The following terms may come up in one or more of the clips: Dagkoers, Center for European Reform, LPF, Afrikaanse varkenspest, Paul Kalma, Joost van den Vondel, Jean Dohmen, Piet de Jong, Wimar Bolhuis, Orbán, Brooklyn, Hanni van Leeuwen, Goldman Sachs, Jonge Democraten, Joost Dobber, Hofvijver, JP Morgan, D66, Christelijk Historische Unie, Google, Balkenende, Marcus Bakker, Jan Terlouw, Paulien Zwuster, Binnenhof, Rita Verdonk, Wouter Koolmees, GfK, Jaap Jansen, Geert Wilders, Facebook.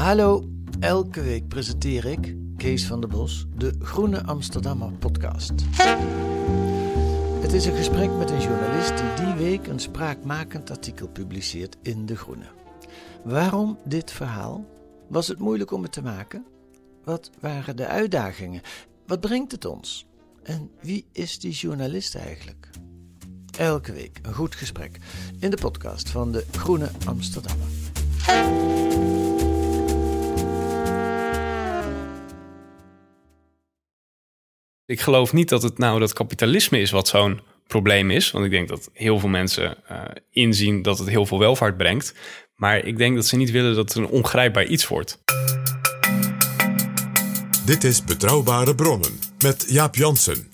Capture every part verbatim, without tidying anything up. Hallo, elke week presenteer ik, Kees van den Bos, de Groene Amsterdammer podcast. Het is een gesprek met een journalist die die week een spraakmakend artikel publiceert in De Groene. Waarom dit verhaal? Was het moeilijk om het te maken? Wat waren de uitdagingen? Wat brengt het ons? En wie is die journalist eigenlijk? Elke week een goed gesprek in de podcast van De Groene Amsterdammer. Ik geloof niet dat het nou dat kapitalisme is wat zo'n probleem is. Want ik denk dat heel veel mensen uh, inzien dat het heel veel welvaart brengt. Maar ik denk dat ze niet willen dat het een ongrijpbaar iets wordt. Dit is Betrouwbare Bronnen met Jaap Jansen.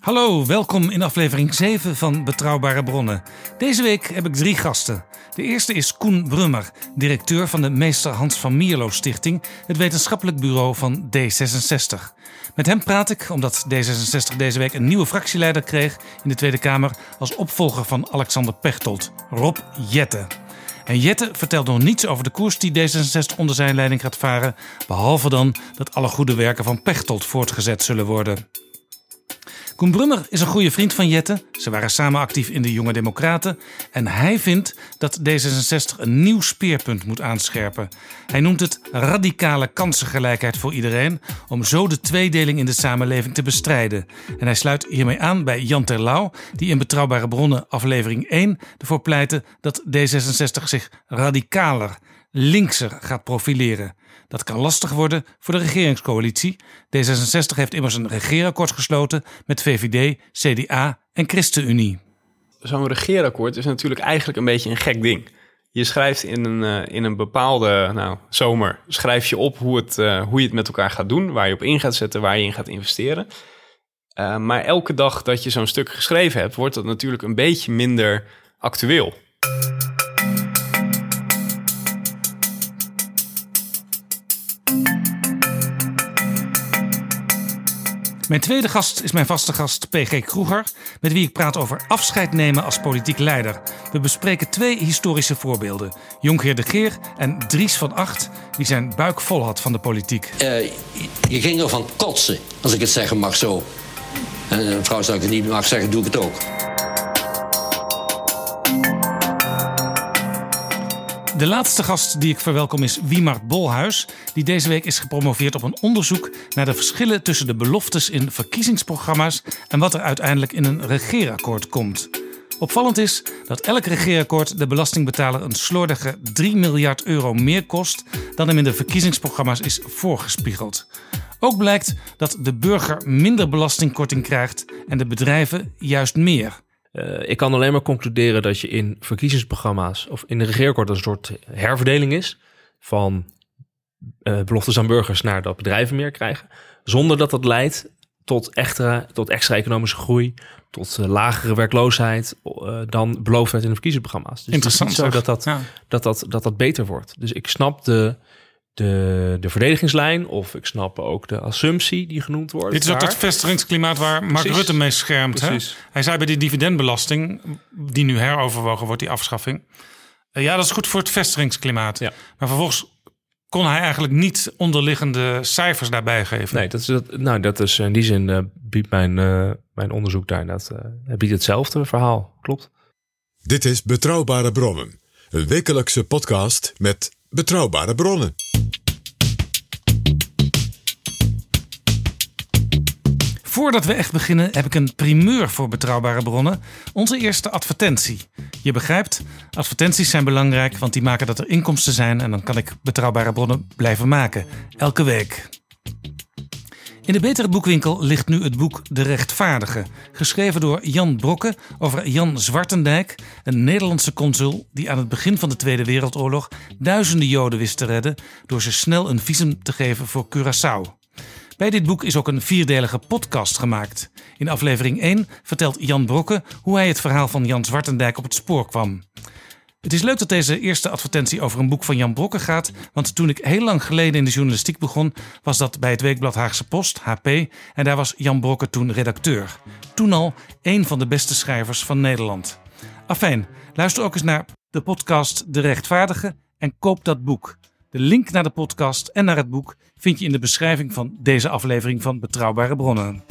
Hallo, welkom in aflevering zeven van Betrouwbare Bronnen. Deze week heb ik drie gasten. De eerste is Coen Brummer, directeur van de Meester Hans van Mierlo Stichting, het wetenschappelijk bureau van D zesenzestig. Met hem praat ik omdat D zesenzestig deze week een nieuwe fractieleider kreeg in de Tweede Kamer als opvolger van Alexander Pechtold, Rob Jetten. En Jetten vertelt nog niets over de koers die D zesenzestig onder zijn leiding gaat varen, behalve dan dat alle goede werken van Pechtold voortgezet zullen worden. Coen Brummer is een goede vriend van Jetten. Ze waren samen actief in de Jonge Democraten. En hij vindt dat D zesenzestig een nieuw speerpunt moet aanscherpen. Hij noemt het radicale kansengelijkheid voor iedereen, om zo de tweedeling in de samenleving te bestrijden. En hij sluit hiermee aan bij Jan Terlouw, die in Betrouwbare Bronnen aflevering één ervoor pleitte dat D zesenzestig zich radicaler, linkser gaat profileren. Dat kan lastig worden voor de regeringscoalitie. D zesenzestig heeft immers een regeerakkoord gesloten met V V D, C D A en ChristenUnie. Zo'n regeerakkoord is natuurlijk eigenlijk een beetje een gek ding. Je schrijft in een, in een bepaalde nou, zomer schrijf je op hoe, het, uh, hoe je het met elkaar gaat doen, waar je op in gaat zetten, waar je in gaat investeren. Uh, maar elke dag dat je zo'n stuk geschreven hebt, wordt dat natuurlijk een beetje minder actueel. Mijn tweede gast is mijn vaste gast P G Kroeger, met wie ik praat over afscheid nemen als politiek leider. We bespreken twee historische voorbeelden, Jonkheer de Geer en Dries van Agt, die zijn buik vol had van de politiek. Uh, je ging ervan kotsen, als ik het zeggen mag zo. En uh, trouwens, als ik het niet mag zeggen, doe ik het ook. De laatste gast die ik verwelkom is Wimar Bolhuis, die deze week is gepromoveerd op een onderzoek naar de verschillen tussen de beloftes in verkiezingsprogramma's en wat er uiteindelijk in een regeerakkoord komt. Opvallend is dat elk regeerakkoord de belastingbetaler een slordige drie miljard euro meer kost dan hem in de verkiezingsprogramma's is voorgespiegeld. Ook blijkt dat de burger minder belastingkorting krijgt en de bedrijven juist meer. Uh, ik kan alleen maar concluderen dat je in verkiezingsprogramma's of in de regeerakkoord een soort herverdeling is van uh, beloftes aan burgers naar dat bedrijven meer krijgen, zonder dat dat leidt tot extra, tot extra economische groei, tot uh, lagere werkloosheid uh, dan beloofd werd in de verkiezingsprogramma's. Dus interessant, het is niet zo dat dat, ja. dat, dat, dat dat beter wordt. Dus ik snap de... De, de verdedigingslijn, of ik snap ook de assumptie die genoemd wordt. Dit is ook dat vestigingsklimaat waar Mark Precies. Rutte mee schermt. Hè? Hij zei bij die dividendbelasting, die nu heroverwogen wordt, die afschaffing. Uh, ja, dat is goed voor het vestigingsklimaat. Ja. Maar vervolgens kon hij eigenlijk niet onderliggende cijfers daarbij geven. Nee, dat is, dat, nou, dat is in die zin uh, biedt mijn, uh, mijn onderzoek daar dat uh, biedt hetzelfde verhaal, klopt. Dit is Betrouwbare Bronnen, een wekelijkse podcast met Betrouwbare Bronnen. Voordat we echt beginnen heb ik een primeur voor Betrouwbare Bronnen. Onze eerste advertentie. Je begrijpt, advertenties zijn belangrijk, want die maken dat er inkomsten zijn en dan kan ik Betrouwbare Bronnen blijven maken. Elke week. In de Betere Boekwinkel ligt nu het boek De Rechtvaardige, geschreven door Jan Brokke over Jan Zwartendijk, een Nederlandse consul die aan het begin van de Tweede Wereldoorlog duizenden Joden wist te redden door ze snel een visum te geven voor Curaçao. Bij dit boek is ook een vierdelige podcast gemaakt. In aflevering één vertelt Jan Brokke hoe hij het verhaal van Jan Zwartendijk op het spoor kwam. Het is leuk dat deze eerste advertentie over een boek van Jan Brokke gaat, want toen ik heel lang geleden in de journalistiek begon, was dat bij het weekblad Haagse Post, H P, en daar was Jan Brokke toen redacteur. Toen al één van de beste schrijvers van Nederland. Afijn, luister ook eens naar de podcast De Rechtvaardige en koop dat boek. De link naar de podcast en naar het boek vind je in de beschrijving van deze aflevering van Betrouwbare Bronnen.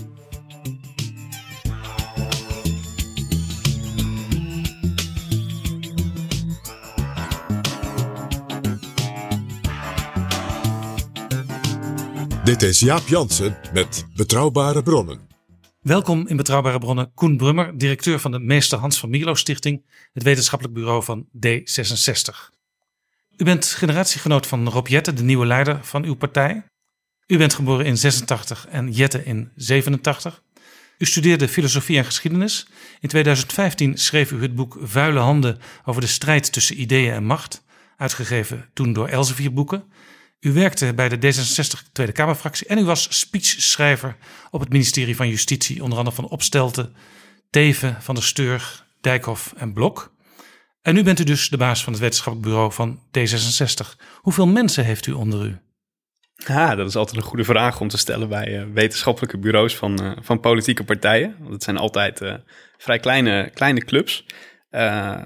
Dit is Jaap Jansen met Betrouwbare Bronnen. Welkom in Betrouwbare Bronnen, Coen Brummer, directeur van de Meester Hans van Mierlo Stichting, het wetenschappelijk bureau van D zesenzestig. U bent generatiegenoot van Rob Jetten, de nieuwe leider van uw partij. U bent geboren in zesentachtig en Jetten in zevenentachtig. U studeerde filosofie en geschiedenis. In tweeduizend vijftien schreef u het boek Vuile Handen over de strijd tussen ideeën en macht, uitgegeven toen door Elsevier Boeken. U werkte bij de D zesenzestig Tweede Kamerfractie en u was speechschrijver op het ministerie van Justitie, onder andere van Opstelten, Teven, Van der Steur, Dijkhoff en Blok. En nu bent u dus de baas van het wetenschappelijk bureau van D zesenzestig. Hoeveel mensen heeft u onder u? Ah, dat is altijd een goede vraag om te stellen bij uh, wetenschappelijke bureaus van, uh, van politieke partijen. Want het zijn altijd uh, vrij kleine, kleine clubs. Uh,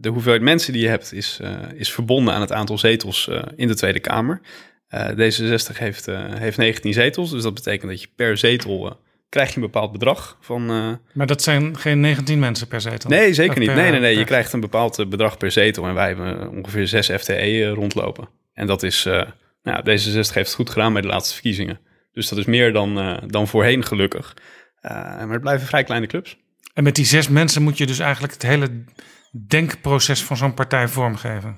de hoeveelheid mensen die je hebt is, uh, is verbonden aan het aantal zetels uh, in de Tweede Kamer. Uh, D zesenzestig heeft, uh, heeft negentien zetels, dus dat betekent dat je per zetel uh, krijg je een bepaald bedrag van. Uh... Maar dat zijn geen negentien mensen per zetel? Nee, zeker per, niet. Nee, nee, nee. Per... Je krijgt een bepaald bedrag per zetel en wij hebben ongeveer zes F T E rondlopen. En dat is, uh, nou, D zesenzestig heeft het goed gedaan bij de laatste verkiezingen. Dus dat is meer dan, uh, dan voorheen gelukkig. Uh, maar het blijven vrij kleine clubs. En met die zes mensen moet je dus eigenlijk het hele denkproces van zo'n partij vormgeven?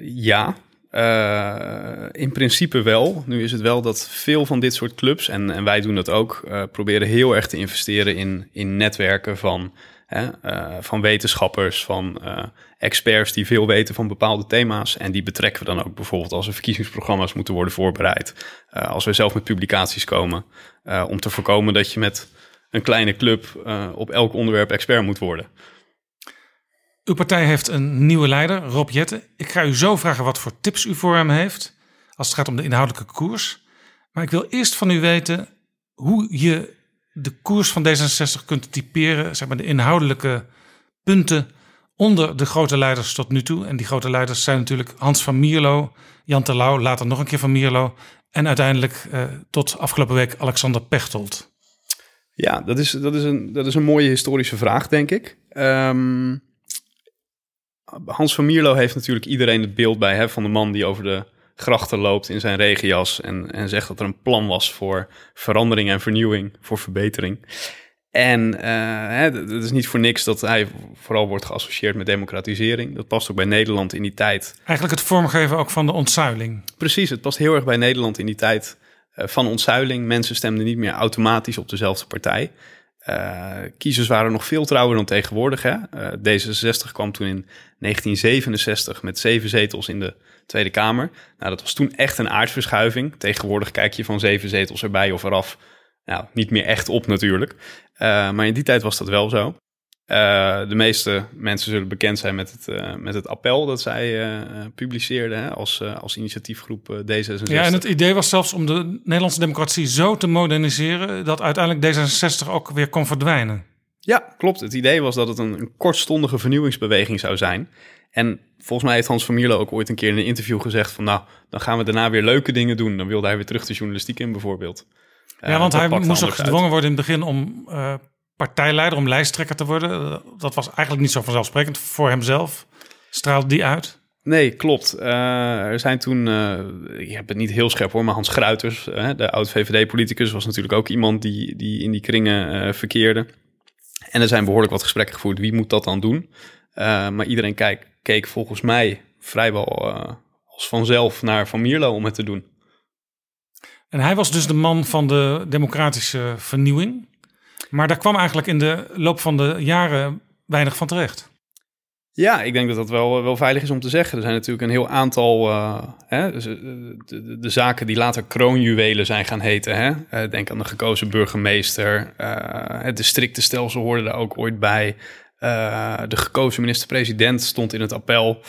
Ja, uh, in principe wel. Nu is het wel dat veel van dit soort clubs, en, en wij doen dat ook, uh, proberen heel erg te investeren in, in netwerken van, hè, uh, van wetenschappers, van uh, experts die veel weten van bepaalde thema's. En die betrekken we dan ook bijvoorbeeld als er verkiezingsprogramma's moeten worden voorbereid. Uh, als we zelf met publicaties komen, uh, om te voorkomen dat je met een kleine club uh, op elk onderwerp expert moet worden. Uw partij heeft een nieuwe leider, Rob Jetten. Ik ga u zo vragen wat voor tips u voor hem heeft als het gaat om de inhoudelijke koers. Maar ik wil eerst van u weten hoe je de koers van D zesenzestig kunt typeren, zeg maar de inhoudelijke punten onder de grote leiders tot nu toe. En die grote leiders zijn natuurlijk Hans van Mierlo, Jan Terlouw, later nog een keer van Mierlo en uiteindelijk uh, tot afgelopen week Alexander Pechtold. Ja, dat is, dat, is een, dat is een mooie historische vraag, denk ik. Um, Hans van Mierlo heeft natuurlijk iedereen het beeld bij, hè, van de man die over de grachten loopt in zijn regenjas en, en zegt dat er een plan was voor verandering en vernieuwing, voor verbetering. En uh, hè, dat is niet voor niks dat hij vooral wordt geassocieerd met democratisering. Dat past ook bij Nederland in die tijd. Eigenlijk het vormgeven ook van de ontzuiling. Precies, het past heel erg bij Nederland in die tijd van ontzuiling. Mensen stemden niet meer automatisch op dezelfde partij. Uh, kiezers waren nog veel trouwer dan tegenwoordig. Hè? Uh, D zesenzestig kwam toen in negentien zevenenzestig met zeven zetels in de Tweede Kamer. Nou, dat was toen echt een aardverschuiving. Tegenwoordig kijk je van zeven zetels erbij of eraf. Nou, niet meer echt op natuurlijk. Uh, maar in die tijd was dat wel zo. Uh, de meeste mensen zullen bekend zijn met het, uh, met het appel dat zij uh, publiceerden, hè, als, uh, als initiatiefgroep uh, D zesenzestig. Ja, en het idee was zelfs om de Nederlandse democratie zo te moderniseren dat uiteindelijk D zesenzestig ook weer kon verdwijnen. Ja, klopt. Het idee was dat het een, een kortstondige vernieuwingsbeweging zou zijn. En volgens mij heeft Hans van Mierlo ook ooit een keer in een interview gezegd van nou, dan gaan we daarna weer leuke dingen doen. Dan wilde hij weer terug de journalistiek in bijvoorbeeld. Uh, ja, want hij moest ook gedwongen worden in het begin om Uh, partijleider, om lijsttrekker te worden. Dat was eigenlijk niet zo vanzelfsprekend voor hemzelf. Straalde die uit? Nee, klopt. Uh, er zijn toen, uh, ik heb het niet heel scherp hoor, maar Hans Gruiters, uh, de oud-V V D-politicus, was natuurlijk ook iemand die, die in die kringen uh, verkeerde. En er zijn behoorlijk wat gesprekken gevoerd. Wie moet dat dan doen? Uh, maar iedereen keek, keek volgens mij vrijwel uh, als vanzelf naar Van Mierlo om het te doen. En hij was dus de man van de democratische vernieuwing. Maar daar kwam eigenlijk in de loop van de jaren weinig van terecht. Ja, ik denk dat dat wel, wel veilig is om te zeggen. Er zijn natuurlijk een heel aantal uh, hè, de, de, de zaken die later kroonjuwelen zijn gaan heten. Hè? Uh, denk aan de gekozen burgemeester. Uh, het districtenstelsel hoorde daar ook ooit bij. Uh, de gekozen minister-president stond in het appel. Uh,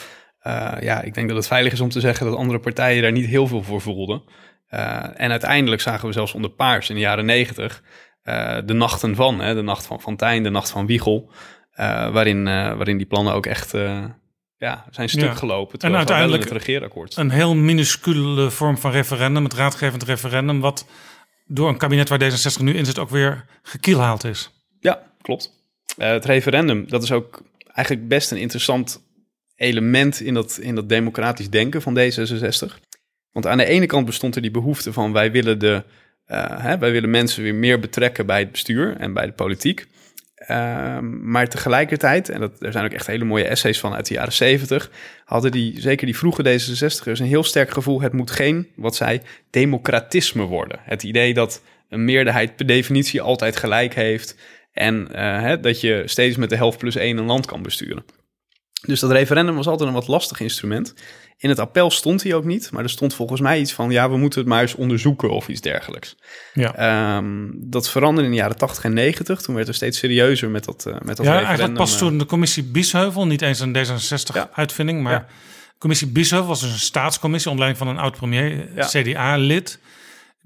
ja, ik denk dat het veilig is om te zeggen dat andere partijen daar niet heel veel voor voelden. Uh, en uiteindelijk zagen we zelfs onder Paars in de jaren negentig... Uh, de nachten van, hè, de nacht van Fontijn, de nacht van Wiegel. Uh, waarin, uh, waarin die plannen ook echt uh, ja, zijn stuk ja. gelopen. En uiteindelijk het regeerakkoord. Een heel minuscule vorm van referendum, het raadgevend referendum, wat door een kabinet waar D zesenzestig nu in zit ook weer gekielhaald is. Ja, klopt. Uh, het referendum, dat is ook eigenlijk best een interessant element in dat, in dat democratisch denken van D zesenzestig. Want aan de ene kant bestond er die behoefte van wij willen, de, uh, hè, wij willen mensen weer meer betrekken bij het bestuur en bij de politiek. Uh, maar tegelijkertijd, en dat, er zijn ook echt hele mooie essays van uit de jaren zeventig... hadden die, zeker die vroege D zesenzestigers, een heel sterk gevoel... het moet geen, wat zij, democratisme worden. Het idee dat een meerderheid per definitie altijd gelijk heeft... en uh, hè, dat je steeds met de helft plus één een land kan besturen. Dus dat referendum was altijd een wat lastig instrument. In het appel stond hij ook niet, maar er stond volgens mij iets van... ja, we moeten het maar eens onderzoeken of iets dergelijks. Ja. Um, dat veranderde in de jaren tachtig en negentig. Toen werd er steeds serieuzer met dat, uh, met dat ja, referendum. Ja, eigenlijk pas toen de commissie Biesheuvel, niet eens een D zesenzestig-uitvinding... Ja. maar ja. commissie Biesheuvel was dus een staatscommissie... onder leiding van een oud-premier, ja. C D A-lid...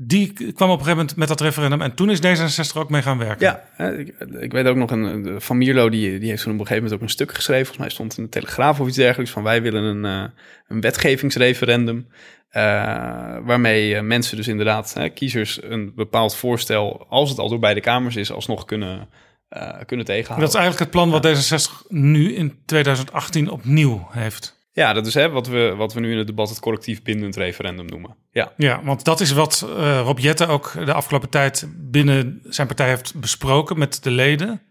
Die kwam op een gegeven moment met dat referendum... en toen is D zesenzestig ook mee gaan werken. Ja, ik, ik weet ook nog, een Van Mierlo... Die, die heeft toen op een gegeven moment ook een stuk geschreven... volgens mij stond in de Telegraaf of iets dergelijks... van wij willen een, uh, een wetgevingsreferendum... Uh, waarmee mensen dus inderdaad, hè, kiezers... een bepaald voorstel, als het al door beide kamers is... alsnog kunnen, uh, kunnen tegenhouden. Dat is eigenlijk het plan wat D zesenzestig nu in tweeduizend achttien opnieuw heeft... Ja, dat is hè, wat, we, wat we nu in het debat het collectief bindend referendum noemen. Ja, ja, want dat is wat uh, Rob Jetten ook de afgelopen tijd binnen zijn partij heeft besproken met de leden.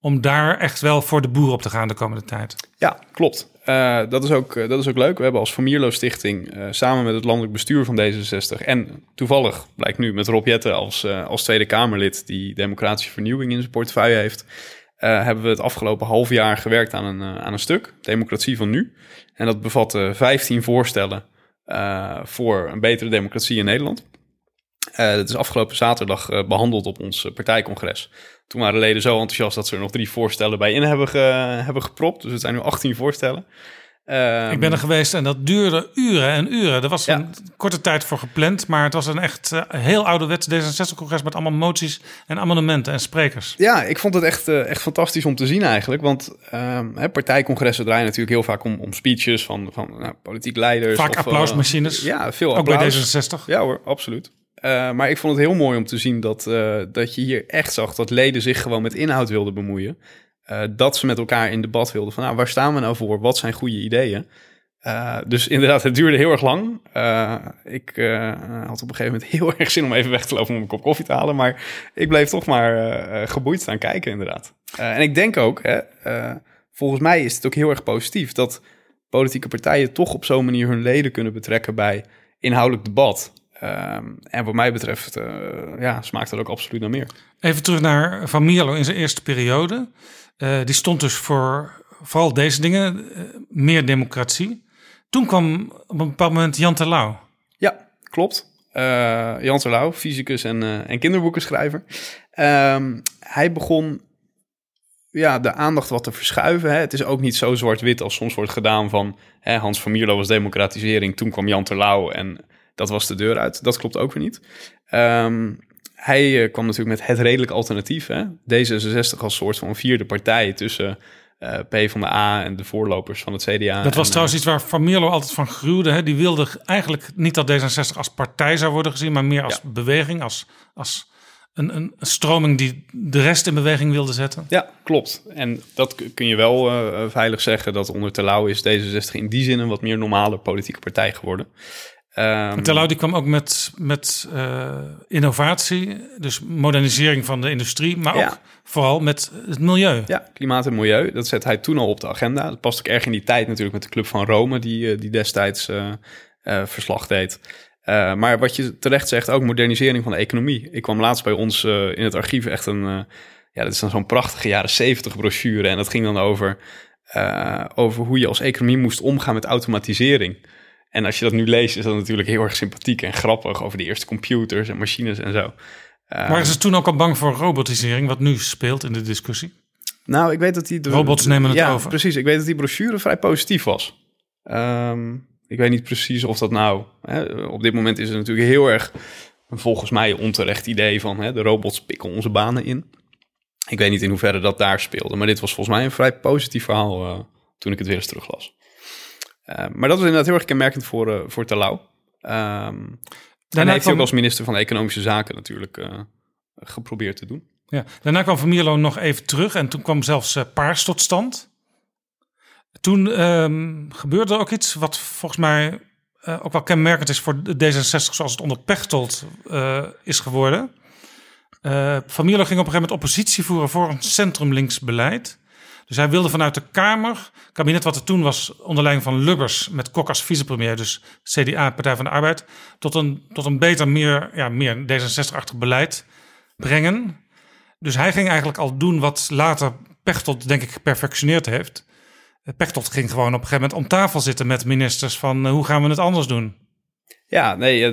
Om daar echt wel voor de boer op te gaan de komende tijd. Ja, klopt. Uh, dat, is ook, uh, dat is ook leuk. We hebben als Van Mierlo Stichting uh, samen met het landelijk bestuur van D zesenzestig... en toevallig blijkt nu met Rob Jetten als, uh, als Tweede Kamerlid... die democratische vernieuwing in zijn portefeuille heeft... Uh, hebben we het afgelopen half jaar gewerkt aan een, uh, aan een stuk, Democratie van Nu. En dat bevatte vijftien voorstellen uh, voor een betere democratie in Nederland. Uh, dat is afgelopen zaterdag uh, behandeld op ons uh, partijcongres. Toen waren de leden zo enthousiast dat ze er nog drie voorstellen bij in hebben, ge- hebben gepropt. Dus het zijn nu achttien voorstellen. Um, Ik ben er geweest en dat duurde uren en uren. Er was ja. een korte tijd voor gepland, maar het was een echt uh, heel ouderwets D zesenzestig-congres... met allemaal moties en amendementen en sprekers. Ja, ik vond het echt, uh, echt fantastisch om te zien eigenlijk. Want um, hè, partijcongressen draaien natuurlijk heel vaak om, om speeches van, van nou, politiek leiders. Vaak of, applausmachines, uh, ja, veel applaus. Ook bij D zesenzestig. Ja hoor, absoluut. Uh, maar ik vond het heel mooi om te zien dat, uh, dat je hier echt zag... dat leden zich gewoon met inhoud wilden bemoeien... Uh, dat ze met elkaar in debat wilden van... nou, waar staan we nou voor? Wat zijn goede ideeën? Uh, dus inderdaad, het duurde heel erg lang. Uh, ik uh, had op een gegeven moment heel erg zin om even weg te lopen... om een kop koffie te halen. Maar ik bleef toch maar uh, geboeid staan kijken, inderdaad. Uh, en ik denk ook, hè, uh, volgens mij is het ook heel erg positief... dat politieke partijen toch op zo'n manier hun leden kunnen betrekken... bij inhoudelijk debat... Um, en wat mij betreft uh, ja, smaakt dat ook absoluut naar meer. Even terug naar Van Mierlo in zijn eerste periode. Uh, die stond dus voor vooral deze dingen, uh, meer democratie. Toen kwam op een bepaald moment Jan Terlouw. Ja, klopt. Uh, Jan Terlouw, fysicus en, uh, en kinderboekenschrijver. Um, hij begon ja, de aandacht wat te verschuiven. Hè. Het is ook niet zo zwart-wit als soms wordt gedaan van... Hè, Hans van Mierlo was democratisering, toen kwam Jan Terlouw en... Dat was de deur uit. Dat klopt ook weer niet. Um, hij uh, kwam natuurlijk met het redelijk alternatief. Hè? D zesenzestig als soort van vierde partij tussen uh, PvdA en de voorlopers van het C D A. Dat was en, trouwens uh, iets waar Van Mierlo altijd van gruwde. Hè? Die wilde eigenlijk niet dat D zesenzestig als partij zou worden gezien... maar meer als ja. beweging, als, als een, een stroming die de rest in beweging wilde zetten. Ja, klopt. En dat kun je wel uh, veilig zeggen... dat onder Terlouw is D zesenzestig in die zin een wat meer normale politieke partij geworden... Um, Terlouw die kwam ook met, met uh, innovatie, dus modernisering van de industrie, maar ja. ook vooral met het milieu. Ja, klimaat en milieu, dat zet hij toen al op de agenda. Dat past ook erg in die tijd natuurlijk met de Club van Rome, die, die destijds uh, uh, verslag deed. Uh, maar wat je terecht zegt, ook modernisering van de economie. Ik kwam laatst bij ons uh, in het archief echt een, uh, ja, dat is dan zo'n prachtige jaren zeventig brochure. En dat ging dan over, uh, over hoe je als economie moest omgaan met automatisering. En als je dat nu leest, is dat natuurlijk heel erg sympathiek en grappig... over de eerste computers en machines en zo. Waren ze toen ook al bang voor robotisering, wat nu speelt in de discussie? Nou, ik weet dat die... De, Robots nemen het ja, over. Precies. Ik weet dat die brochure vrij positief was. Um, ik weet niet precies of dat nou... Hè, op dit moment is het natuurlijk heel erg... volgens mij onterecht idee van... Hè, de robots pikken onze banen in. Ik weet niet in hoeverre dat daar speelde, maar dit was volgens mij een vrij positief verhaal uh, toen ik het weer eens teruglas. Uh, maar dat was inderdaad heel erg kenmerkend voor, uh, voor Terlouw. Um, en hij heeft kwam... ook als minister van Economische Zaken natuurlijk uh, geprobeerd te doen. Ja. Daarna kwam Van Mierlo nog even terug en toen kwam zelfs uh, Paars tot stand. Toen um, gebeurde er ook iets wat volgens mij uh, ook wel kenmerkend is voor D zesenzestig zoals het onder Pechtold uh, is geworden. Uh, Van Mierlo ging op een gegeven moment oppositie voeren voor een centrumlinksbeleid. Dus hij wilde vanuit de Kamer, kabinet wat er toen was onder leiding van Lubbers met Kok als vicepremier, dus C D A, Partij van de Arbeid, tot een, tot een beter, meer, ja, meer D zesenzestig-achtig beleid brengen. Dus hij ging eigenlijk al doen wat later Pechtold denk ik geperfectioneerd heeft. Pechtold ging gewoon op een gegeven moment om tafel zitten met ministers van uh, hoe gaan we het anders doen? Ja, nee,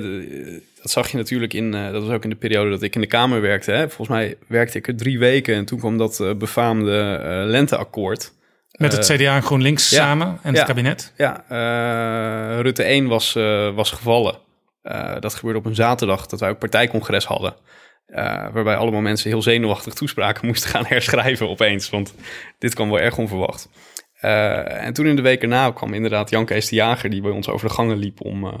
dat zag je natuurlijk in, uh, dat was ook in de periode dat ik in de Kamer werkte. Hè. Volgens mij werkte ik er drie weken en toen kwam dat uh, befaamde uh, lenteakkoord. Met het C D A en GroenLinks uh, samen ja, en het ja, kabinet. Ja, uh, Rutte één was, uh, was gevallen. Uh, dat gebeurde op een zaterdag dat wij ook partijcongres hadden. Uh, waarbij allemaal mensen heel zenuwachtig toespraken moesten gaan herschrijven opeens. Want dit kwam wel erg onverwacht. Uh, en toen in de week erna kwam inderdaad Jan Kees de Jager, die bij ons over de gangen liep om, uh,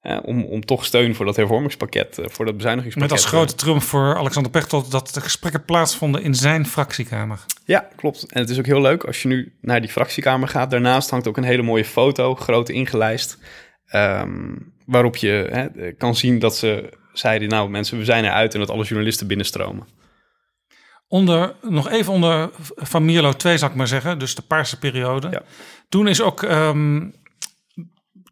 eh, om, om toch steun voor dat hervormingspakket, uh, voor dat bezuinigingspakket. Met als grote trump voor Alexander Pechtold dat de gesprekken plaatsvonden in zijn fractiekamer. Ja, klopt. En het is ook heel leuk als je nu naar die fractiekamer gaat. Daarnaast hangt ook een hele mooie foto, groot ingelijst, um, waarop je hè, kan zien dat ze zeiden, nou mensen, we zijn eruit en dat alle journalisten binnenstromen. Onder, nog even onder Van Mierlo twee, zou ik maar zeggen. Dus de paarse periode. Ja. Toen is ook um,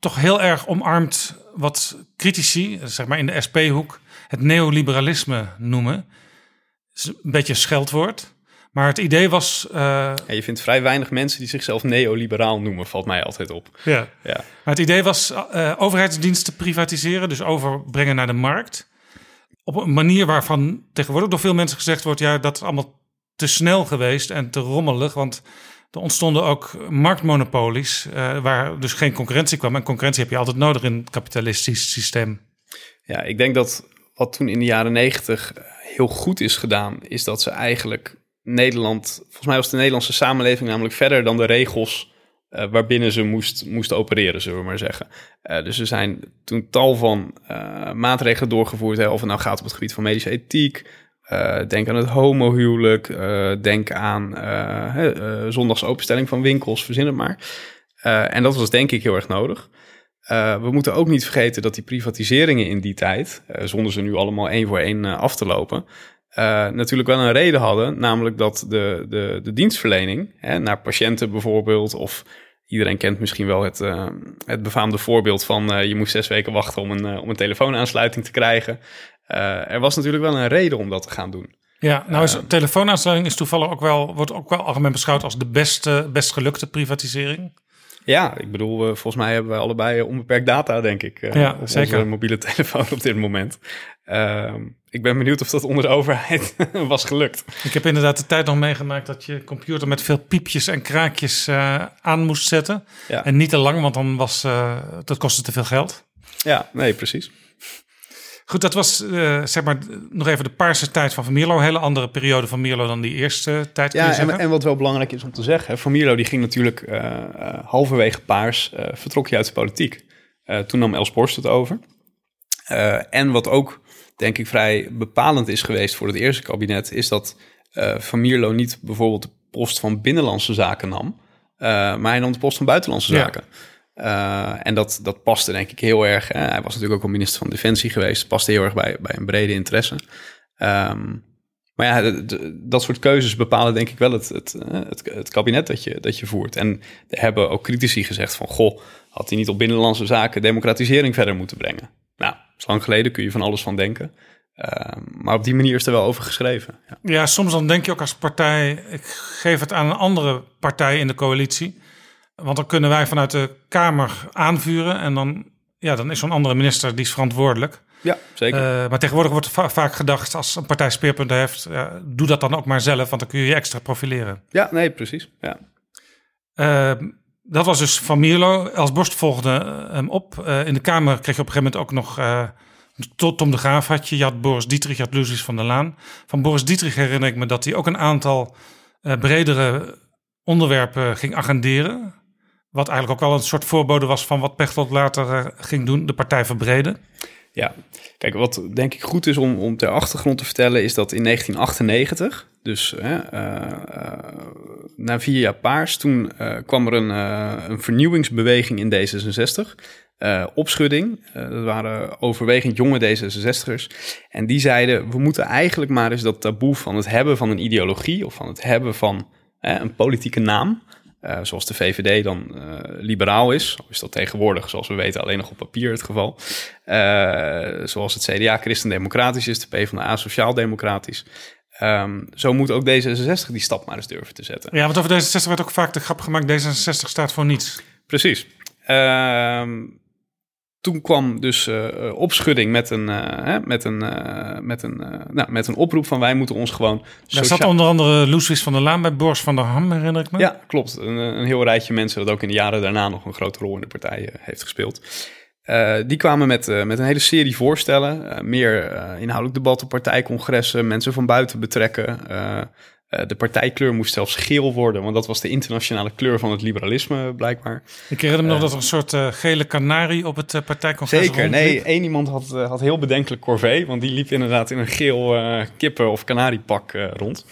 toch heel erg omarmd wat critici, zeg maar in de S P-hoek, het neoliberalisme noemen. Is een beetje een scheldwoord. Maar het idee was... Uh, ja, je vindt vrij weinig mensen die zichzelf neoliberaal noemen, valt mij altijd op. Ja. Ja. Maar het idee was uh, overheidsdiensten privatiseren, dus overbrengen naar de markt. Op een manier waarvan tegenwoordig door veel mensen gezegd wordt, ja, dat is allemaal te snel geweest en te rommelig. Want er ontstonden ook marktmonopolies uh, waar dus geen concurrentie kwam. En concurrentie heb je altijd nodig in het kapitalistisch systeem. Ja, ik denk dat wat toen in de jaren negentig heel goed is gedaan, is dat ze eigenlijk Nederland... Volgens mij was de Nederlandse samenleving namelijk verder dan de regels Uh, waarbinnen ze moest, moest opereren, zullen we maar zeggen. Uh, dus er zijn toen tal van uh, maatregelen doorgevoerd. Hè, of het nou gaat op het gebied van medische ethiek. Uh, denk aan het homohuwelijk. Uh, denk aan uh, hè, uh, zondagsopenstelling van winkels, verzin het maar. Uh, en dat was denk ik heel erg nodig. Uh, we moeten ook niet vergeten dat die privatiseringen in die tijd, Uh, zonder ze nu allemaal één voor één uh, af te lopen, Uh, natuurlijk wel een reden hadden, namelijk dat de, de, de dienstverlening, hè, naar patiënten bijvoorbeeld, of iedereen kent misschien wel het, uh, het befaamde voorbeeld van uh, je moest zes weken wachten om een, uh, om een telefoonaansluiting te krijgen. Uh, er was natuurlijk wel een reden om dat te gaan doen. Ja, nou is uh, telefoonaansluiting is toevallig ook wel, wordt ook wel algemeen beschouwd als de beste, best gelukte privatisering. Ja, ik bedoel, uh, volgens mij hebben wij allebei onbeperkt data, denk ik. Uh, ja, op zeker. Onze mobiele telefoon op dit moment. Uh, ik ben benieuwd of dat onder de overheid was gelukt. Ik heb inderdaad de tijd nog meegemaakt dat je computer met veel piepjes en kraakjes uh, aan moest zetten. Ja. En niet te lang, want dan was, uh, dat kostte te veel geld. Ja, nee, precies. Goed, dat was uh, zeg maar nog even de paarse tijd van Van Mierlo. Een hele andere periode van Mierlo dan die eerste tijd. Ja, en, en wat wel belangrijk is om te zeggen, Van Mierlo die ging natuurlijk uh, uh, halverwege paars, uh, vertrok hij uit de politiek. Uh, toen nam Els Borst het over. Uh, en wat ook, denk ik, vrij bepalend is geweest voor het eerste kabinet, is dat uh, Van Mierlo niet bijvoorbeeld de post van Binnenlandse Zaken nam, uh, maar hij nam de post van Buitenlandse Zaken. Ja. Uh, en dat, dat paste denk ik heel erg. Hè? Hij was natuurlijk ook al minister van Defensie geweest. Paste heel erg bij, bij een brede interesse. Um, maar ja, de, de, dat soort keuzes bepalen denk ik wel het, het, het, het kabinet dat je, dat je voert. En er hebben ook critici gezegd van, goh, had hij niet op Binnenlandse Zaken democratisering verder moeten brengen? Nou, zo lang geleden kun je van alles van denken. Uh, maar op die manier is er wel over geschreven. Ja. Ja, soms dan denk je ook als partij, ik geef het aan een andere partij in de coalitie. Want dan kunnen wij vanuit de Kamer aanvuren en dan, ja, dan is zo'n andere minister die is verantwoordelijk. Ja, zeker. Uh, maar tegenwoordig wordt va- vaak gedacht, als een partij speerpunten heeft, ja, doe dat dan ook maar zelf, want dan kun je je extra profileren. Ja, nee, precies. Ja. Uh, dat was dus Van Mierlo. Els Borst volgde hem op. Uh, in de Kamer kreeg je op een gegeven moment ook nog uh, Tom de Graaf had je, je had Boris Dietrich, je had Lucies van der Laan. Van Boris Dietrich herinner ik me dat hij ook een aantal uh, bredere onderwerpen ging agenderen. Wat eigenlijk ook al een soort voorbode was van wat Pechtold later uh, ging doen, de partij verbreden. Ja, kijk, wat denk ik goed is om, om ter achtergrond te vertellen, is dat in negentien achtennegentig, dus hè, uh, uh, na vier jaar paars, toen uh, kwam er een, uh, een vernieuwingsbeweging in D zesenzestig. Uh, opschudding, uh, dat waren overwegend jonge D zesenzestigers. En die zeiden, we moeten eigenlijk maar eens dat taboe van het hebben van een ideologie of van het hebben van uh, een politieke naam, Uh, zoals de V V D dan uh, liberaal is. Is dat tegenwoordig, zoals we weten, alleen nog op papier het geval. Uh, zoals het C D A christendemocratisch is, de PvdA sociaaldemocratisch. Um, zo moet ook D zesenzestig die stap maar eens durven te zetten. Ja, want over D zesenzestig werd ook vaak de grap gemaakt, D zesenzestig staat voor niets. Precies. Uh, toen kwam dus uh, opschudding met een, uh, met, een, uh, met, een uh, nou, met een oproep van wij moeten ons gewoon... Daar sociaal... zat onder andere Loeswies van der Laan bij Boris van der Ham, herinner ik me. Ja, klopt. Een, een heel rijtje mensen dat ook in de jaren daarna nog een grote rol in de partij uh, heeft gespeeld. Uh, die kwamen met, uh, met een hele serie voorstellen. Uh, meer uh, inhoudelijk debatten, partijcongressen, mensen van buiten betrekken. Uh, De partijkleur moest zelfs geel worden, want dat was de internationale kleur van het liberalisme blijkbaar. Ik herinner me nog uh, dat er een soort uh, gele kanarie op het uh, partijcongres Zeker, rondliep. Nee, één iemand had, had heel bedenkelijk corvée, want die liep inderdaad in een geel uh, kippen- of kanariepak uh, rond.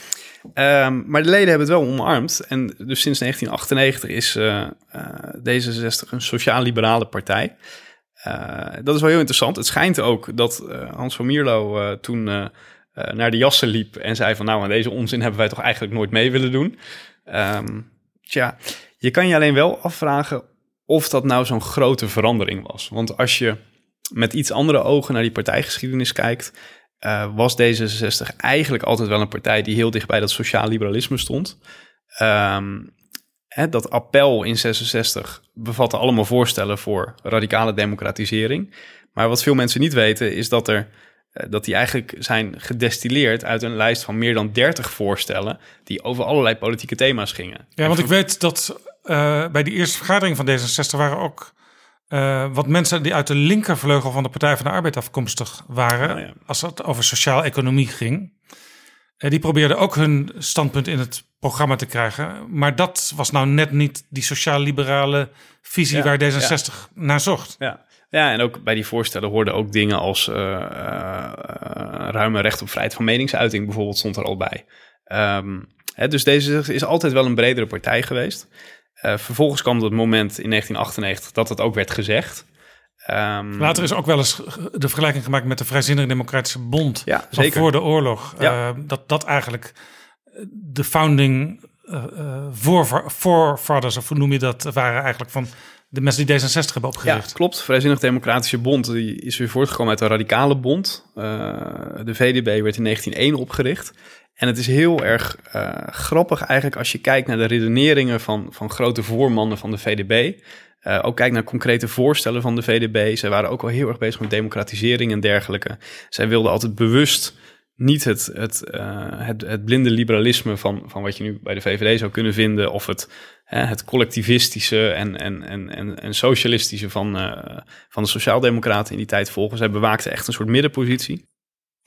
Um, maar de leden hebben het wel omarmd en dus sinds negentien achtennegentig is uh, uh, D zesenzestig een sociaal-liberale partij. Uh, dat is wel heel interessant. Het schijnt ook dat uh, Hans van Mierlo uh, toen... Uh, naar de jassen liep en zei van... nou, aan deze onzin hebben wij toch eigenlijk nooit mee willen doen. Um, tja, je kan je alleen wel afvragen... of dat nou zo'n grote verandering was. Want als je met iets andere ogen naar die partijgeschiedenis kijkt... Uh, was D zesenzestig eigenlijk altijd wel een partij... die heel dicht bij dat sociaal liberalisme stond. Um, hè, dat appel in zesenzestig bevatte allemaal voorstellen... voor radicale democratisering. Maar wat veel mensen niet weten is dat er... dat die eigenlijk zijn gedestilleerd uit een lijst van meer dan dertig voorstellen... die over allerlei politieke thema's gingen. Ja, want ik weet dat uh, bij die eerste vergadering van D zesenzestig... waren ook uh, wat mensen die uit de linkervleugel... van de Partij van de Arbeid afkomstig waren... Oh ja. Als het over sociaal-economie ging. Uh, die probeerden ook hun standpunt in het programma te krijgen. Maar dat was nou net niet die sociaal-liberale visie... Ja, waar D zesenzestig ja. naar zocht. Ja. Ja, en ook bij die voorstellen hoorden ook dingen als uh, uh, ruime recht op vrijheid van meningsuiting bijvoorbeeld stond er al bij. Um, hè, dus D zesenzestig is altijd wel een bredere partij geweest. Uh, vervolgens kwam dat moment in negentien achtennegentig dat het ook werd gezegd. Um, Later is ook wel eens de vergelijking gemaakt met de Vrijzinnige Democratische Bond ja, van zeker. Voor de oorlog. Ja. Uh, dat dat eigenlijk de founding uh, uh, forefathers, of hoe noem je dat, waren eigenlijk van... de mensen die D zesenzestig hebben opgericht. Ja, klopt. Vrijzinnig Democratische Bond die is weer voortgekomen uit de Radicale Bond. Uh, de V D B werd in negentien nul één opgericht. En het is heel erg uh, grappig eigenlijk als je kijkt naar de redeneringen van, van grote voormannen van de V D B. Uh, ook kijk naar concrete voorstellen van de V D B. Zij waren ook al heel erg bezig met democratisering en dergelijke. Zij wilden altijd bewust niet het, het, uh, het, het blinde liberalisme van, van wat je nu bij de V V D zou kunnen vinden... of het... Het collectivistische en, en, en, en socialistische van, uh, van de Sociaaldemocraten in die tijd volgen. Zij bewaakten echt een soort middenpositie.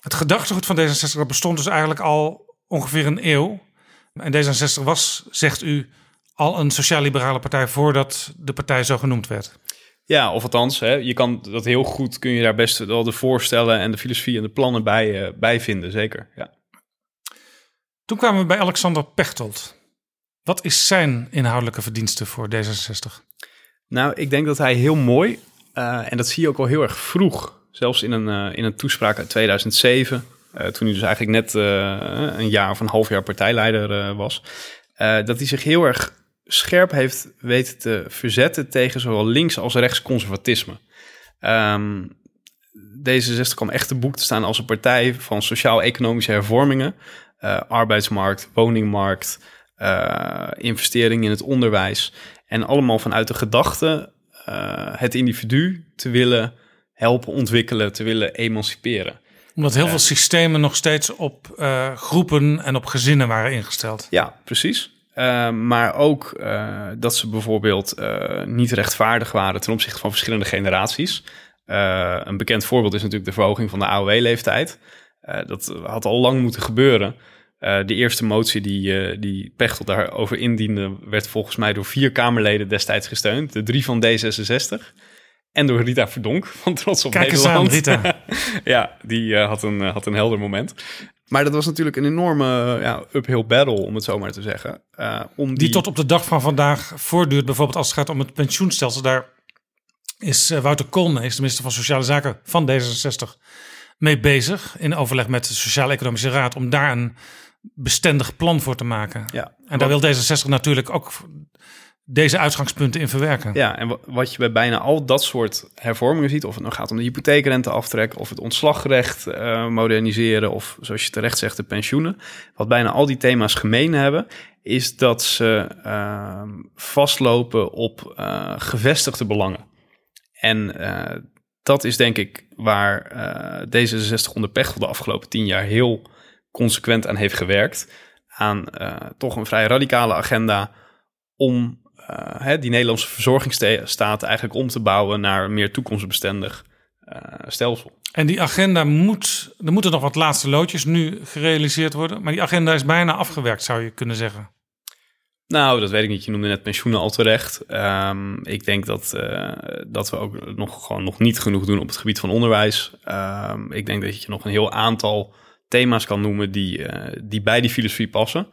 Het gedachtegoed van D zesenzestig dat bestond dus eigenlijk al ongeveer een eeuw. En D zesenzestig was, zegt u, al een sociaal-liberale partij voordat de partij zo genoemd werd. Ja, of althans, hè, je kan dat heel goed, kun je daar best wel de voorstellen en de filosofie en de plannen bij, uh, bij vinden, zeker. Ja. Toen kwamen we bij Alexander Pechtold. Wat is zijn inhoudelijke verdienste voor D zesenzestig? Nou, ik denk dat hij heel mooi, uh, en dat zie je ook al heel erg vroeg... zelfs in een, uh, in een toespraak uit tweeduizend zeven... Uh, toen hij dus eigenlijk net uh, een jaar of een half jaar partijleider uh, was... Uh, dat hij zich heel erg scherp heeft weten te verzetten... tegen zowel links- als rechtsconservatisme. Um, D zesenzestig kwam echt te boek te staan als een partij... van sociaal-economische hervormingen. Uh, arbeidsmarkt, woningmarkt... Uh, investeringen in het onderwijs. En allemaal vanuit de gedachte uh, het individu te willen helpen ontwikkelen, te willen emanciperen. Omdat heel uh, veel systemen nog steeds op uh, groepen en op gezinnen waren ingesteld. Ja, precies. Uh, maar ook uh, dat ze bijvoorbeeld uh, niet rechtvaardig waren ten opzichte van verschillende generaties. Uh, een bekend voorbeeld is natuurlijk de verhoging van de A O W-leeftijd. Uh, dat had al lang moeten gebeuren. Uh, de eerste motie die, uh, die Pechtold daarover indiende werd volgens mij door vier Kamerleden destijds gesteund. De drie van D zesenzestig en door Rita Verdonk van Trots op Kijk Nederland. Kijk eens aan, Rita. Ja, die uh, had, een, had een helder moment. Maar dat was natuurlijk een enorme ja, uphill battle, om het zo maar te zeggen. Uh, om die... die tot op de dag van vandaag voortduurt, bijvoorbeeld als het gaat om het pensioenstelsel. Daar is uh, Wouter Koolmees, de minister van Sociale Zaken van D zesenzestig, mee bezig. In overleg met de Sociaal Economische Raad om daar een bestendig plan voor te maken. Ja, en daar wil D zesenzestig natuurlijk ook deze uitgangspunten in verwerken. Ja, en wat je bij bijna al dat soort hervormingen ziet, of het nou gaat om de hypotheekrenteaftrek, of het ontslagrecht uh, moderniseren, of zoals je terecht zegt, de pensioenen. Wat bijna al die thema's gemeen hebben, is dat ze uh, vastlopen op uh, gevestigde belangen. En uh, dat is denk ik waar uh, D zesenzestig onder Pechtold de afgelopen tien jaar heel consequent aan heeft gewerkt. Aan uh, toch een vrij radicale agenda om Uh, die Nederlandse verzorgingsstaat eigenlijk om te bouwen naar een meer toekomstbestendig uh, stelsel. En die agenda moet, er moeten nog wat laatste loodjes nu gerealiseerd worden, maar die agenda is bijna afgewerkt, zou je kunnen zeggen. Nou, dat weet ik niet. Je noemde net pensioenen al terecht. Um, ik denk dat, uh, dat we ook nog, gewoon nog niet genoeg doen op het gebied van onderwijs. Um, ik denk dat je nog een heel aantal thema's kan noemen die, uh, die bij die filosofie passen.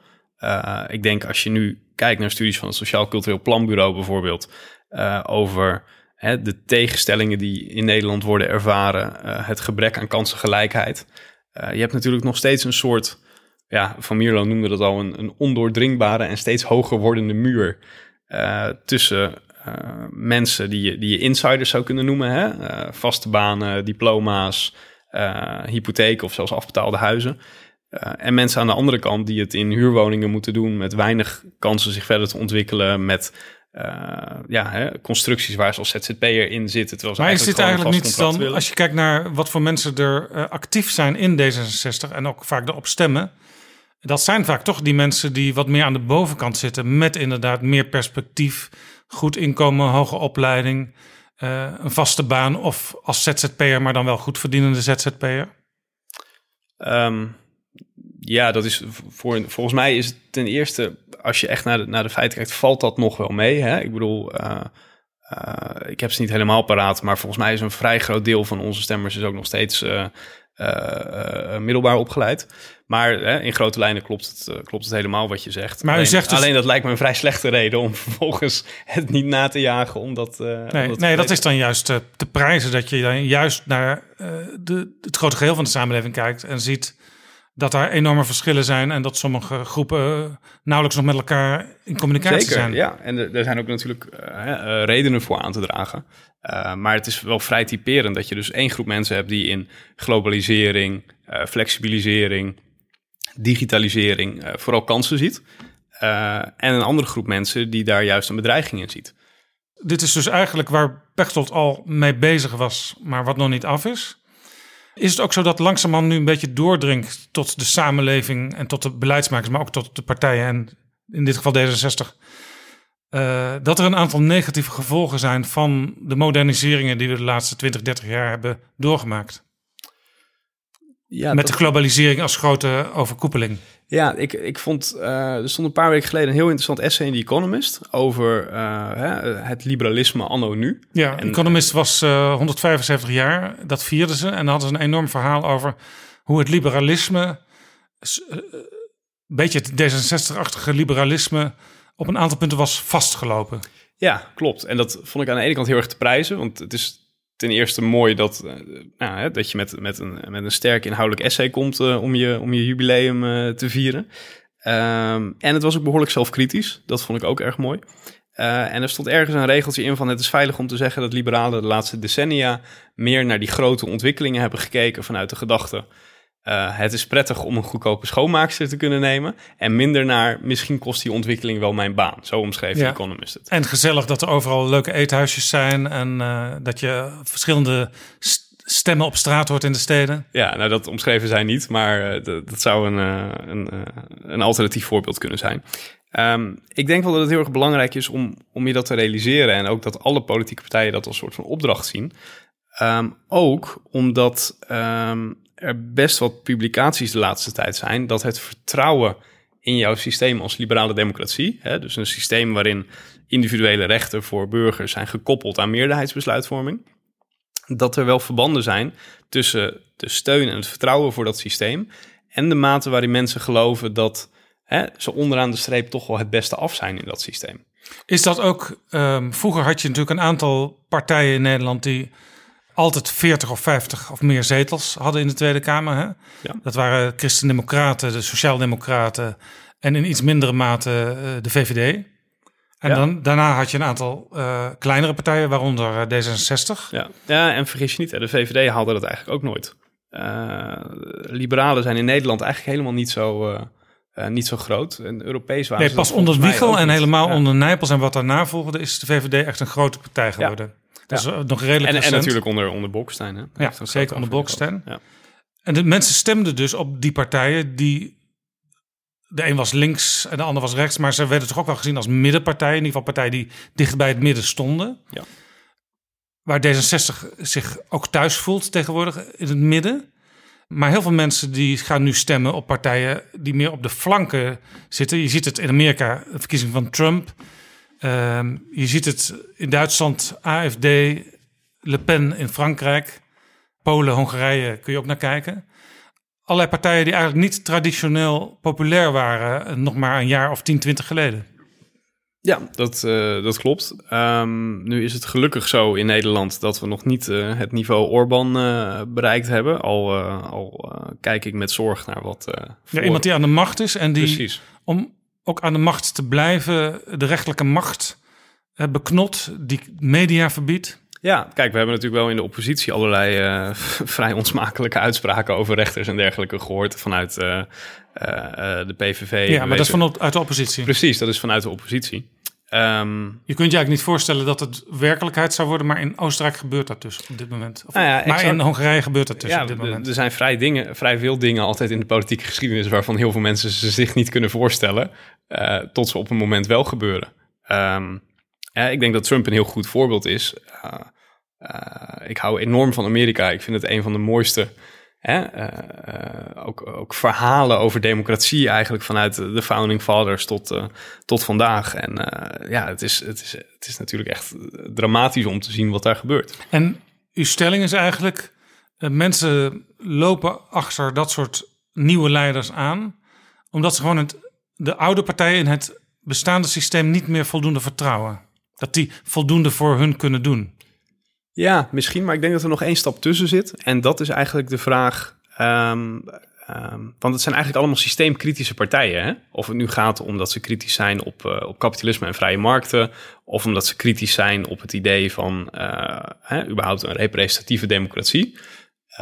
Uh, ik denk als je nu kijkt naar studies van het Sociaal Cultureel Planbureau bijvoorbeeld, uh, over hè, de tegenstellingen die in Nederland worden ervaren, uh, het gebrek aan kansengelijkheid. Uh, je hebt natuurlijk nog steeds een soort, ja, Van Mierlo noemde dat al, een, een ondoordringbare en steeds hoger wordende muur uh, tussen uh, mensen die je, die je insiders zou kunnen noemen, hè? Uh, vaste banen, diploma's, uh, hypotheken of zelfs afbetaalde huizen. Uh, en mensen aan de andere kant die het in huurwoningen moeten doen, met weinig kansen zich verder te ontwikkelen, met uh, ja, hè, constructies waar ze als Z Z P'er in zitten. Terwijl ze maar is dit eigenlijk niet dan, willen. Als je kijkt naar wat voor mensen er uh, actief zijn in D zesenzestig en ook vaak erop stemmen, dat zijn vaak toch die mensen die wat meer aan de bovenkant zitten, met inderdaad meer perspectief, goed inkomen, hoge opleiding, uh, een vaste baan of als Z Z P'er, maar dan wel goed verdienende Z Z P'er. Um, Ja, dat is voor, volgens mij is het ten eerste, als je echt naar de, naar de feiten kijkt, valt dat nog wel mee. Hè? Ik bedoel, uh, uh, ik heb ze niet helemaal paraat, maar volgens mij is een vrij groot deel van onze stemmers is ook nog steeds uh, uh, uh, middelbaar opgeleid. Maar uh, in grote lijnen klopt het, uh, klopt het helemaal wat je zegt. Maar alleen, u zegt dus, alleen dat lijkt me een vrij slechte reden om vervolgens het niet na te jagen. Omdat, uh, nee, omdat nee dat is dan juist te, te prijzen dat je dan juist naar uh, de, het grote geheel van de samenleving kijkt en ziet dat er enorme verschillen zijn en dat sommige groepen nauwelijks nog met elkaar in communicatie Zeker, zijn. Ja, en er, er zijn ook natuurlijk uh, uh, redenen voor aan te dragen. Uh, maar het is wel vrij typerend dat je dus één groep mensen hebt die in globalisering, uh, flexibilisering, digitalisering uh, vooral kansen ziet. Uh, en een andere groep mensen die daar juist een bedreiging in ziet. Dit is dus eigenlijk waar Pechtold al mee bezig was, maar wat nog niet af is. Is het ook zo dat langzamerhand nu een beetje doordringt tot de samenleving en tot de beleidsmakers, maar ook tot de partijen en in dit geval D zesenzestig, uh, dat er een aantal negatieve gevolgen zijn van de moderniseringen die we de laatste twintig, dertig jaar hebben doorgemaakt? Ja, met dat... de globalisering als grote overkoepeling. Ja, ik, ik vond, uh, er stond een paar weken geleden een heel interessant essay in The Economist over uh, het liberalisme anno nu. Ja, The Economist was uh, honderdvijfenzeventig jaar, dat vierden ze. En dan hadden ze een enorm verhaal over hoe het liberalisme, uh, een beetje het D zesenzestig-achtige liberalisme, op een aantal punten was vastgelopen. Ja, klopt. En dat vond ik aan de ene kant heel erg te prijzen, want het is ten eerste mooi dat, nou, dat je met, met, een, met een sterk inhoudelijk essay komt uh, om, je, om je jubileum uh, te vieren. Um, en het was ook behoorlijk zelfkritisch. Dat vond ik ook erg mooi. Uh, en er stond ergens een regeltje in van het is veilig om te zeggen dat liberalen de laatste decennia meer naar die grote ontwikkelingen hebben gekeken vanuit de gedachte. Uh, het is prettig om een goedkope schoonmaakster te kunnen nemen en minder naar misschien kost die ontwikkeling wel mijn baan. Zo omschreef ja. de Economist het. En gezellig dat er overal leuke eethuisjes zijn en uh, dat je verschillende stemmen op straat hoort in de steden. Ja, nou dat omschreven zij niet, maar uh, dat, dat zou een, uh, een, uh, een alternatief voorbeeld kunnen zijn. Um, ik denk wel dat het heel erg belangrijk is om, om je dat te realiseren en ook dat alle politieke partijen dat als soort van opdracht zien. Um, ook omdat um, er best wat publicaties de laatste tijd zijn dat het vertrouwen in jouw systeem als liberale democratie, hè, dus een systeem waarin individuele rechten voor burgers zijn gekoppeld aan meerderheidsbesluitvorming, dat er wel verbanden zijn tussen de steun en het vertrouwen voor dat systeem en de mate waarin mensen geloven dat hè, ze onderaan de streep toch wel het beste af zijn in dat systeem. Is dat ook, um, vroeger had je natuurlijk een aantal partijen in Nederland die altijd veertig of vijftig of meer zetels hadden in de Tweede Kamer. Hè? Ja. Dat waren Christen-Democraten, de Sociaal-Democraten en in iets mindere mate uh, de V V D. En ja. dan, daarna had je een aantal uh, kleinere partijen, waaronder D zesenzestig. Ja. ja, en vergis je niet, de V V D haalde dat eigenlijk ook nooit. Uh, liberalen zijn in Nederland eigenlijk helemaal niet zo, uh, uh, niet zo groot. En Europees waren nee, pas onder Wiegel en helemaal ja. onder Nijpels en wat daarna volgde, is de V V D echt een grote partij geworden. Ja. Dus ja. nog redelijk en, en natuurlijk onder, onder Bolkestein. Hè? Ja, zeker onder Bolkestein. Ja. En de mensen stemden dus op die partijen die... De een was links en de ander was rechts. Maar ze werden toch ook wel gezien als middenpartijen. In ieder geval partijen die dicht bij het midden stonden. Ja. Waar D zesenzestig zich ook thuis voelt tegenwoordig in het midden. Maar heel veel mensen die gaan nu stemmen op partijen die meer op de flanken zitten. Je ziet het in Amerika, de verkiezing van Trump... Um, je ziet het in Duitsland, A F D, Le Pen in Frankrijk, Polen, Hongarije kun je ook naar kijken. Allerlei partijen die eigenlijk niet traditioneel populair waren, nog maar een jaar of tien, twintig geleden. Ja, dat, uh, dat klopt. Um, nu is het gelukkig zo in Nederland dat we nog niet uh, het niveau Orbán uh, bereikt hebben. Al, uh, al uh, kijk ik met zorg naar wat... Uh, voor... ja, iemand die aan de macht is en die... Precies. om ook aan de macht te blijven, de rechterlijke macht eh, beknot, die media verbiedt? Ja, kijk, we hebben natuurlijk wel in de oppositie allerlei uh, vrij onsmakelijke uitspraken over rechters en dergelijke gehoord vanuit uh, uh, de P V V. Ja, maar dat is vanuit de oppositie. Precies, dat is vanuit de oppositie. Um, je kunt je eigenlijk niet voorstellen dat het werkelijkheid zou worden, maar in Oostenrijk gebeurt dat dus op dit moment. Of, nou ja, maar zou, in Hongarije gebeurt dat dus ja, op dit moment. Er zijn vrij, dingen, vrij veel dingen altijd in de politieke geschiedenis waarvan heel veel mensen ze zich niet kunnen voorstellen, uh, tot ze op een moment wel gebeuren. Um, ja, ik denk dat Trump een heel goed voorbeeld is. Uh, uh, ik hou enorm van Amerika. Ik vind het een van de mooiste... Hè, uh, uh, ook, ook verhalen over democratie eigenlijk vanuit de Founding Fathers tot, uh, tot vandaag. En uh, ja, het is, het, is, het is natuurlijk echt dramatisch om te zien wat daar gebeurt. En uw stelling is eigenlijk, uh, mensen lopen achter dat soort nieuwe leiders aan, omdat ze gewoon het, de oude partijen in het bestaande systeem niet meer voldoende vertrouwen. Dat die voldoende voor hun kunnen doen. Ja, misschien, maar ik denk dat er nog één stap tussen zit. En dat is eigenlijk de vraag... Um, um, want het zijn eigenlijk allemaal systeemkritische partijen. Hè? Of het nu gaat omdat ze kritisch zijn op, uh, op kapitalisme en vrije markten... of omdat ze kritisch zijn op het idee van... Uh, hè, überhaupt een representatieve democratie.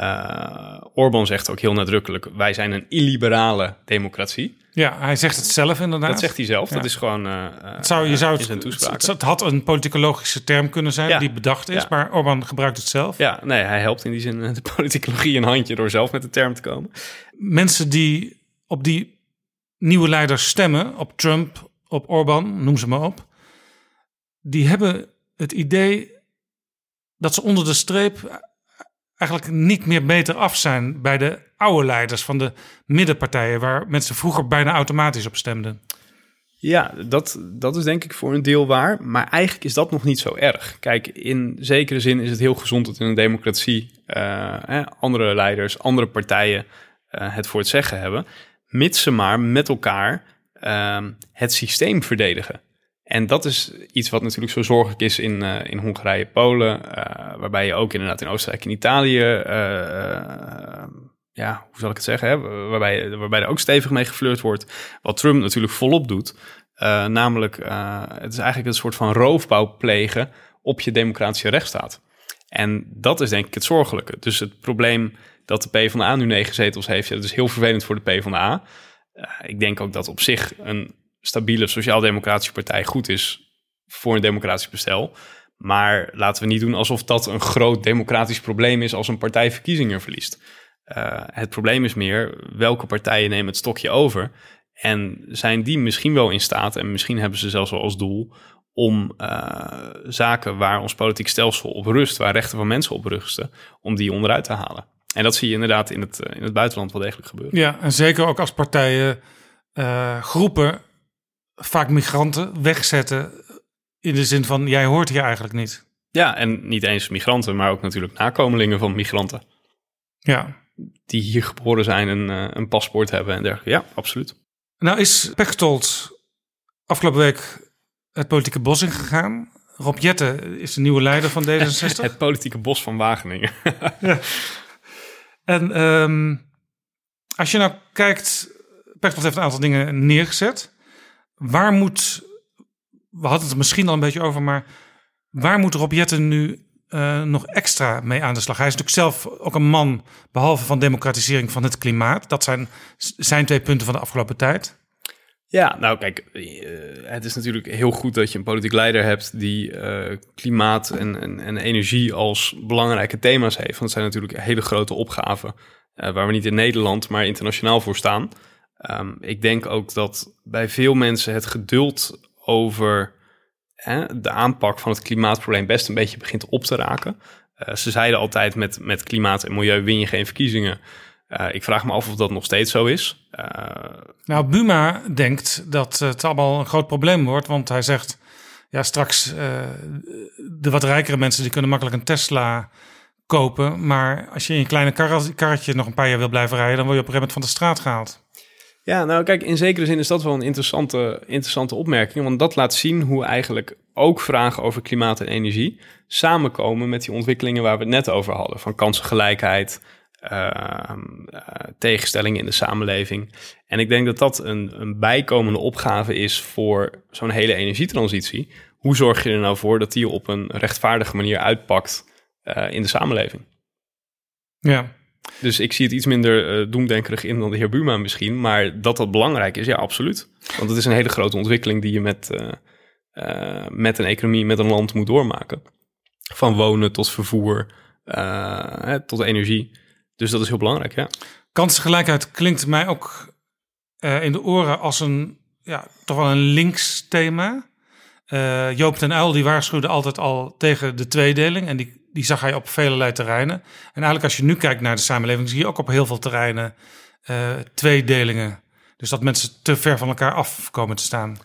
Uh, Orbán zegt ook heel nadrukkelijk... wij zijn een illiberale democratie. Ja, hij zegt het zelf inderdaad. Dat zegt hij zelf, ja. Dat is gewoon uh, het zou, je uh, zou het, het, het, het had een politicologische term kunnen zijn ja. die bedacht is, ja. maar Orbán gebruikt het zelf. Ja, nee, hij helpt in die zin de politicologie een handje door zelf met de term te komen. Mensen die op die nieuwe leiders stemmen, op Trump, op Orbán, noem ze maar op, die hebben het idee dat ze onder de streep eigenlijk niet meer beter af zijn bij de oude leiders van de middenpartijen... waar mensen vroeger bijna automatisch op stemden. Ja, dat, dat is denk ik voor een deel waar. Maar eigenlijk is dat nog niet zo erg. Kijk, in zekere zin is het heel gezond dat in een democratie... Uh, eh, andere leiders, andere partijen uh, het voor het zeggen hebben... mits ze maar met elkaar uh, het systeem verdedigen. En dat is iets wat natuurlijk zo zorgelijk is in, uh, in Hongarije, Polen... Uh, waarbij je ook inderdaad in Oostenrijk en Italië... Uh, ja, hoe zal ik het zeggen, hè? Waarbij, waarbij er ook stevig mee geflirt wordt. Wat Trump natuurlijk volop doet. Uh, namelijk, uh, het is eigenlijk een soort van roofbouw plegen op je democratische rechtsstaat. En dat is denk ik het zorgelijke. Dus het probleem dat de PvdA nu negen zetels heeft, ja, dat is heel vervelend voor de PvdA. Uh, ik denk ook dat op zich een stabiele sociaal-democratische partij goed is voor een democratisch bestel. Maar laten we niet doen alsof dat een groot democratisch probleem is als een partij verkiezingen verliest. Uh, het probleem is meer, welke partijen nemen het stokje over? En zijn die misschien wel in staat, en misschien hebben ze zelfs wel als doel... om uh, zaken waar ons politiek stelsel op rust, waar rechten van mensen op rusten, om die onderuit te halen. En dat zie je inderdaad in het, in het buitenland wel degelijk gebeuren. Ja, en zeker ook als partijen uh, groepen, vaak migranten, wegzetten in de zin van, jij hoort hier eigenlijk niet. Ja, en niet eens migranten, maar ook natuurlijk nakomelingen van migranten. Ja. Die hier geboren zijn en uh, een paspoort hebben en dergelijke. Ja, absoluut. Nou is Pechtold afgelopen week het politieke bos ingegaan. Rob Jetten is de nieuwe leider van D zesenzestig. Het politieke bos van Wageningen. Ja. En um, als je nou kijkt, Pechtold heeft een aantal dingen neergezet. Waar moet, we hadden het er misschien al een beetje over, maar waar moet Rob Jetten nu uh, nog extra mee aan de slag? Hij is natuurlijk zelf ook een man, behalve van democratisering van het klimaat. Dat zijn zijn twee punten van de afgelopen tijd. Ja, nou kijk, het is natuurlijk heel goed dat je een politiek leider hebt die uh, klimaat en, en, en energie als belangrijke thema's heeft. Want dat zijn natuurlijk hele grote opgaven uh, waar we niet in Nederland, maar internationaal voor staan. Um, ik denk ook dat bij veel mensen het geduld over eh, de aanpak van het klimaatprobleem best een beetje begint op te raken. Uh, ze zeiden altijd met, met klimaat en milieu win je geen verkiezingen. Uh, ik vraag me af of dat nog steeds zo is. Uh, nou, Buma denkt dat het allemaal een groot probleem wordt. Want hij zegt, ja, straks uh, de wat rijkere mensen die kunnen makkelijk een Tesla kopen. Maar als je in je kleine kar- karretje nog een paar jaar wil blijven rijden, dan word je op een gegeven moment van de straat gehaald. Ja, nou kijk, in zekere zin is dat wel een interessante, interessante opmerking. Want dat laat zien hoe eigenlijk ook vragen over klimaat en energie samenkomen met die ontwikkelingen waar we het net over hadden. Van kansengelijkheid, Uh, uh, tegenstellingen in de samenleving. En ik denk dat dat een, een bijkomende opgave is voor zo'n hele energietransitie. Hoe zorg je er nou voor dat die op een rechtvaardige manier uitpakt uh, in de samenleving? Ja. Dus ik zie het iets minder uh, doemdenkerig in dan de heer Buma misschien, maar dat dat belangrijk is, ja, absoluut. Want het is een hele grote ontwikkeling die je met, uh, uh, met een economie, met een land moet doormaken. Van wonen tot vervoer, uh, hè, tot energie. Dus dat is heel belangrijk, ja. Kansengelijkheid klinkt mij ook uh, in de oren als een, ja, toch wel een links thema. Uh, Joop ten Uyl die waarschuwde altijd al tegen de tweedeling en die, die zag hij op velerlei terreinen. En eigenlijk als je nu kijkt naar de samenleving zie je ook op heel veel terreinen uh, tweedelingen. Dus dat mensen te ver van elkaar af komen te staan.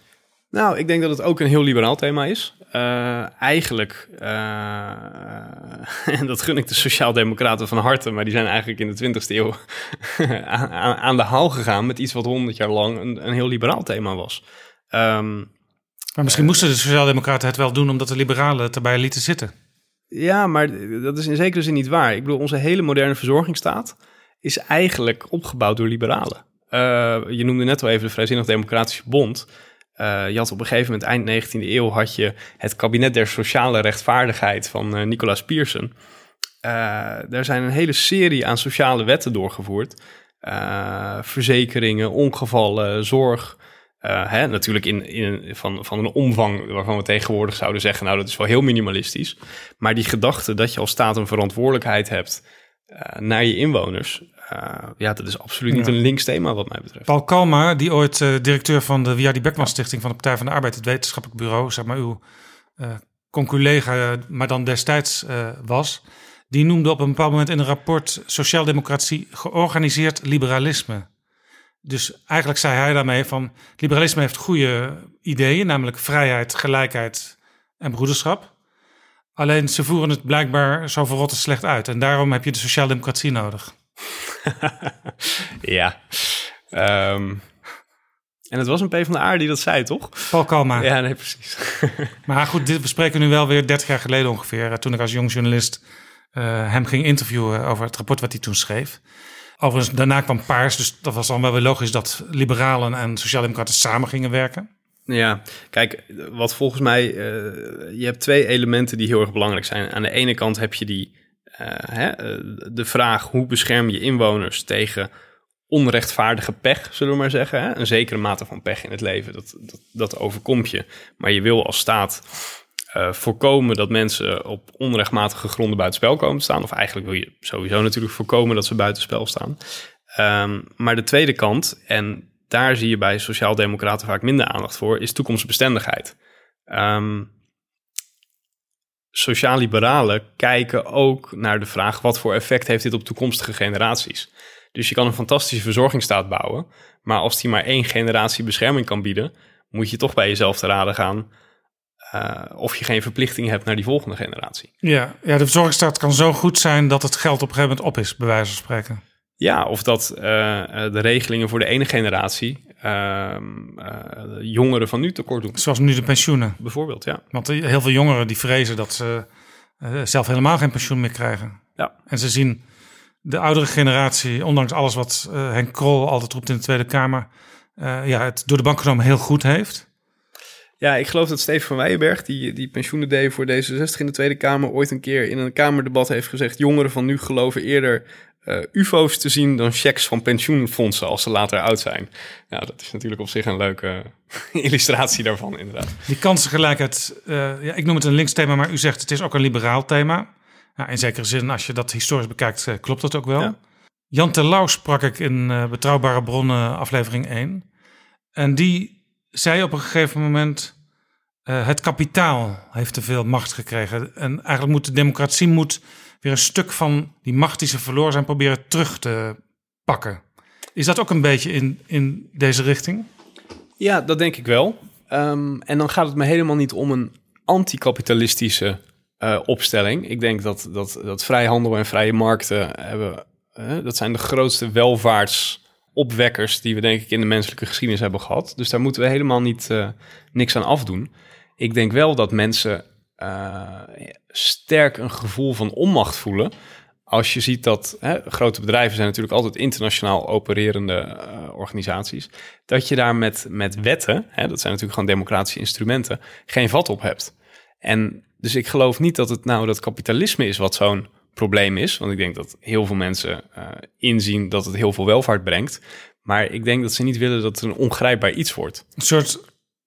Nou, ik denk dat het ook een heel liberaal thema is. Uh, eigenlijk, uh, en dat gun ik de sociaaldemocraten van harte, maar die zijn eigenlijk in de twintigste eeuw aan, aan de haal gegaan met iets wat honderd jaar lang een, een heel liberaal thema was. Um, maar misschien uh, moesten de sociaaldemocraten het wel doen omdat de liberalen het erbij lieten zitten. Ja, maar dat is in zekere zin niet waar. Ik bedoel, onze hele moderne verzorgingsstaat is eigenlijk opgebouwd door liberalen. Uh, je noemde net al even de Vrijzinnig Democratische Bond. Uh, je had op een gegeven moment, eind negentiende eeuw, had je het kabinet der sociale rechtvaardigheid van uh, Nicolaas Pearson. Uh, daar zijn een hele serie aan sociale wetten doorgevoerd. Uh, verzekeringen, ongevallen, zorg. Uh, hè, natuurlijk in, in, van, van een omvang waarvan we tegenwoordig zouden zeggen, nou, dat is wel heel minimalistisch. Maar die gedachte dat je als staat een verantwoordelijkheid hebt uh, naar je inwoners, Uh, ja, dat is absoluut niet ja. een links thema wat mij betreft. Paul Kalma, die ooit uh, directeur van de Wim Deetman Stichting van de Partij van de Arbeid, het wetenschappelijk bureau, zeg maar uw uh, conculega, maar dan destijds uh, was, die noemde op een bepaald moment in een rapport sociaaldemocratie georganiseerd liberalisme. Dus eigenlijk zei hij daarmee van, liberalisme heeft goede ideeën, namelijk vrijheid, gelijkheid en broederschap. Alleen ze voeren het blijkbaar zo verrotte slecht uit en daarom heb je de sociaaldemocratie nodig. ja. Um, en het was een PvdA die dat zei, toch? Paul Kalma. Ja, nee, precies. maar goed, dit bespreken we nu wel weer dertig jaar geleden ongeveer. Toen ik als jong journalist uh, hem ging interviewen over het rapport wat hij toen schreef. Overigens, daarna kwam Paars. Dus dat was dan wel weer logisch dat liberalen en sociaaldemocraten samen gingen werken. Ja, kijk, wat volgens mij... Uh, je hebt twee elementen die heel erg belangrijk zijn. Aan de ene kant heb je die... Uh, hè, de vraag hoe bescherm je inwoners tegen onrechtvaardige pech, zullen we maar zeggen. Hè? Een zekere mate van pech in het leven, dat, dat, dat overkomt je. Maar je wil als staat uh, voorkomen dat mensen op onrechtmatige gronden buitenspel komen te staan. Of eigenlijk wil je sowieso natuurlijk voorkomen dat ze buitenspel staan. Um, maar de tweede kant, en daar zie je bij sociaaldemocraten vaak minder aandacht voor, is toekomstbestendigheid. Um, sociaal-liberalen kijken ook naar de vraag, wat voor effect heeft dit op toekomstige generaties? Dus je kan een fantastische verzorgingsstaat bouwen, maar als die maar één generatie bescherming kan bieden, moet je toch bij jezelf te raden gaan uh, of je geen verplichting hebt naar die volgende generatie. Ja, ja, de verzorgingsstaat kan zo goed zijn dat het geld op een gegeven moment op is, bij wijze van spreken. Ja, of dat uh, de regelingen voor de ene generatie uh, uh, jongeren van nu tekort doen. Zoals nu de pensioenen. Bijvoorbeeld, ja. Want heel veel jongeren die vrezen dat ze uh, zelf helemaal geen pensioen meer krijgen. Ja. En ze zien de oudere generatie, ondanks alles wat uh, Henk Krol altijd roept in de Tweede Kamer, uh, ja, het door de bank genomen heel goed heeft. Ja, ik geloof dat Steven van Weijenberg, die, die pensioenen deed voor D zesenzestig in de Tweede Kamer, ooit een keer in een Kamerdebat heeft gezegd, jongeren van nu geloven eerder Uh, ufo's te zien dan cheques van pensioenfondsen als ze later oud zijn. Nou, dat is natuurlijk op zich een leuke uh, illustratie daarvan, inderdaad. Die kansengelijkheid, uh, ja, ik noem het een links thema, maar u zegt het is ook een liberaal thema. Nou, in zekere zin, als je dat historisch bekijkt, uh, klopt dat ook wel. Ja. Jan Terlouw sprak ik in uh, Betrouwbare Bronnen aflevering één. En die zei op een gegeven moment, uh, het kapitaal heeft te veel macht gekregen. En eigenlijk moet de democratie moet weer een stuk van die macht die ze verloren zijn proberen terug te pakken. Is dat ook een beetje in, in deze richting? Ja, dat denk ik wel. Um, en dan gaat het me helemaal niet om een anticapitalistische uh, opstelling. Ik denk dat, dat, dat vrijhandel en vrije markten hebben, uh, dat zijn de grootste welvaartsopwekkers die we denk ik in de menselijke geschiedenis hebben gehad. Dus daar moeten we helemaal niet uh, niks aan afdoen. Ik denk wel dat mensen Uh, sterk een gevoel van onmacht voelen. Als je ziet dat hè, grote bedrijven zijn natuurlijk altijd internationaal opererende uh, organisaties. Dat je daar met, met wetten, hè, dat zijn natuurlijk gewoon democratische instrumenten, geen vat op hebt. En dus ik geloof niet dat het nou dat kapitalisme is wat zo'n probleem is. Want ik denk dat heel veel mensen uh, inzien dat het heel veel welvaart brengt. Maar ik denk dat ze niet willen dat het een ongrijpbaar iets wordt. Een soort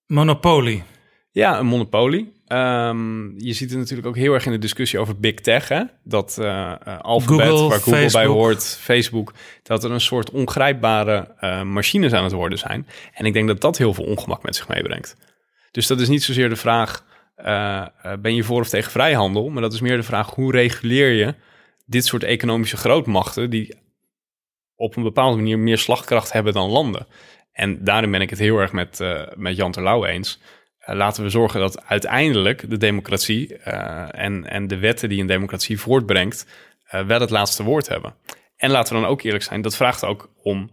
monopolie. Ja, een monopolie. Um, je ziet het natuurlijk ook heel erg in de discussie over big tech. Hè? Dat uh, uh, Alphabet, Google, waar Google Facebook bij hoort, Facebook, dat er een soort ongrijpbare uh, machines aan het worden zijn. En ik denk dat dat heel veel ongemak met zich meebrengt. Dus dat is niet zozeer de vraag, uh, uh, ben je voor of tegen vrijhandel? Maar dat is meer de vraag, hoe reguleer je dit soort economische grootmachten die op een bepaalde manier meer slagkracht hebben dan landen? En daarin ben ik het heel erg met, uh, met Jan Terlouw eens. Laten we zorgen dat uiteindelijk de democratie uh, en, en de wetten die een democratie voortbrengt uh, wel het laatste woord hebben. En laten we dan ook eerlijk zijn, dat vraagt ook om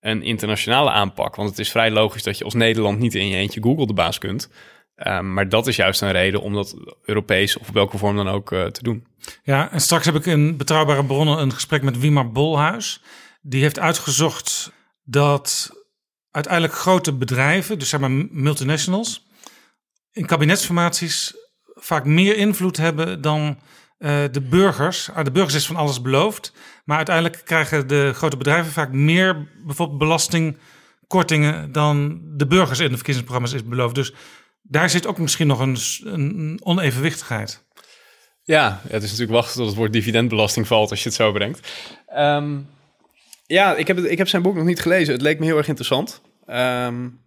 een internationale aanpak. Want het is vrij logisch dat je als Nederland niet in je eentje Google de baas kunt. Uh, maar dat is juist een reden om dat Europees of op welke vorm dan ook uh, te doen. Ja, en straks heb ik in Betrouwbare Bronnen een gesprek met Wimar Bolhuis. Die heeft uitgezocht dat uiteindelijk grote bedrijven, dus zeg maar multinationals, in kabinetsformaties vaak meer invloed hebben dan uh, de burgers. Uh, de burgers is van alles beloofd. Maar uiteindelijk krijgen de grote bedrijven vaak meer bijvoorbeeld belastingkortingen dan de burgers in de verkiezingsprogramma's is beloofd. Dus daar zit ook misschien nog een, een onevenwichtigheid. Ja, het is natuurlijk wachten tot het woord dividendbelasting valt als je het zo brengt. Um, ja, ik heb, het, ik heb zijn boek nog niet gelezen. Het leek me heel erg interessant. Um,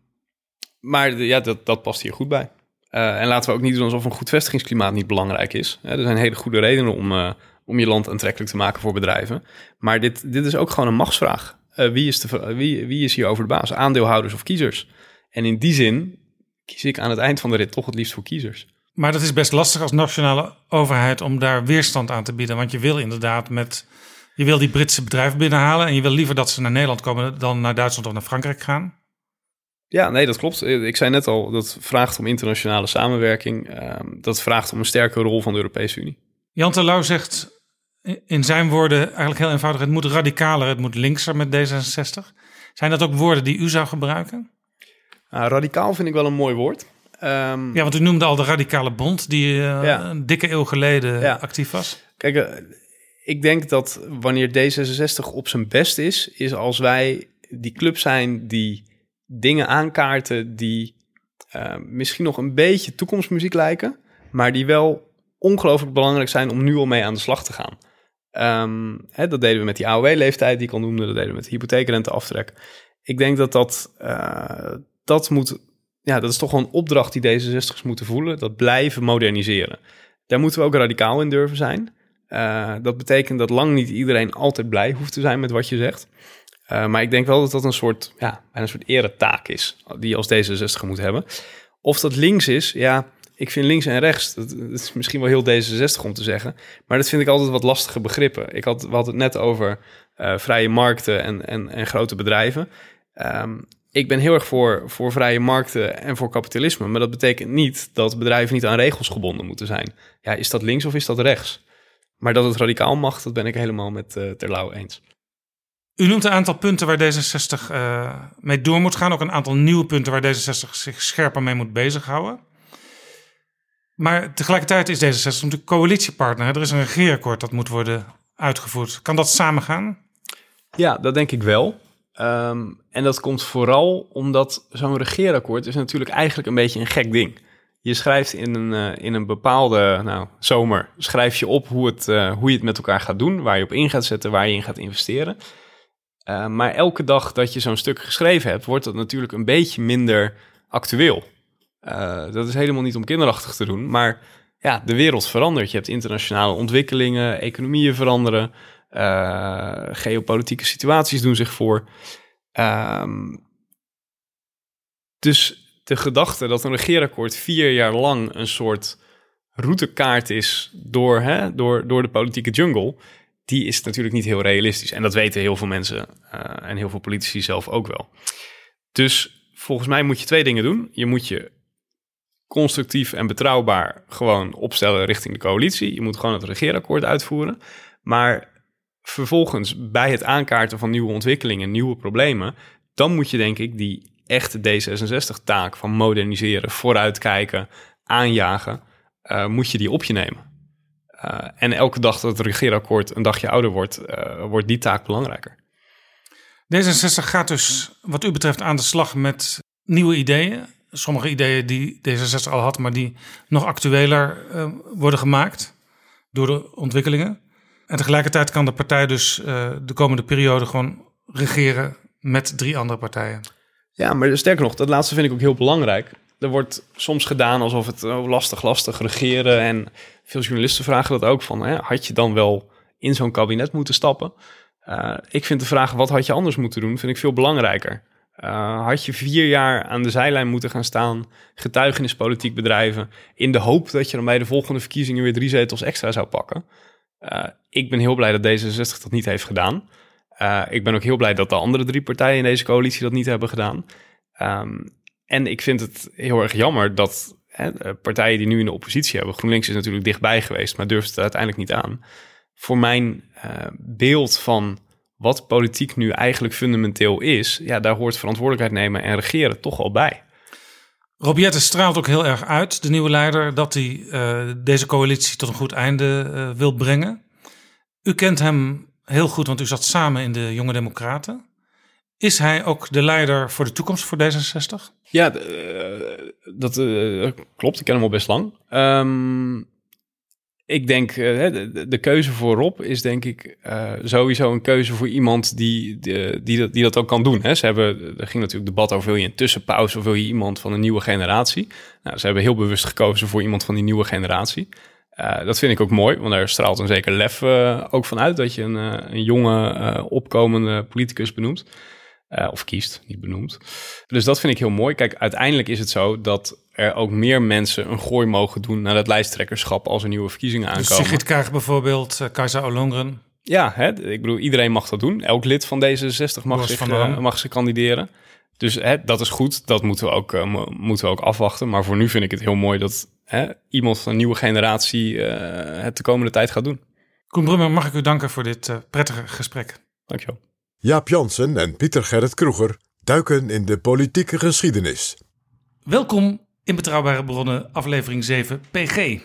maar de, ja, dat, dat past hier goed bij. Uh, en laten we ook niet doen alsof een goed vestigingsklimaat niet belangrijk is. Hè, er zijn hele goede redenen om, uh, om je land aantrekkelijk te maken voor bedrijven. Maar dit, dit is ook gewoon een machtsvraag. Uh, wie is de, wie, wie is hier over de baas? Aandeelhouders of kiezers? En in die zin kies ik aan het eind van de rit toch het liefst voor kiezers. Maar dat is best lastig als nationale overheid om daar weerstand aan te bieden. Want je wil inderdaad met, je wil die Britse bedrijven binnenhalen en je wil liever dat ze naar Nederland komen dan naar Duitsland of naar Frankrijk gaan. Ja, nee, dat klopt. Ik zei net al, dat vraagt om internationale samenwerking. Uh, dat vraagt om een sterke rol van de Europese Unie. Jan Terlouw zegt in zijn woorden eigenlijk heel eenvoudig, het moet radicaler, het moet linkser met D zesenzestig. Zijn dat ook woorden die u zou gebruiken? Uh, radicaal vind ik wel een mooi woord. Um, ja, want u noemde al de radicale bond die uh, ja. een dikke eeuw geleden ja. actief was. Kijk, uh, ik denk dat wanneer D zesenzestig op zijn best is, is als wij die club zijn die dingen aankaarten die uh, misschien nog een beetje toekomstmuziek lijken, maar die wel ongelooflijk belangrijk zijn om nu al mee aan de slag te gaan. Um, hè, dat deden we met die A O W-leeftijd die ik al noemde, dat deden we met de hypotheekrenteaftrek. Ik denk dat dat, uh, dat moet, ja, dat is toch wel een opdracht die D zesenzestigers moeten voelen. Dat blijven moderniseren. Daar moeten we ook radicaal in durven zijn. Uh, dat betekent dat lang niet iedereen altijd blij hoeft te zijn met wat je zegt. Uh, maar ik denk wel dat dat een soort, ja, een soort eretaak is die je als D zesenzestigers moet hebben. Of dat links is, ja, ik vind links en rechts, dat, dat is misschien wel heel D zesenzestig om te zeggen, maar dat vind ik altijd wat lastige begrippen. Ik had, we hadden het net over uh, vrije markten en, en, en grote bedrijven. Um, ik ben heel erg voor, voor vrije markten en voor kapitalisme, maar dat betekent niet dat bedrijven niet aan regels gebonden moeten zijn. Ja, is dat links of is dat rechts? Maar dat het radicaal mag, dat ben ik helemaal met uh, Terlouw eens. U noemt een aantal punten waar D zesenzestig uh, mee door moet gaan. Ook een aantal nieuwe punten waar D zesenzestig zich scherper mee moet bezighouden. Maar tegelijkertijd is D zesenzestig natuurlijk coalitiepartner. Hè? Er is een regeerakkoord dat moet worden uitgevoerd. Kan dat samengaan? Ja, dat denk ik wel. Um, en dat komt vooral omdat zo'n regeerakkoord is natuurlijk eigenlijk een beetje een gek ding. Je schrijft in een, uh, in een bepaalde nou, zomer schrijf je op hoe, het, uh, hoe je het met elkaar gaat doen, waar je op in gaat zetten, waar je in gaat investeren. Uh, maar elke dag dat je zo'n stuk geschreven hebt, wordt dat natuurlijk een beetje minder actueel. Uh, dat is helemaal niet om kinderachtig te doen, maar ja, de wereld verandert. Je hebt internationale ontwikkelingen, economieën veranderen, uh, geopolitieke situaties doen zich voor. Uh, dus de gedachte dat een regeerakkoord vier jaar lang een soort routekaart is door, hè, door, door de politieke jungle, die is natuurlijk niet heel realistisch. En dat weten heel veel mensen uh, en heel veel politici zelf ook wel. Dus volgens mij moet je twee dingen doen. Je moet je constructief en betrouwbaar gewoon opstellen richting de coalitie. Je moet gewoon het regeerakkoord uitvoeren. Maar vervolgens bij het aankaarten van nieuwe ontwikkelingen, nieuwe problemen, dan moet je denk ik die echte D zesenzestig-taak van moderniseren, vooruitkijken, aanjagen, uh, moet je die op je nemen. Uh, en elke dag dat het regeerakkoord een dagje ouder wordt, uh, wordt die taak belangrijker. D zesenzestig gaat dus wat u betreft aan de slag met nieuwe ideeën. Sommige ideeën die D zesenzestig al had, maar die nog actueler uh, worden gemaakt door de ontwikkelingen. En tegelijkertijd kan de partij dus uh, de komende periode gewoon regeren met drie andere partijen. Ja, maar sterker nog, dat laatste vind ik ook heel belangrijk. Er wordt soms gedaan alsof het lastig, lastig regeren. En veel journalisten vragen dat ook van, hè, had je dan wel in zo'n kabinet moeten stappen? Uh, ik vind de vraag, wat had je anders moeten doen, vind ik veel belangrijker. Uh, had je vier jaar aan de zijlijn moeten gaan staan, getuigenispolitiek bedrijven, in de hoop dat je dan bij de volgende verkiezingen weer drie zetels extra zou pakken? Uh, ik ben heel blij dat D zesenzestig dat niet heeft gedaan. Uh, ik ben ook heel blij dat de andere drie partijen in deze coalitie dat niet hebben gedaan. Um, en ik vind het heel erg jammer dat hè, partijen die nu in de oppositie hebben, GroenLinks is natuurlijk dichtbij geweest, maar durft het uiteindelijk niet aan. Voor mijn uh, beeld van wat politiek nu eigenlijk fundamenteel is, ja, daar hoort verantwoordelijkheid nemen en regeren toch al bij. Rob Jetten straalt ook heel erg uit, de nieuwe leider, dat hij uh, deze coalitie tot een goed einde uh, wil brengen. U kent hem heel goed, want u zat samen in de Jonge Democraten. Is hij ook de leider voor de toekomst voor D zesenzestig? Ja, uh, dat uh, klopt. Ik ken hem al best lang. Um, ik denk, uh, de, de keuze voor Rob is denk ik uh, sowieso een keuze voor iemand die, die, die, dat, die dat ook kan doen. Hè. Ze hebben, er ging natuurlijk debat over, wil je een tussenpauze of wil je iemand van een nieuwe generatie? Nou, ze hebben heel bewust gekozen voor iemand van die nieuwe generatie. Uh, dat vind ik ook mooi, want daar straalt een zeker lef uh, ook van uit dat je een, uh, een jonge, uh, opkomende politicus benoemt. Uh, of kiest, niet benoemt. Dus dat vind ik heel mooi. Kijk, uiteindelijk is het zo dat er ook meer mensen een gooi mogen doen naar het lijsttrekkerschap als er nieuwe verkiezingen aankomen. Dus Sigrid Kaag bijvoorbeeld, uh, Kajsa Ollongren. Ja, hè, ik bedoel, iedereen mag dat doen. Elk lid van D zesenzestig mag zich, uh, mag zich kandideren. Dus hè, dat is goed, dat moeten we, ook, uh, moeten we ook afwachten. Maar voor nu vind ik het heel mooi dat hè, iemand van een nieuwe generatie uh, het de komende tijd gaat doen. Coen Brummer, mag ik u danken voor dit uh, prettige gesprek. Dankjewel. Jaap Jansen en Pieter Gerrit Kroeger duiken in de politieke geschiedenis. Welkom in Betrouwbare Bronnen, aflevering zeven P G.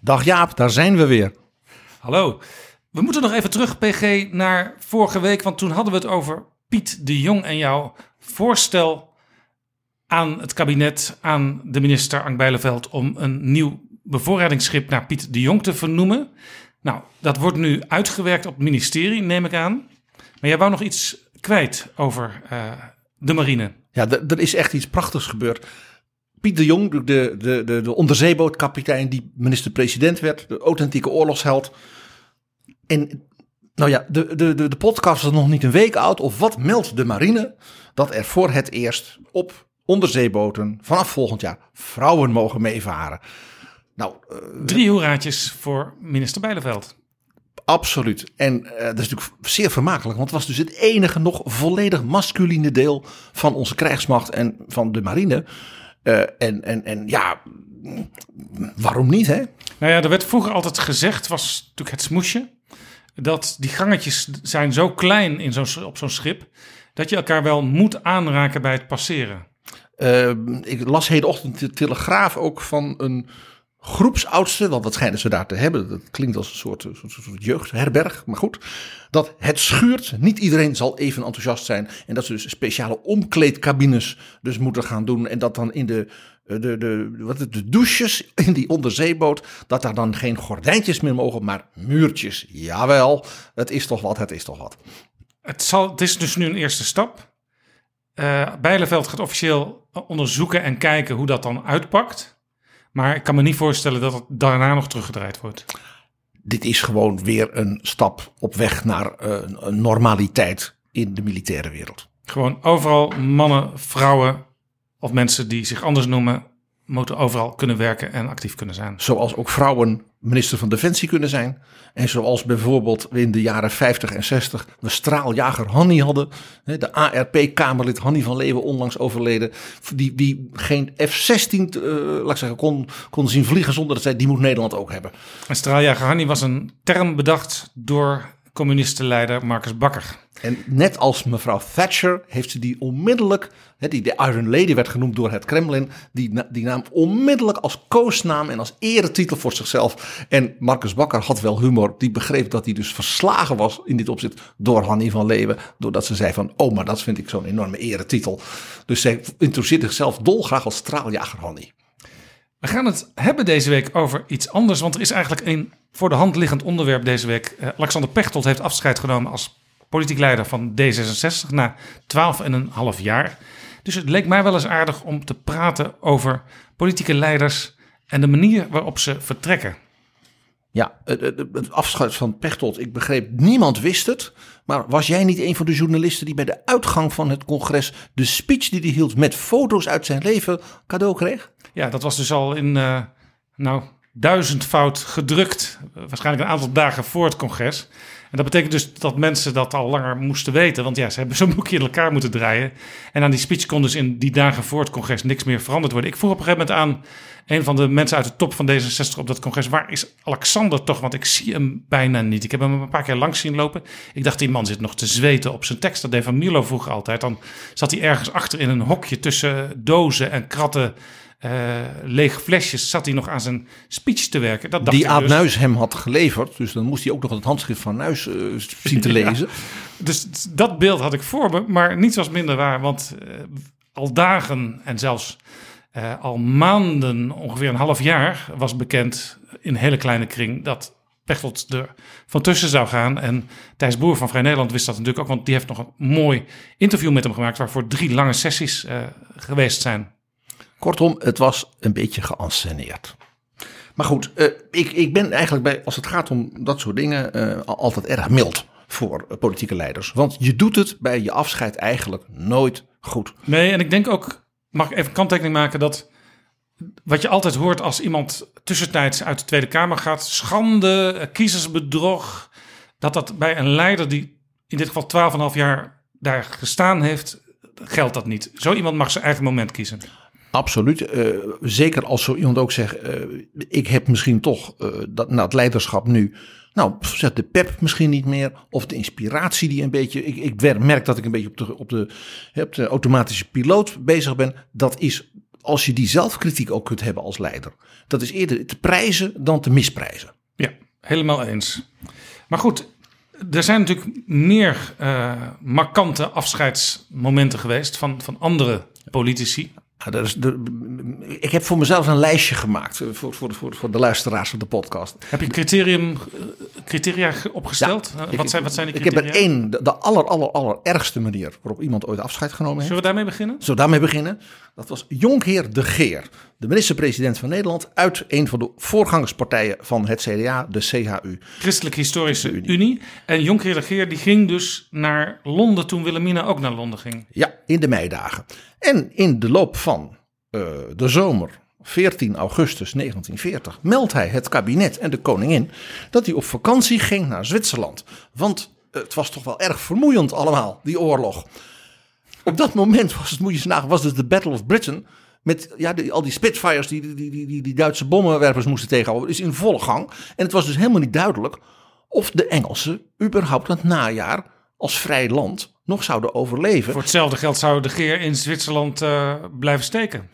Dag Jaap, daar zijn we weer. Hallo. We moeten nog even terug, P G, naar vorige week, want toen hadden we het over Piet de Jong en jouw voorstel aan het kabinet, aan de minister Ank Bijleveld, om een nieuw bevoorradingsschip naar Piet de Jong te vernoemen. Nou, dat wordt nu uitgewerkt op het ministerie, neem ik aan. Maar jij wou nog iets kwijt over uh, de marine. Ja, d- er is echt iets prachtigs gebeurd. Piet de Jong, de, de, de, de onderzeebootkapitein die minister-president werd, de authentieke oorlogsheld. En nou ja, de, de, de podcast was nog niet een week oud. Of wat meldt de marine? Dat er voor het eerst op onderzeeboten vanaf volgend jaar vrouwen mogen meevaren. Nou, uh, Drie hoeraatjes voor minister Bijleveld. Absoluut. En uh, dat is natuurlijk zeer vermakelijk. Want het was dus het enige nog volledig masculine deel van onze krijgsmacht en van de marine. Uh, en, en, en ja, waarom niet, hè? Nou ja, er werd vroeger altijd gezegd, was natuurlijk het smoesje, dat die gangetjes zijn zo klein in zo'n, op zo'n schip, dat je elkaar wel moet aanraken bij het passeren. Uh, ik las hedenochtend de Telegraaf ook van een groepsoudste, want dat schijnen ze daar te hebben. Dat klinkt als een soort, soort, soort jeugdherberg, maar goed. Dat het schuurt. Niet iedereen zal even enthousiast zijn. En dat ze dus speciale omkleedcabines dus moeten gaan doen. En dat dan in de, de, de, wat het, de douches in die onderzeeboot, dat daar dan geen gordijntjes meer mogen, maar muurtjes. Jawel, het is toch wat, het is toch wat. Het, zal, het is dus nu een eerste stap. Uh, Bijleveld gaat officieel onderzoeken en kijken hoe dat dan uitpakt. Maar ik kan me niet voorstellen dat het daarna nog teruggedraaid wordt. Dit is gewoon weer een stap op weg naar uh, een normaliteit in de militaire wereld. Gewoon overal mannen, vrouwen of mensen die zich anders noemen, moeten overal kunnen werken en actief kunnen zijn. Zoals ook vrouwen minister van Defensie kunnen zijn. En zoals bijvoorbeeld in de jaren vijftig en zestig... de straaljager Hanni hadden. De A R P-kamerlid Hanni van Leeuwen, onlangs overleden. Die, die geen F zestien uh, laat ik zeggen, kon, kon zien vliegen zonder dat zij... die moet Nederland ook hebben. En straaljager Hanni was een term bedacht door communistenleider Marcus Bakker. En net als mevrouw Thatcher heeft ze die onmiddellijk, hè, die de Iron Lady werd genoemd door het Kremlin, die, die naam onmiddellijk als koosnaam en als eretitel voor zichzelf. En Marcus Bakker had wel humor, die begreep dat hij dus verslagen was in dit opzicht door Hanni van Leeuwen, doordat ze zei van, oh, maar dat vind ik zo'n enorme eretitel. Dus zij introduceert zichzelf dolgraag als straaljager Hanni. We gaan het hebben deze week over iets anders, want er is eigenlijk een voor de hand liggend onderwerp deze week. Uh, Alexander Pechtold heeft afscheid genomen als politiek leider van D zesenzestig na twaalf en een half jaar. Dus het leek mij wel eens aardig om te praten over politieke leiders en de manier waarop ze vertrekken. Ja, het afscheid van Pechtold, ik begreep, niemand wist het. Maar was jij niet een van de journalisten die bij de uitgang van het congres de speech die hij hield met foto's uit zijn leven cadeau kreeg? Ja, dat was dus al in uh, nou, duizendvoud gedrukt. Waarschijnlijk een aantal dagen voor het congres. En dat betekent dus dat mensen dat al langer moesten weten. Want ja, ze hebben zo'n boekje in elkaar moeten draaien. En aan die speech kon dus in die dagen voor het congres niks meer veranderd worden. Ik vroeg op een gegeven moment aan een van de mensen uit de top van D zesenzestig op dat congres: waar is Alexander toch? Want ik zie hem bijna niet. Ik heb hem een paar keer langs zien lopen. Ik dacht, die man zit nog te zweten op zijn tekst. Dat deed Van Mierlo vroeger altijd. Dan zat hij ergens achter in een hokje tussen dozen en kratten. Uh, leeg flesjes, zat hij nog aan zijn speech te werken. Dat dacht die Aad dus. Nuis hem had geleverd, dus dan moest hij ook nog het handschrift van Nuis uh, zien te lezen. Ja, dus dat beeld had ik voor me, maar niets was minder waar, want uh, al dagen en zelfs uh, al maanden, ongeveer een half jaar, was bekend in een hele kleine kring dat Pechtold er van tussen zou gaan. En Thijs Boer van Vrij Nederland wist dat natuurlijk ook, want die heeft nog een mooi interview met hem gemaakt waarvoor drie lange sessies uh, geweest zijn. Kortom, het was een beetje geënsceneerd. Maar goed, uh, ik, ik ben eigenlijk bij, als het gaat om dat soort dingen, uh, altijd erg mild voor uh, politieke leiders. Want je doet het bij je afscheid eigenlijk nooit goed. Nee, en ik denk ook, mag ik even kanttekening maken, dat wat je altijd hoort als iemand tussentijds uit de Tweede Kamer gaat, schande, kiezersbedrog, dat dat bij een leider die in dit geval twaalf en een half jaar daar gestaan heeft, geldt dat niet. Zo iemand mag zijn eigen moment kiezen. Absoluut. Uh, zeker als zo iemand ook zegt, uh, ik heb misschien toch uh, dat, nou, het leiderschap nu, nou, zet de pep misschien niet meer. Of de inspiratie die een beetje, ik, ik merk dat ik een beetje op de, op, de, op de automatische piloot bezig ben. Dat is, als je die zelfkritiek ook kunt hebben als leider. Dat is eerder te prijzen dan te misprijzen. Ja, helemaal eens. Maar goed, er zijn natuurlijk meer uh, markante afscheidsmomenten geweest van, van andere politici. Ja, dat is de, ik heb voor mezelf een lijstje gemaakt voor, voor, voor, voor de luisteraars van de podcast. Heb je criterium criteria opgesteld? Ja, wat, ik, zijn, wat zijn de criteria? Ik heb er één, de, de aller, aller, aller ergste manier waarop iemand ooit afscheid genomen heeft. Zullen we daarmee beginnen? Zullen we daarmee beginnen? Dat was Jonkheer de Geer, de minister-president van Nederland, uit een van de voorgangerspartijen van het C D A, de C H U. Christelijk Historische Unie. Unie. En Jonkheer de Geer die ging dus naar Londen toen Wilhelmina ook naar Londen ging. Ja, in de meidagen. En in de loop van uh, de zomer... veertien augustus negentien veertig meldt hij het kabinet en de koningin dat hij op vakantie ging naar Zwitserland. Want het was toch wel erg vermoeiend allemaal, die oorlog. Op dat moment was het, moet je nagaan, was het de Battle of Britain. Met ja, die, al die Spitfires die, die, die, die, die Duitse bommenwerpers moesten tegenhouden. Is in volle gang. En het was dus helemaal niet duidelijk of de Engelsen überhaupt het najaar als vrij land nog zouden overleven. Voor hetzelfde geld zou de Geer in Zwitserland uh, blijven steken.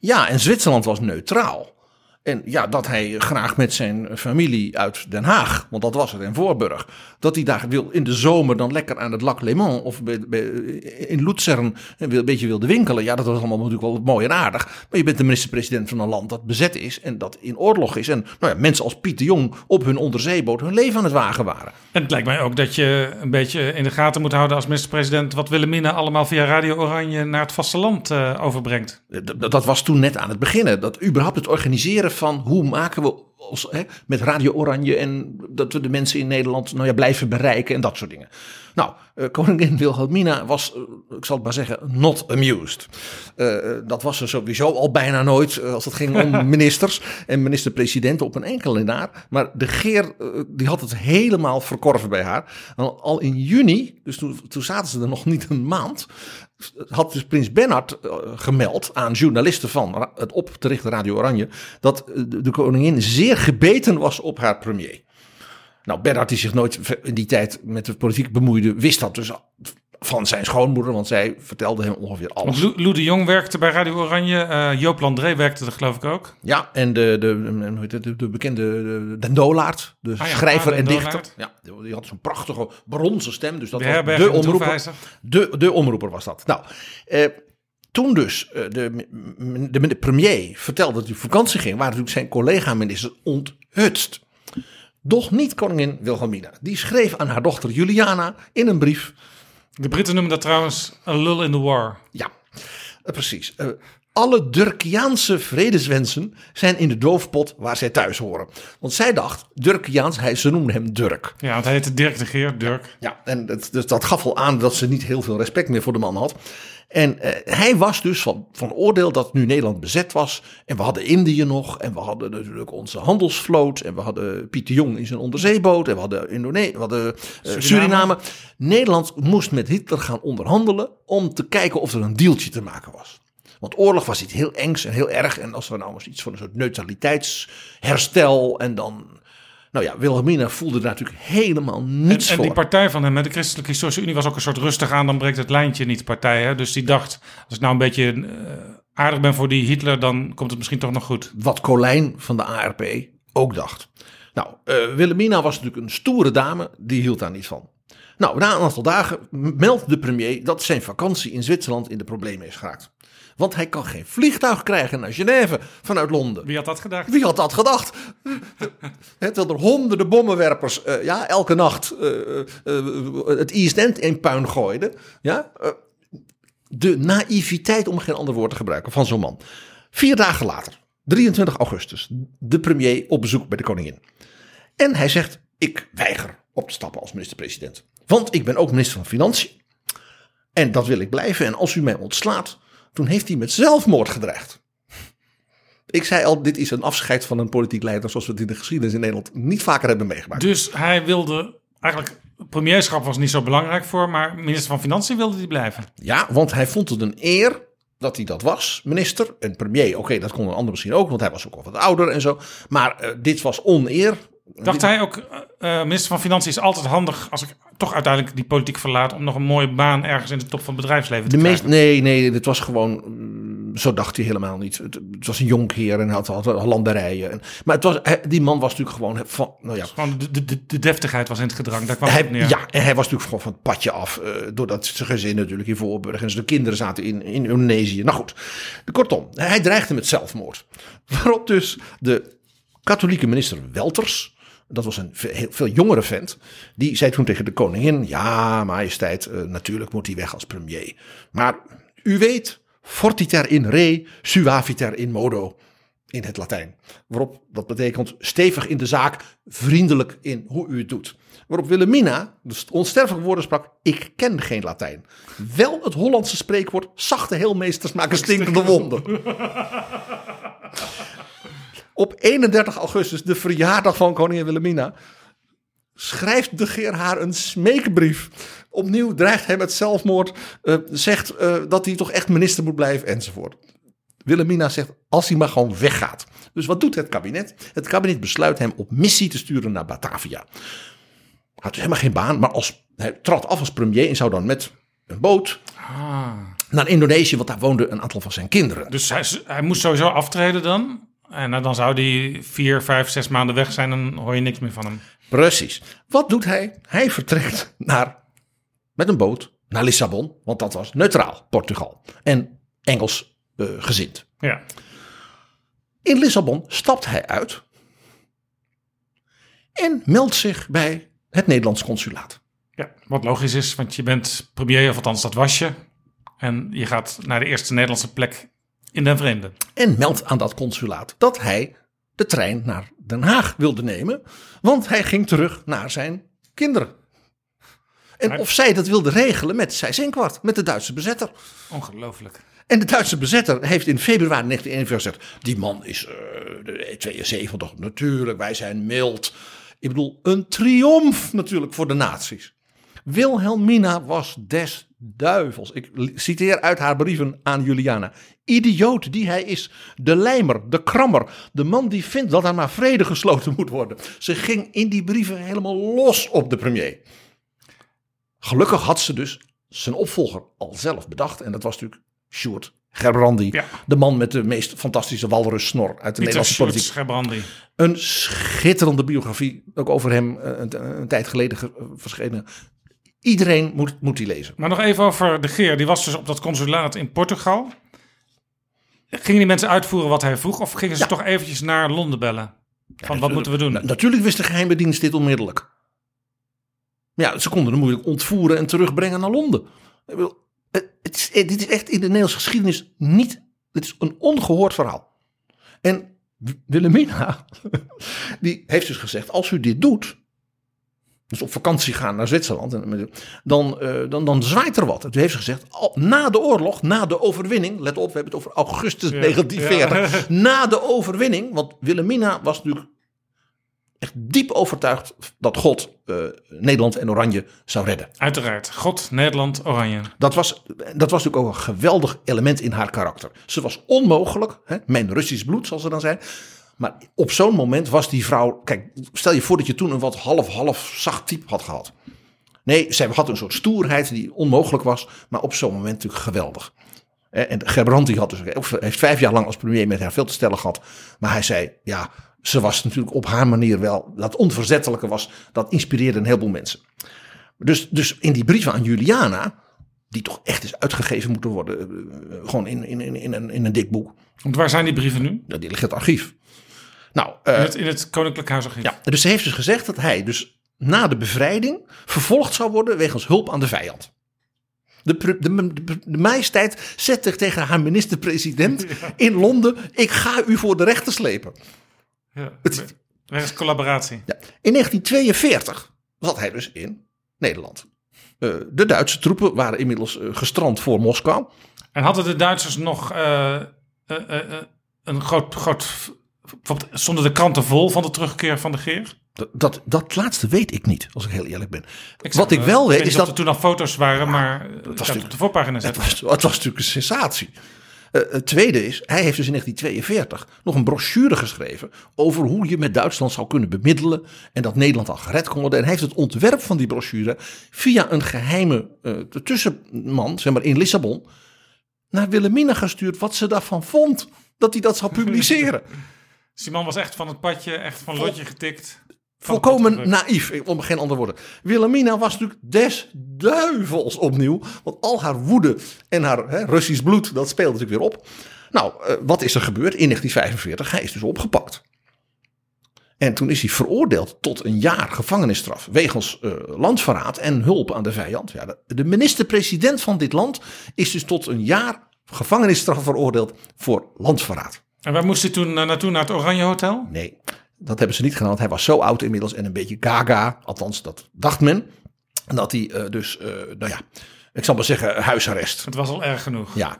Ja, en Zwitserland was neutraal. En ja, dat hij graag met zijn familie uit Den Haag, want dat was het, in Voorburg, dat hij daar wil in de zomer dan lekker aan het Lac Léman of bij, bij, in Luzern een beetje wilde winkelen. Ja, dat was allemaal natuurlijk wel mooi en aardig. Maar je bent de minister-president van een land dat bezet is en dat in oorlog is. En nou ja, mensen als Piet de Jong op hun onderzeeboot hun leven aan het wagen waren. En het lijkt mij ook dat je een beetje in de gaten moet houden als minister-president wat Wilhelmina allemaal via Radio Oranje naar het vasteland uh, overbrengt. Dat, dat was toen net aan het beginnen. Dat überhaupt het organiseren van hoe maken we ons, hè, met Radio Oranje en dat we de mensen in Nederland nou ja, blijven bereiken en dat soort dingen. Nou, uh, koningin Wilhelmina was, uh, ik zal het maar zeggen, not amused. Uh, dat was ze sowieso al bijna nooit uh, als het ging om ministers en minister-presidenten op een enkele naar. Maar de Geer, uh, die had het helemaal verkorven bij haar. Al, al in juni, dus toen, toen zaten ze er nog niet een maand, had dus prins Bernhard uh, gemeld aan journalisten van ra- het op te richten Radio Oranje, dat uh, de koningin zeer gebeten was op haar premier. Nou, Bernhard, die zich nooit in die tijd met de politiek bemoeide, wist dat dus van zijn schoonmoeder, want zij vertelde hem ongeveer alles. Want Lou de Jong werkte bij Radio Oranje, uh, Joop Landré werkte er geloof ik ook. Ja, en de, de, de, de, de bekende Den Dolaert, de ah, ja, schrijver ah, en dichter. Ja, die had zo'n prachtige bronzen stem, dus dat de was de omroeper. De, de omroeper was dat. Nou, eh, toen dus uh, de, de, de premier vertelde dat hij op vakantie ging, waren natuurlijk zijn collega-minister onthutst. Doch niet koningin Wilhelmina. Die schreef aan haar dochter Juliana in een brief. De Britten noemen dat trouwens een lull in the war. Ja, precies. Uh, alle Dirkiaanse vredeswensen zijn in de doofpot waar zij thuis horen. Want zij dacht, Dirkiaans, hij, ze noemden hem Dirk. Ja, want hij heette Dirk de Geer, Dirk. Ja, en het, dus dat gaf al aan dat ze niet heel veel respect meer voor de man had. En eh, hij was dus van, van oordeel dat nu Nederland bezet was. En we hadden Indië nog. En we hadden natuurlijk onze handelsvloot. En we hadden Piet de Jong in zijn onderzeeboot. En we hadden, Indone- we hadden eh, Suriname. Suriname. Nederland moest met Hitler gaan onderhandelen om te kijken of er een dealtje te maken was. Want oorlog was iets heel engs en heel erg. En als er nou eens iets van een soort neutraliteitsherstel en dan... Nou ja, Wilhelmina voelde daar natuurlijk helemaal niets en, voor. En die partij van hem, de Christelijke Historische Unie, was ook een soort rustig aan, dan breekt het lijntje niet partij. Hè? Dus die dacht, als ik nou een beetje uh, aardig ben voor die Hitler, dan komt het misschien toch nog goed. Wat Colijn van de A R P ook dacht. Nou, uh, Wilhelmina was natuurlijk een stoere dame, die hield daar niet van. Nou, na een aantal dagen meldt de premier dat zijn vakantie in Zwitserland in de problemen is geraakt. Want hij kan geen vliegtuig krijgen naar Genève vanuit Londen. Wie had dat gedacht? Wie had dat gedacht? Terwijl er honderden bommenwerpers uh, ja, elke nacht uh, uh, uh, het East End in puin gooiden. Ja? Uh, de naïviteit, om geen ander woord te gebruiken, van zo'n man. Vier dagen later, drieëntwintig augustus, de premier op bezoek bij de koningin. En hij zegt, ik weiger op te stappen als minister-president. Want ik ben ook minister van Financiën. En dat wil ik blijven. En als u mij ontslaat... Toen heeft hij met zelfmoord gedreigd. Ik zei al, dit is een afscheid van een politiek leider... zoals we het in de geschiedenis in Nederland niet vaker hebben meegemaakt. Dus hij wilde... Eigenlijk, premierschap was niet zo belangrijk voor... maar minister van Financiën wilde hij blijven. Ja, want hij vond het een eer dat hij dat was, minister. En premier, oké, okay, dat kon een ander misschien ook... want hij was ook al wat ouder en zo. Maar uh, dit was oneer... Dacht hij ook, uh, minister van Financiën is altijd handig... als ik toch uiteindelijk die politiek verlaat... om nog een mooie baan ergens in de top van het bedrijfsleven te de meest, krijgen? Nee, nee, dit was gewoon... Um, zo dacht hij helemaal niet. Het, het was een jonkheer en had, had landerijen. En, maar het was, hij, die man was natuurlijk gewoon... Van, nou ja, gewoon de, de, de deftigheid was in het gedrang, daar kwam hij, het neer. Ja, en hij was natuurlijk gewoon van het padje af... Uh, doordat zijn gezin natuurlijk in Voorburg... en zijn kinderen zaten in, in Indonesië. Nou goed, kortom, hij dreigde met zelfmoord. Waarop dus de katholieke minister Welters... Dat was een heel veel jongere vent. Die zei toen tegen de koningin: ja, majesteit, uh, natuurlijk moet hij weg als premier. Maar u weet, fortiter in re, suaviter in modo. In het Latijn. Waarop, dat betekent stevig in de zaak, vriendelijk in hoe u het doet. Waarop Wilhelmina de onsterfelijke woorden sprak: ik ken geen Latijn. Wel het Hollandse spreekwoord: zachte heelmeesters maken stinkende wonden. Op eenendertig augustus, de verjaardag van koningin Wilhelmina, schrijft de Geer haar een smeekbrief. Opnieuw dreigt hij met zelfmoord. Uh, zegt uh, dat hij toch echt minister moet blijven enzovoort. Wilhelmina zegt: als hij maar gewoon weggaat. Dus wat doet het kabinet? Het kabinet besluit hem op missie te sturen naar Batavia. Had dus helemaal geen baan, maar als, hij trad af als premier en zou dan met een boot ah. naar Indonesië, want daar woonden een aantal van zijn kinderen. Dus hij, hij moest sowieso aftreden dan? En dan zou die vier, vijf, zes maanden weg zijn en hoor je niks meer van hem. Precies. Wat doet hij? Hij vertrekt naar, met een boot naar Lissabon, want dat was neutraal Portugal en Engels Uh, gezind. Ja. In Lissabon stapt hij uit en meldt zich bij het Nederlands consulaat. Ja, wat logisch is, want je bent premier, of althans dat was je, en je gaat naar de eerste Nederlandse plek in den vreemde. En meldt aan dat consulaat dat hij de trein naar Den Haag wilde nemen, want hij ging terug naar zijn kinderen. En hij... of zij dat wilde regelen met Seyss-Inquart, met de Duitse bezetter. Ongelooflijk. En de Duitse bezetter heeft in februari negentien eenenveertig gezegd: die man is uh, tweeënzeventig, natuurlijk, wij zijn mild. Ik bedoel, een triomf natuurlijk voor de nazi's. Wilhelmina was des duivels. Ik citeer uit haar brieven aan Juliana. Idioot die hij is. De lijmer, de krammer. De man die vindt dat er maar vrede gesloten moet worden. Ze ging in die brieven helemaal los op de premier. Gelukkig had ze dus zijn opvolger al zelf bedacht. En dat was natuurlijk Sjoerd Gerbrandy. Ja. De man met de meest fantastische walrussnor uit de Pieter Nederlandse politiek. Sjoerd Gerbrandy. Een schitterende biografie. Ook over hem een, een tijd geleden verschenen. Iedereen moet, moet die lezen. Maar nog even over de Geer. Die was dus op dat consulaat in Portugal. Gingen die mensen uitvoeren wat hij vroeg? Of gingen ze ja. toch eventjes naar Londen bellen? Van ja, wat moeten we doen? Na, natuurlijk wist de geheime dienst dit onmiddellijk. Ja, ze konden hem moeilijk ontvoeren en terugbrengen naar Londen. Ik bedoel, het is, dit is echt in de Nederlandse geschiedenis niet... Het is een ongehoord verhaal. En Wilhelmina, die heeft dus gezegd: als u dit doet, dus op vakantie gaan naar Zwitserland, dan, dan, dan zwaait er wat. En toen heeft ze gezegd: na de oorlog, na de overwinning... Let op, we hebben het over augustus ja, negentien veertig. Ja. Na de overwinning, want Wilhelmina was natuurlijk echt diep overtuigd dat God uh, Nederland en Oranje zou redden. Uiteraard. God, Nederland, Oranje. Dat was, dat was natuurlijk ook een geweldig element in haar karakter. Ze was onmogelijk. Hè, mijn Russisch bloed, zal ze dan zijn. Maar op zo'n moment was die vrouw... Kijk, stel je voor dat je toen een wat half-half zacht type had gehad. Nee, zij had een soort stoerheid die onmogelijk was. Maar op zo'n moment natuurlijk geweldig. En Gerbrandy had dus, heeft vijf jaar lang als premier met haar veel te stellen gehad. Maar hij zei, ja... Ze was natuurlijk op haar manier wel... Dat onverzettelijke was... Dat inspireerde een heleboel mensen. Dus, dus in die brieven aan Juliana... Die toch echt eens uitgegeven moeten worden... Gewoon in, in, in, in, een, in een dik boek. Want waar zijn die brieven nu? Die liggen in het archief. Nou, uh, in, het, in het Koninklijk Huisarchief. Ja, dus ze heeft dus gezegd dat hij dus... Na de bevrijding vervolgd zou worden... Wegens hulp aan de vijand. De, de, de, de, de majesteit zet zich tegen haar minister-president... Ja. In Londen... Ik ga u voor de rechter slepen... Ja, wegens collaboratie. Ja. In negentien tweeënveertig zat hij dus in Nederland. Uh, de Duitse troepen waren inmiddels uh, gestrand voor Moskou. En hadden de Duitsers nog uh, uh, uh, een groot... groot stonden de kranten vol van de terugkeer van de Geer? Dat, dat, dat laatste weet ik niet, als ik heel eerlijk ben. Ik Wat ik wel weet is dat... er toen al foto's waren, ja, maar dat was op de voorpagina zetten. Het was, het was natuurlijk een sensatie. Uh, het tweede is, hij heeft dus in negentien tweeënveertig nog een brochure geschreven over hoe je met Duitsland zou kunnen bemiddelen en dat Nederland al gered kon worden. En hij heeft het ontwerp van die brochure via een geheime uh, tussenman, zeg maar in Lissabon, naar Wilhelmina gestuurd wat ze daarvan vond dat hij dat zou publiceren. Die man was echt van het padje, echt van lotje getikt. Volkomen naïef, om geen ander woorden. Wilhelmina was natuurlijk des duivels opnieuw. Want al haar woede en haar hè, Russisch bloed, dat speelde natuurlijk weer op. Nou, uh, wat is er gebeurd in negentien vijfenveertig? Hij is dus opgepakt. En toen is hij veroordeeld tot een jaar gevangenisstraf wegens uh, landverraad en hulp aan de vijand. Ja, de minister-president van dit land is dus tot een jaar gevangenisstraf veroordeeld voor landverraad. En waar moest hij toen uh, naartoe? Naar het Oranje Hotel? Nee, dat hebben ze niet gedaan. Hij was zo oud inmiddels en een beetje gaga. Althans, dat dacht men. Dat hij uh, dus, uh, nou ja, ik zal maar zeggen huisarrest. Het was al erg genoeg. Ja.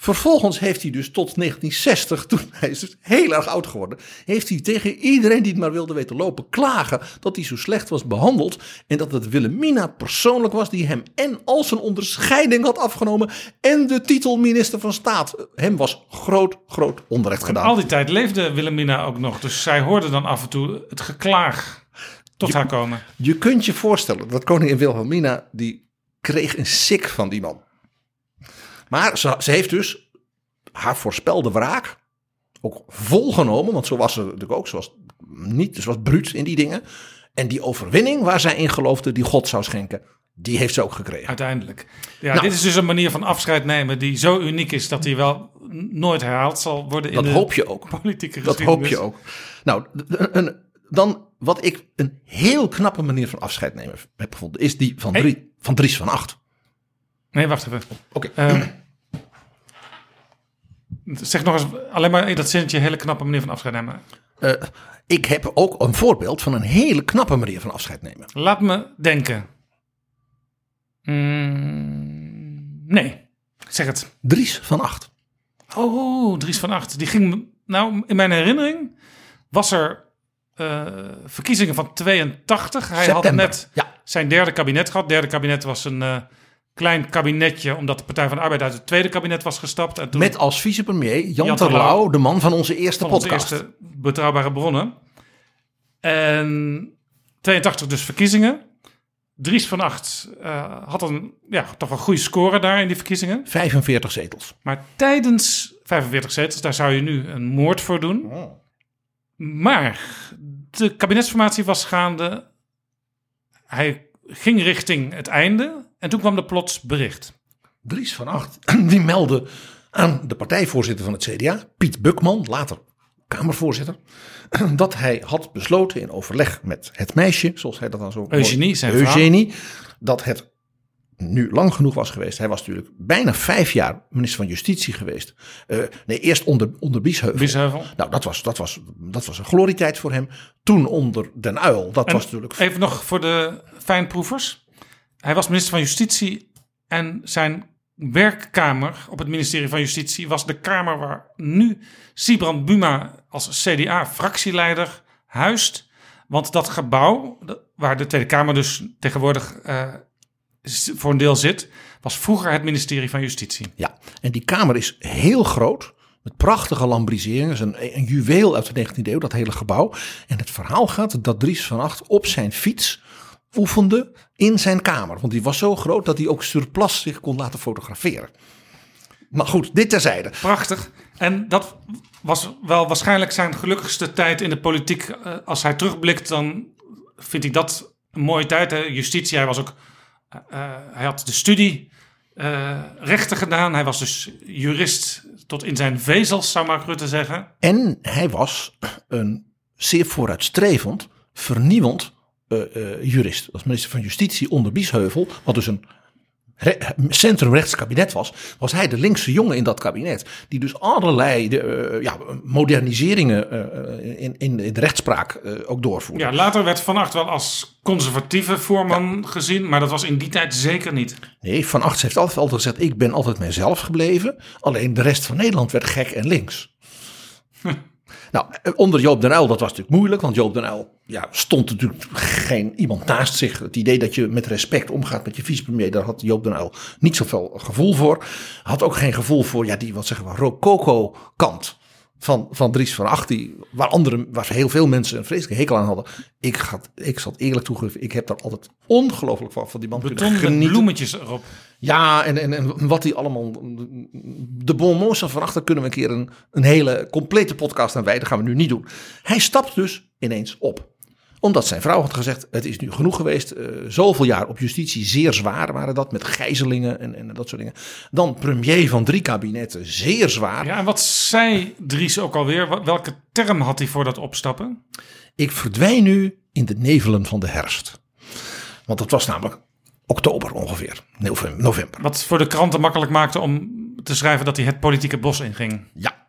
Vervolgens heeft hij dus tot negentien zestig, toen hij is dus heel erg oud geworden, heeft hij tegen iedereen die het maar wilde weten lopen klagen dat hij zo slecht was behandeld en dat het Wilhelmina persoonlijk was die hem en al zijn onderscheiding had afgenomen en de titel minister van staat. Hem was groot, groot onrecht gedaan. En al die tijd leefde Wilhelmina ook nog, dus zij hoorde dan af en toe het geklaag tot je, haar komen. Je kunt je voorstellen dat koningin Wilhelmina, die kreeg een sik van die man. Maar ze, ze heeft dus haar voorspelde wraak ook volgenomen. Want zo was ze natuurlijk ook. Ze was niet, ze was bruut in die dingen. En die overwinning waar zij in geloofde, die God zou schenken, die heeft ze ook gekregen. Uiteindelijk. Ja, nou, dit is dus een manier van afscheid nemen die zo uniek is dat die wel nooit herhaald zal worden in dat de hoop je ook. Politieke dat geschiedenis. Dat hoop je ook. Nou, een, dan wat ik een heel knappe manier van afscheid nemen heb gevonden, is die van, hey. drie, van Dries van Agt. Nee, wacht even. Oké. Okay. Uh, zeg nog eens, alleen maar dat zinnetje, hele knappe manier van afscheid nemen. Uh, ik heb ook een voorbeeld van een hele knappe manier van afscheid nemen. Laat me denken. Mm, nee, zeg het. Dries van Agt. Oh, Dries van Agt. Die ging, nou, in mijn herinnering was er uh, verkiezingen van tweeëntachtig. Hij September. had net ja. zijn derde kabinet gehad. Derde kabinet was een... Uh, klein kabinetje, omdat de Partij van de Arbeid uit het tweede kabinet was gestapt. En toen met als vicepremier Jan, Jan Terlouw, de man van onze eerste van podcast. Onze eerste Betrouwbare Bronnen. En tweeëntachtig dus verkiezingen. Dries van Agt uh, had een, ja, toch een goede score daar in die verkiezingen. vijfenveertig zetels. Maar tijdens vijfenveertig zetels, daar zou je nu een moord voor doen. Oh. Maar de kabinetsformatie was gaande. Hij ging richting het einde. En toen kwam er plots bericht. Dries van Agt, die meldde aan de partijvoorzitter van het C D A, Piet Bukman, later Kamervoorzitter, dat hij had besloten in overleg met het meisje, zoals hij dat dan zo Eugenie, zijn Eugenie, vrouw. Dat het nu lang genoeg was geweest. Hij was natuurlijk bijna vijf jaar minister van Justitie geweest. Uh, nee, eerst onder, onder Biesheuvel. Biesheuvel. Nou, dat was, dat, was, dat was een glorietijd voor hem. Toen onder Den Uyl. Dat en was natuurlijk... Even nog voor de fijnproevers. Hij was minister van Justitie en zijn werkkamer op het ministerie van Justitie was de kamer waar nu Sybrand Buma als C D A-fractieleider huist. Want dat gebouw, waar de Tweede Kamer dus tegenwoordig uh, voor een deel zit, was vroeger het ministerie van Justitie. Ja, en die kamer is heel groot, met prachtige lambriseringen. Het is een, een juweel uit de negentiende eeuw, dat hele gebouw. En het verhaal gaat dat Dries van Agt op zijn fiets oefende in zijn kamer. Want die was zo groot dat hij ook surplus zich kon laten fotograferen. Maar goed, dit terzijde. Prachtig. En dat was wel waarschijnlijk zijn gelukkigste tijd in de politiek. Als hij terugblikt, dan vind ik dat een mooie tijd. Hè? Justitie, hij was ook... Uh, hij had de studie uh, rechten gedaan. Hij was dus jurist tot in zijn vezels, zou Mark Rutte zeggen. En hij was een zeer vooruitstrevend, vernieuwend... Uh, uh, jurist, als minister van Justitie onder Biesheuvel, wat dus een re- centrumrechts kabinet was, was hij de linkse jongen in dat kabinet, die dus allerlei de, uh, ja, moderniseringen uh, in, in de rechtspraak uh, ook doorvoerde. Ja, later werd Van Agt wel als conservatieve voorman ja. gezien, maar dat was in die tijd zeker niet. Nee, Van Agt heeft altijd, altijd gezegd, ik ben altijd mijzelf gebleven, alleen de rest van Nederland werd gek en links. Hm. Nou, onder Joop den Uyl, dat was natuurlijk moeilijk, want Joop den Uyl ja, stond natuurlijk geen iemand naast zich. Het idee dat je met respect omgaat met je vicepremier, daar had Joop den Uyl niet zoveel gevoel voor. Had ook geen gevoel voor ja, die, wat zeggen we, rococo-kant van, van Dries van Agt, die, waar, anderen, waar heel veel mensen een vreselijke hekel aan hadden. Ik, had, ik zat eerlijk toegeven, ik heb daar altijd ongelooflijk van, van die man kunnen genieten. Beton met bloemetjes erop. Ja, en, en, en wat die allemaal... De bon mots van achter kunnen we een keer een, een hele complete podcast aan wijden. Dat gaan we nu niet doen. Hij stapt dus ineens op. Omdat zijn vrouw had gezegd, het is nu genoeg geweest, uh, zoveel jaar op justitie, zeer zwaar waren dat, met gijzelingen en, en dat soort dingen. Dan premier van drie kabinetten, zeer zwaar. Ja, en wat zei Dries ook alweer? Welke term had hij voor dat opstappen? Ik verdwijn nu in de nevelen van de herfst. Want dat was namelijk oktober ongeveer, november. Wat voor de kranten makkelijk maakte om te schrijven dat hij het politieke bos inging. Ja.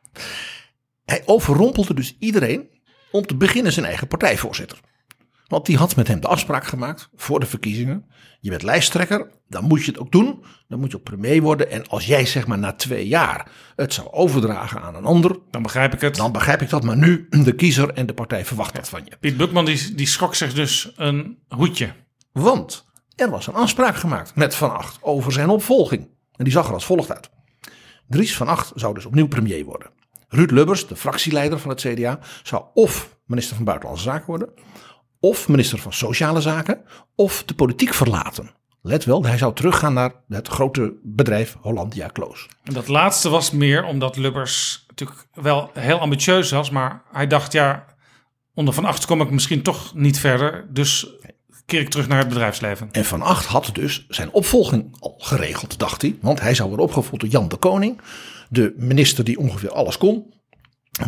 Hij overrompelde dus iedereen, om te beginnen zijn eigen partijvoorzitter. Want die had met hem de afspraak gemaakt voor de verkiezingen. Je bent lijsttrekker, dan moet je het ook doen. Dan moet je ook premier worden. En als jij zeg maar na twee jaar het zou overdragen aan een ander... Dan begrijp ik het. Dan begrijp ik dat, maar nu de kiezer en de partij verwacht dat van je. Piet Bukman die, die schrok zich dus een hoedje. Want er was een afspraak gemaakt met Van Agt over zijn opvolging. En die zag er als volgt uit. Dries van Agt zou dus opnieuw premier worden. Ruud Lubbers, de fractieleider van het C D A, zou of minister van Buitenlandse Zaken worden... of minister van Sociale Zaken, of de politiek verlaten. Let wel, hij zou teruggaan naar het grote bedrijf Hollandia Kloos. En dat laatste was meer omdat Lubbers natuurlijk wel heel ambitieus was... maar hij dacht, ja, onder Van Agt kom ik misschien toch niet verder... dus keer ik terug naar het bedrijfsleven. En Van Agt had dus zijn opvolging al geregeld, dacht hij... want hij zou worden opgevolgd door Jan de Koning... de minister die ongeveer alles kon...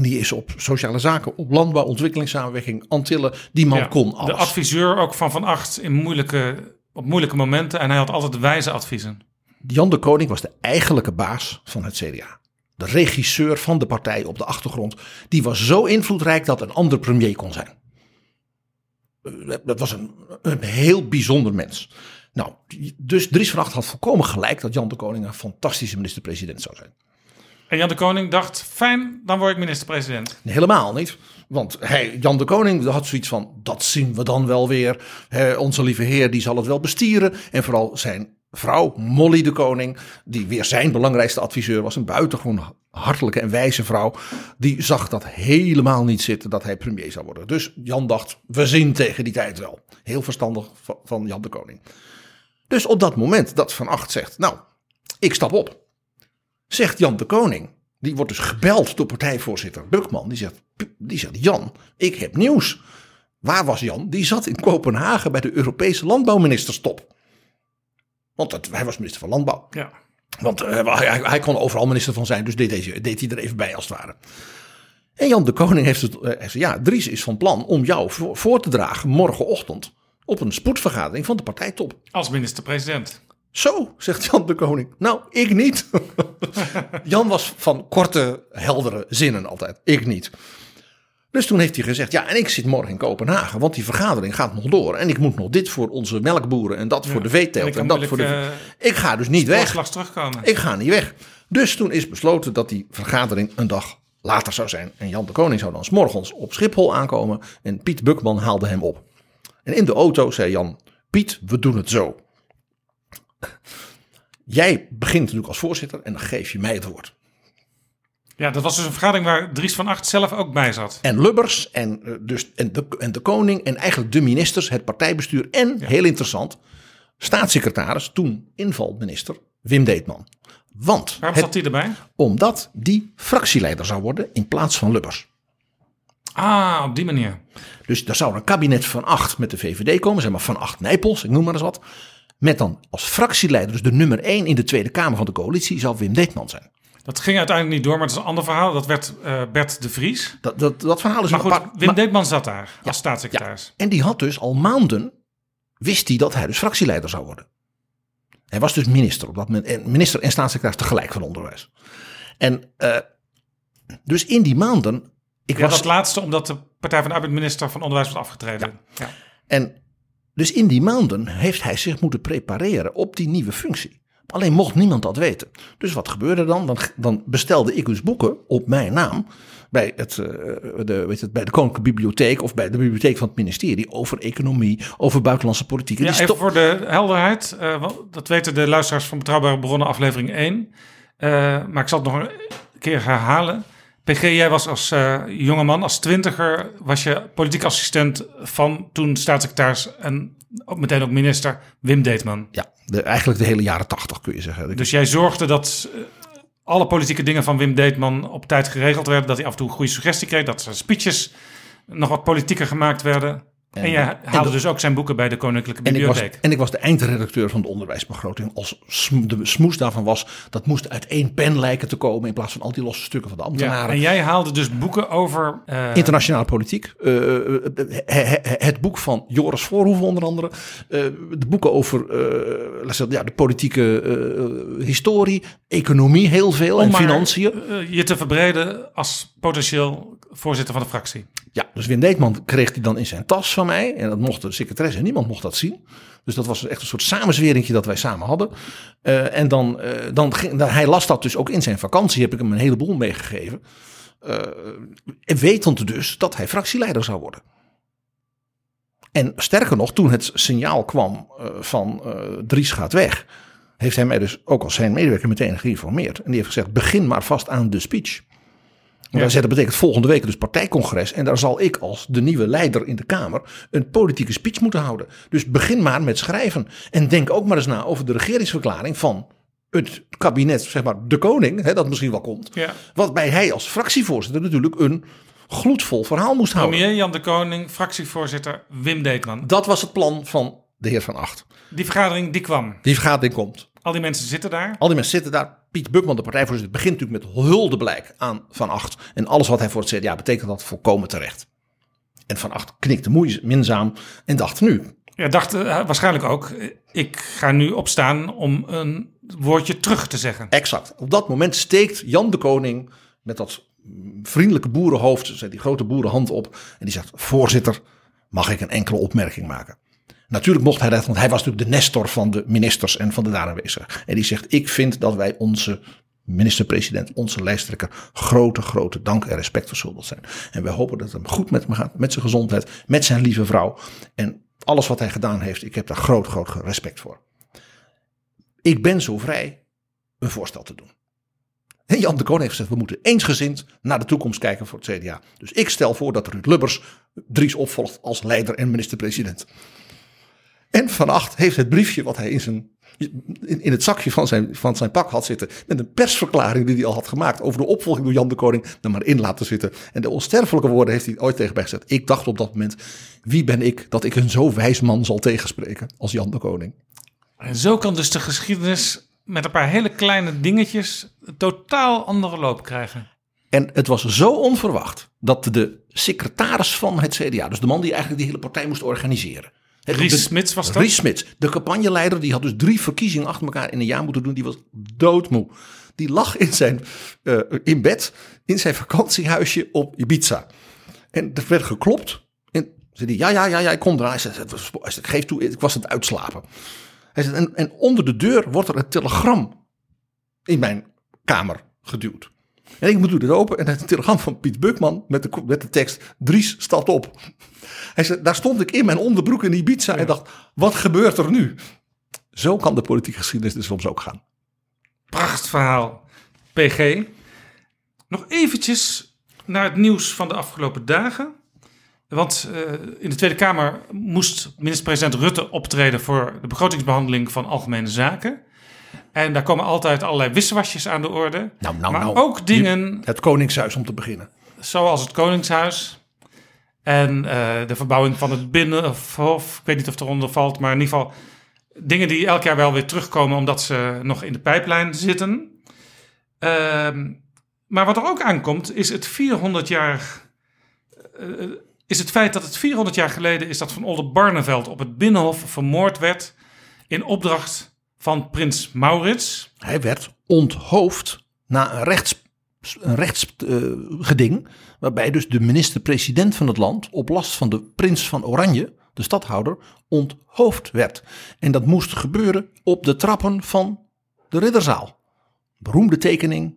Die is op sociale zaken, op landbouw, ontwikkelingssamenwerking, Antillen. Die man ja, kon alles. De adviseur ook van Van Agt in moeilijke, op moeilijke momenten. En hij had altijd wijze adviezen. Jan de Koning was de eigenlijke baas van het C D A. De regisseur van de partij op de achtergrond. Die was zo invloedrijk dat een ander premier kon zijn. Dat was een, een heel bijzonder mens. Nou, dus Dries van Agt had volkomen gelijk dat Jan de Koning een fantastische minister-president zou zijn. En Jan de Koning dacht, fijn, dan word ik minister-president. Nee, helemaal niet. Want hij, Jan de Koning had zoiets van, dat zien we dan wel weer. He, onze lieve heer, die zal het wel bestieren. En vooral zijn vrouw, Molly de Koning, die weer zijn belangrijkste adviseur was. Een buitengewoon hartelijke en wijze vrouw. Die zag dat helemaal niet zitten dat hij premier zou worden. Dus Jan dacht, we zien tegen die tijd wel. Heel verstandig van Jan de Koning. Dus op dat moment dat Van Agt zegt, nou, ik stap op. Zegt Jan de Koning, die wordt dus gebeld door partijvoorzitter Bukman. Die zegt, die zegt, Jan, ik heb nieuws. Waar was Jan? Die zat in Kopenhagen bij de Europese landbouwministerstop. Want het, hij was minister van Landbouw. Ja. Want uh, hij, hij kon overal minister van zijn, dus deed, deze, deed hij er even bij als het ware. En Jan de Koning heeft het, uh, heeft, ja, Dries is van plan om jou voor, voor te dragen morgenochtend... op een spoedvergadering van de partijtop. Als minister-president. Zo, zegt Jan de Koning. Nou, ik niet. Jan was van korte, heldere zinnen altijd. Ik niet. Dus toen heeft hij gezegd, ja, en ik zit morgen in Kopenhagen, want die vergadering gaat nog door. En ik moet nog dit voor onze melkboeren en dat ja, voor de veeteelt. En, en dat voor de... Uh, ik ga dus niet weg. Terugkomen. Ik ga niet weg. Dus toen is besloten dat die vergadering een dag later zou zijn. En Jan de Koning zou dan 's morgens op Schiphol aankomen. En Piet Bukman haalde hem op. En in de auto zei Jan, Piet, we doen het zo. Jij begint natuurlijk als voorzitter en dan geef je mij het woord. Ja, dat was dus een vergadering waar Dries van Agt zelf ook bij zat. En Lubbers en, dus, en, de, en de koning en eigenlijk de ministers, het partijbestuur en, ja. heel interessant, staatssecretaris, toen invalminister Wim Deetman. Want waarom zat hij erbij? Omdat die fractieleider zou worden in plaats van Lubbers. Ah, op die manier. Dus daar zou een kabinet van Agt met de V V D komen, zeg maar Van Agt-Nijpels, ik noem maar eens wat. Met dan als fractieleider, dus de nummer één in de Tweede Kamer van de coalitie, zou Wim Deetman zijn. Dat ging uiteindelijk niet door, maar dat is een ander verhaal. Dat werd uh, Bert de Vries. Dat, dat, dat verhaal is maar goed, een apart... Wim maar... Deetman zat daar als ja, staatssecretaris. Ja. En die had dus al maanden, wist hij dat hij dus fractieleider zou worden. Hij was dus minister op dat moment, en minister en staatssecretaris tegelijk van onderwijs. En uh, dus in die maanden... Ik ja, was dat laatste omdat de Partij van de Arbeid minister van Onderwijs was afgetreden. Ja. Ja. En... Dus in die maanden heeft hij zich moeten prepareren op die nieuwe functie. Alleen mocht niemand dat weten. Dus wat gebeurde dan? Dan, dan bestelde ik dus boeken op mijn naam bij, het, uh, de, weet het, bij de Koninklijke Bibliotheek of bij de bibliotheek van het ministerie over economie, over buitenlandse politiek. En ja, even stop... voor de helderheid, uh, dat weten de luisteraars van Betrouwbare Bronnen aflevering één. Uh, maar ik zal het nog een keer herhalen. P G, jij was als uh, jongeman, als twintiger, was je politiek assistent van toen staatssecretaris en ook meteen ook minister Wim Deetman. Ja, de, eigenlijk de hele jaren tachtig kun je zeggen. Dus jij zorgde dat uh, alle politieke dingen van Wim Deetman op tijd geregeld werden, dat hij af en toe een goede suggestie kreeg, dat zijn speeches nog wat politieker gemaakt werden. En, en jij haalde en, dus ook zijn boeken bij de Koninklijke Bibliotheek. En ik was, en ik was de eindredacteur van de onderwijsbegroting. Als sm, de smoes daarvan was, dat moest uit één pen lijken te komen in plaats van al die losse stukken van de ambtenaren. Ja, en jij haalde dus boeken over... Uh... internationale politiek. Uh, het boek van Joris Voorhoeven onder andere. Uh, de boeken over uh, ja, de politieke uh, historie, economie heel veel Om en maar, financiën. Uh, je te verbreden als potentieel voorzitter van de fractie. Ja, dus Wim Deetman kreeg die dan in zijn tas van mij. En dat mocht de secretaresse en niemand mocht dat zien. Dus dat was echt een soort samenzweringtje dat wij samen hadden. Uh, en dan, uh, dan ging, dan, hij las dat dus ook in zijn vakantie, heb ik hem een heleboel meegegeven. Uh, wetend dus dat hij fractieleider zou worden. En sterker nog, toen het signaal kwam uh, van uh, Dries gaat weg, heeft hij mij dus ook als zijn medewerker meteen geïnformeerd. En die heeft gezegd, begin maar vast aan de speech. Ja. Dat betekent volgende week dus partijcongres. En daar zal ik als de nieuwe leider in de Kamer een politieke speech moeten houden. Dus begin maar met schrijven. En denk ook maar eens na over de regeringsverklaring van het kabinet, zeg maar de koning. Hè, dat misschien wel komt. Ja. Wat bij hij als fractievoorzitter natuurlijk een gloedvol verhaal moest houden. Premier Jan de Koning, fractievoorzitter Wim Deetman. Dat was het plan van de heer Van Agt. Die vergadering die kwam. Die vergadering komt. Al die mensen zitten daar. Al die mensen zitten daar. Piet Bukman, de partijvoorzitter, begint natuurlijk met huldeblijk aan Van Agt. En alles wat hij voor het C D A betekent, dat volkomen terecht. En Van Agt knikte minzaam en dacht nu. Ja, dacht uh, waarschijnlijk ook. Ik ga nu opstaan om een woordje terug te zeggen. Exact. Op dat moment steekt Jan de Koning met dat vriendelijke boerenhoofd, zet die grote boerenhand op. En die zegt, voorzitter, mag ik een enkele opmerking maken? Natuurlijk mocht hij dat, want hij was natuurlijk de nestor van de ministers en van de daar aanwezigen. En die zegt, ik vind dat wij onze minister-president, onze lijsttrekker, grote, grote dank en respect verschuldigd zijn. En we hopen dat het hem goed met hem gaat, met zijn gezondheid, met zijn lieve vrouw. En alles wat hij gedaan heeft, ik heb daar groot, groot respect voor. Ik ben zo vrij een voorstel te doen. En Jan de Koning heeft gezegd, we moeten eensgezind naar de toekomst kijken voor het C D A. Dus ik stel voor dat Ruud Lubbers Dries opvolgt als leider en minister-president. En Van Agt heeft het briefje wat hij in, zijn, in, in het zakje van zijn, van zijn pak had zitten, met een persverklaring die hij al had gemaakt over de opvolging door Jan de Koning, er maar in laten zitten. En de onsterfelijke woorden heeft hij ooit tegen mij gezegd. Ik dacht op dat moment, wie ben ik dat ik een zo wijs man zal tegenspreken als Jan de Koning. En zo kan dus de geschiedenis met een paar hele kleine dingetjes een totaal andere loop krijgen. En het was zo onverwacht dat de secretaris van het C D A, dus de man die eigenlijk die hele partij moest organiseren, Ries Smits was dat? Ries Smits, de campagneleider, die had dus drie verkiezingen achter elkaar in een jaar moeten doen. Die was doodmoe. Die lag in, zijn, uh, in bed in zijn vakantiehuisje op Ibiza. En er werd geklopt. En zei die, ja, ja, ja, ja, ik kom eraan. Hij zei, ik geef toe, ik was aan het uitslapen. Hij zei, en, en onder de deur wordt er een telegram in mijn kamer geduwd. En ik doe dit open en het telegram van Piet Bukman met de, met de tekst, Dries stapt op. Hij zei, daar stond ik in mijn onderbroek in Ibiza en dacht, wat gebeurt er nu? Zo kan de politieke geschiedenis dus soms ook gaan. Prachtverhaal, P G. Nog eventjes naar het nieuws van de afgelopen dagen. Want uh, in de Tweede Kamer moest minister-president Rutte optreden voor de begrotingsbehandeling van Algemene Zaken. En daar komen altijd allerlei wiswasjes aan de orde. Nou, nou, maar nou. Ook dingen... Het Koningshuis om te beginnen. Zoals het Koningshuis. En uh, de verbouwing van het Binnenhof. Ik weet niet of het eronder valt. Maar in ieder geval dingen die elk jaar wel weer terugkomen. Omdat ze nog in de pijplijn zitten. Uh, maar wat er ook aankomt is het vierhonderd jaar... Uh, is het feit dat het vierhonderd jaar geleden is dat Van Oldenbarnevelt op het Binnenhof vermoord werd. In opdracht van Prins Maurits. Hij werd onthoofd na een rechts, een rechtsgeding, uh, waarbij dus de minister-president van het land op last van de prins van Oranje, de stadhouder, onthoofd werd. En dat moest gebeuren op de trappen van de Ridderzaal. Beroemde tekening,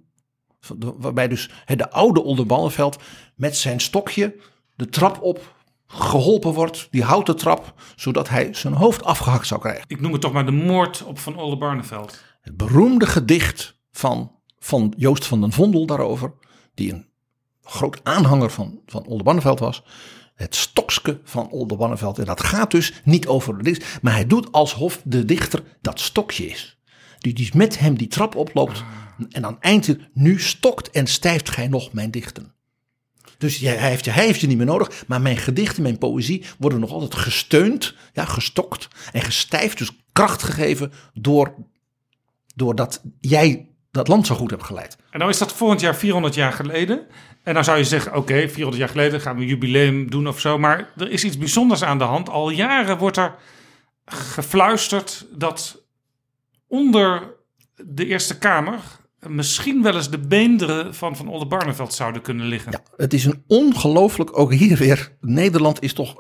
waarbij dus de oude Oldenbarnevelt met zijn stokje de trap op geholpen wordt, die houten trap, zodat hij zijn hoofd afgehakt zou krijgen. Ik noem het toch maar de moord op Van Oldenbarnevelt. Het beroemde gedicht van, van Joost van den Vondel daarover, die een groot aanhanger van, van Oldenbarnevelt was. Het stokske van Oldenbarnevelt. En dat gaat dus niet over de dichter, maar hij doet alsof de dichter dat stokje is. Die, die met hem die trap oploopt en dan eindigt, nu stokt en stijft gij nog mijn dichten. Dus hij heeft, hij heeft je niet meer nodig. Maar mijn gedichten, mijn poëzie worden nog altijd gesteund, ja, gestokt en gestijfd. Dus kracht gegeven door, doordat jij dat land zo goed hebt geleid. En nou is dat volgend jaar vierhonderd jaar geleden. En dan zou je zeggen, oké, okay, vierhonderd jaar geleden gaan we een jubileum doen of zo. Maar er is iets bijzonders aan de hand. Al jaren wordt er gefluisterd dat onder de Eerste Kamer misschien wel eens de beenderen van, van Oldenbarnevelt zouden kunnen liggen. Ja, het is een ongelooflijk, ook hier weer, Nederland is toch,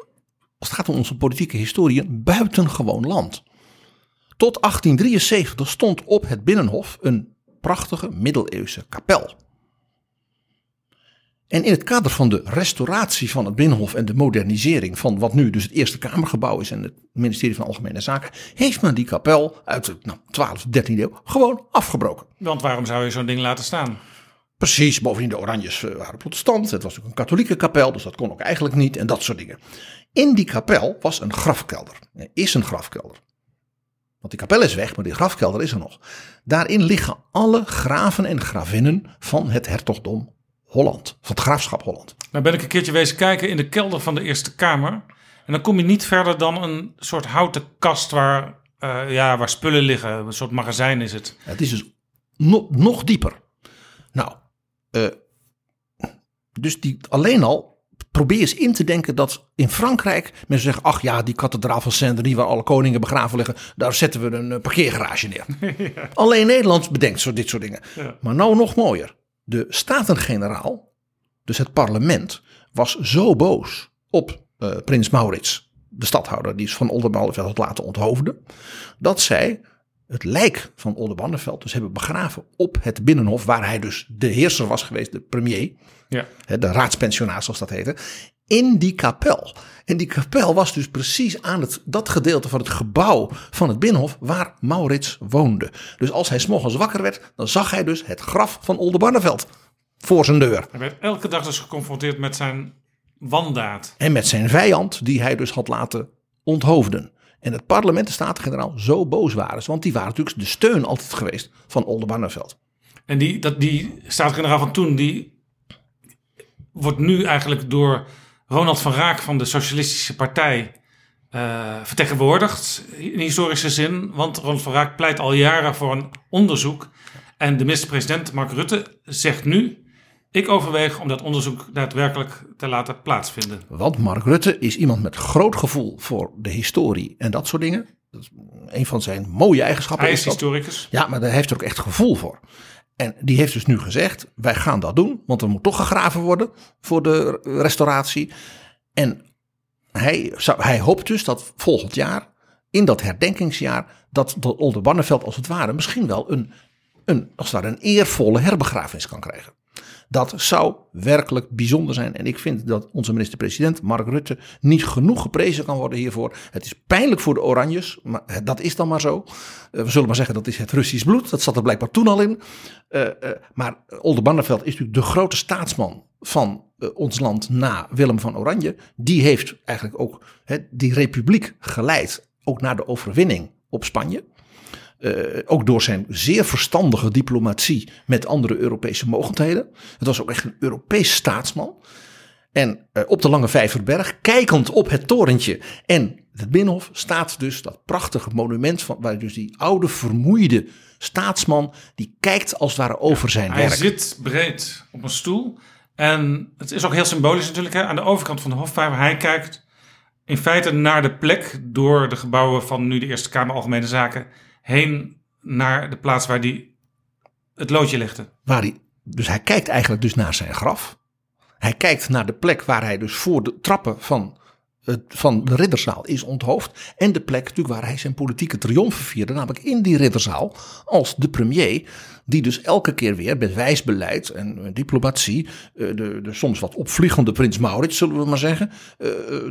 als het gaat om onze politieke historie, een buitengewoon land. Tot achttien drieënzeventig stond op het Binnenhof een prachtige middeleeuwse kapel. En in het kader van de restauratie van het Binnenhof en de modernisering van wat nu dus het Eerste Kamergebouw is en het ministerie van Algemene Zaken, heeft men die kapel uit de nou, twaalfde, dertiende eeuw gewoon afgebroken. Want waarom zou je zo'n ding laten staan? Precies, bovendien de Oranjes waren protestant, het was ook een katholieke kapel, dus dat kon ook eigenlijk niet en dat soort dingen. In die kapel was een grafkelder, er is een grafkelder. Want die kapel is weg, maar die grafkelder is er nog. Daarin liggen alle graven en gravinnen van het hertogdom Holland, van het graafschap Holland. Nou ben ik een keertje wezen kijken in de kelder van de Eerste Kamer. En dan kom je niet verder dan een soort houten kast waar, uh, ja, waar spullen liggen. Een soort magazijn is het. Het is dus no- nog dieper. Nou, uh, dus die, alleen al probeer eens in te denken dat in Frankrijk mensen zeggen, ach ja, die kathedraal van Saint-Denis waar alle koningen begraven liggen, daar zetten we een parkeergarage neer. Ja. Alleen Nederland bedenkt zo, dit soort dingen. Ja. Maar nou nog mooier. De Staten-Generaal, dus het parlement, was zo boos op uh, Prins Maurits, de stadhouder die is van Oldenbarnevelt had laten onthoofden, dat zij het lijk van Oldenbarnevelt dus hebben begraven op het Binnenhof, waar hij dus de heerser was geweest, de premier, ja. Hè, de raadspensionaris zoals dat heette, in die kapel. En die kapel was dus precies aan het, dat gedeelte van het gebouw van het Binnenhof waar Maurits woonde. Dus als hij 's morgens wakker werd, dan zag hij dus het graf van Oldenbarnevelt voor zijn deur. Hij werd elke dag dus geconfronteerd met zijn wandaad. En met zijn vijand die hij dus had laten onthoofden. En het parlement, de Staten-Generaal, zo boos waren ze. Want die waren natuurlijk de steun altijd geweest van Oldenbarnevelt. En die, dat, die Staten-Generaal van toen, die wordt nu eigenlijk door Ronald van Raak van de Socialistische Partij uh, vertegenwoordigd in historische zin. Want Ronald van Raak pleit al jaren voor een onderzoek. En de minister-president Mark Rutte zegt nu, ik overweeg om dat onderzoek daadwerkelijk te laten plaatsvinden. Want Mark Rutte is iemand met groot gevoel voor de historie en dat soort dingen. Dat is een van zijn mooie eigenschappen. Hij is historicus. Ja, maar daar heeft hij ook echt gevoel voor. En die heeft dus nu gezegd, wij gaan dat doen, want er moet toch gegraven worden voor de restauratie. En hij, zou, hij hoopt dus dat volgend jaar, in dat herdenkingsjaar, dat de Oldenbarnevelt als het ware misschien wel een, een, als het ware een eervolle herbegrafenis kan krijgen. Dat zou werkelijk bijzonder zijn. En ik vind dat onze minister-president Mark Rutte niet genoeg geprezen kan worden hiervoor. Het is pijnlijk voor de Oranjes, maar dat is dan maar zo. We zullen maar zeggen dat is het Russisch bloed. Dat zat er blijkbaar toen al in. Uh, uh, maar Oldenbarnevelt is natuurlijk de grote staatsman van uh, ons land na Willem van Oranje. Die heeft eigenlijk ook he, die republiek geleid, ook naar de overwinning op Spanje. Uh, ook door zijn zeer verstandige diplomatie met andere Europese mogendheden. Het was ook echt een Europees staatsman. En uh, op de Lange Vijverberg, kijkend op het torentje en het Binnenhof, staat dus dat prachtige monument van, waar dus die oude vermoeide staatsman, die kijkt als het ware over zijn ja, hij werk. Hij zit breed op een stoel. En het is ook heel symbolisch natuurlijk. Hè? Aan de overkant van de Hofvijver, hij kijkt in feite naar de plek door de gebouwen van nu de Eerste Kamer Algemene Zaken heen naar de plaats waar hij het loodje legde. Waar hij, dus hij kijkt eigenlijk dus naar zijn graf. Hij kijkt naar de plek waar hij dus voor de trappen van, het, van de ridderzaal is onthoofd. En de plek natuurlijk waar hij zijn politieke triomfen vierde. Namelijk in die ridderzaal als de premier. Die dus elke keer weer met wijs beleid en diplomatie. De, de soms wat opvliegende prins Maurits zullen we maar zeggen.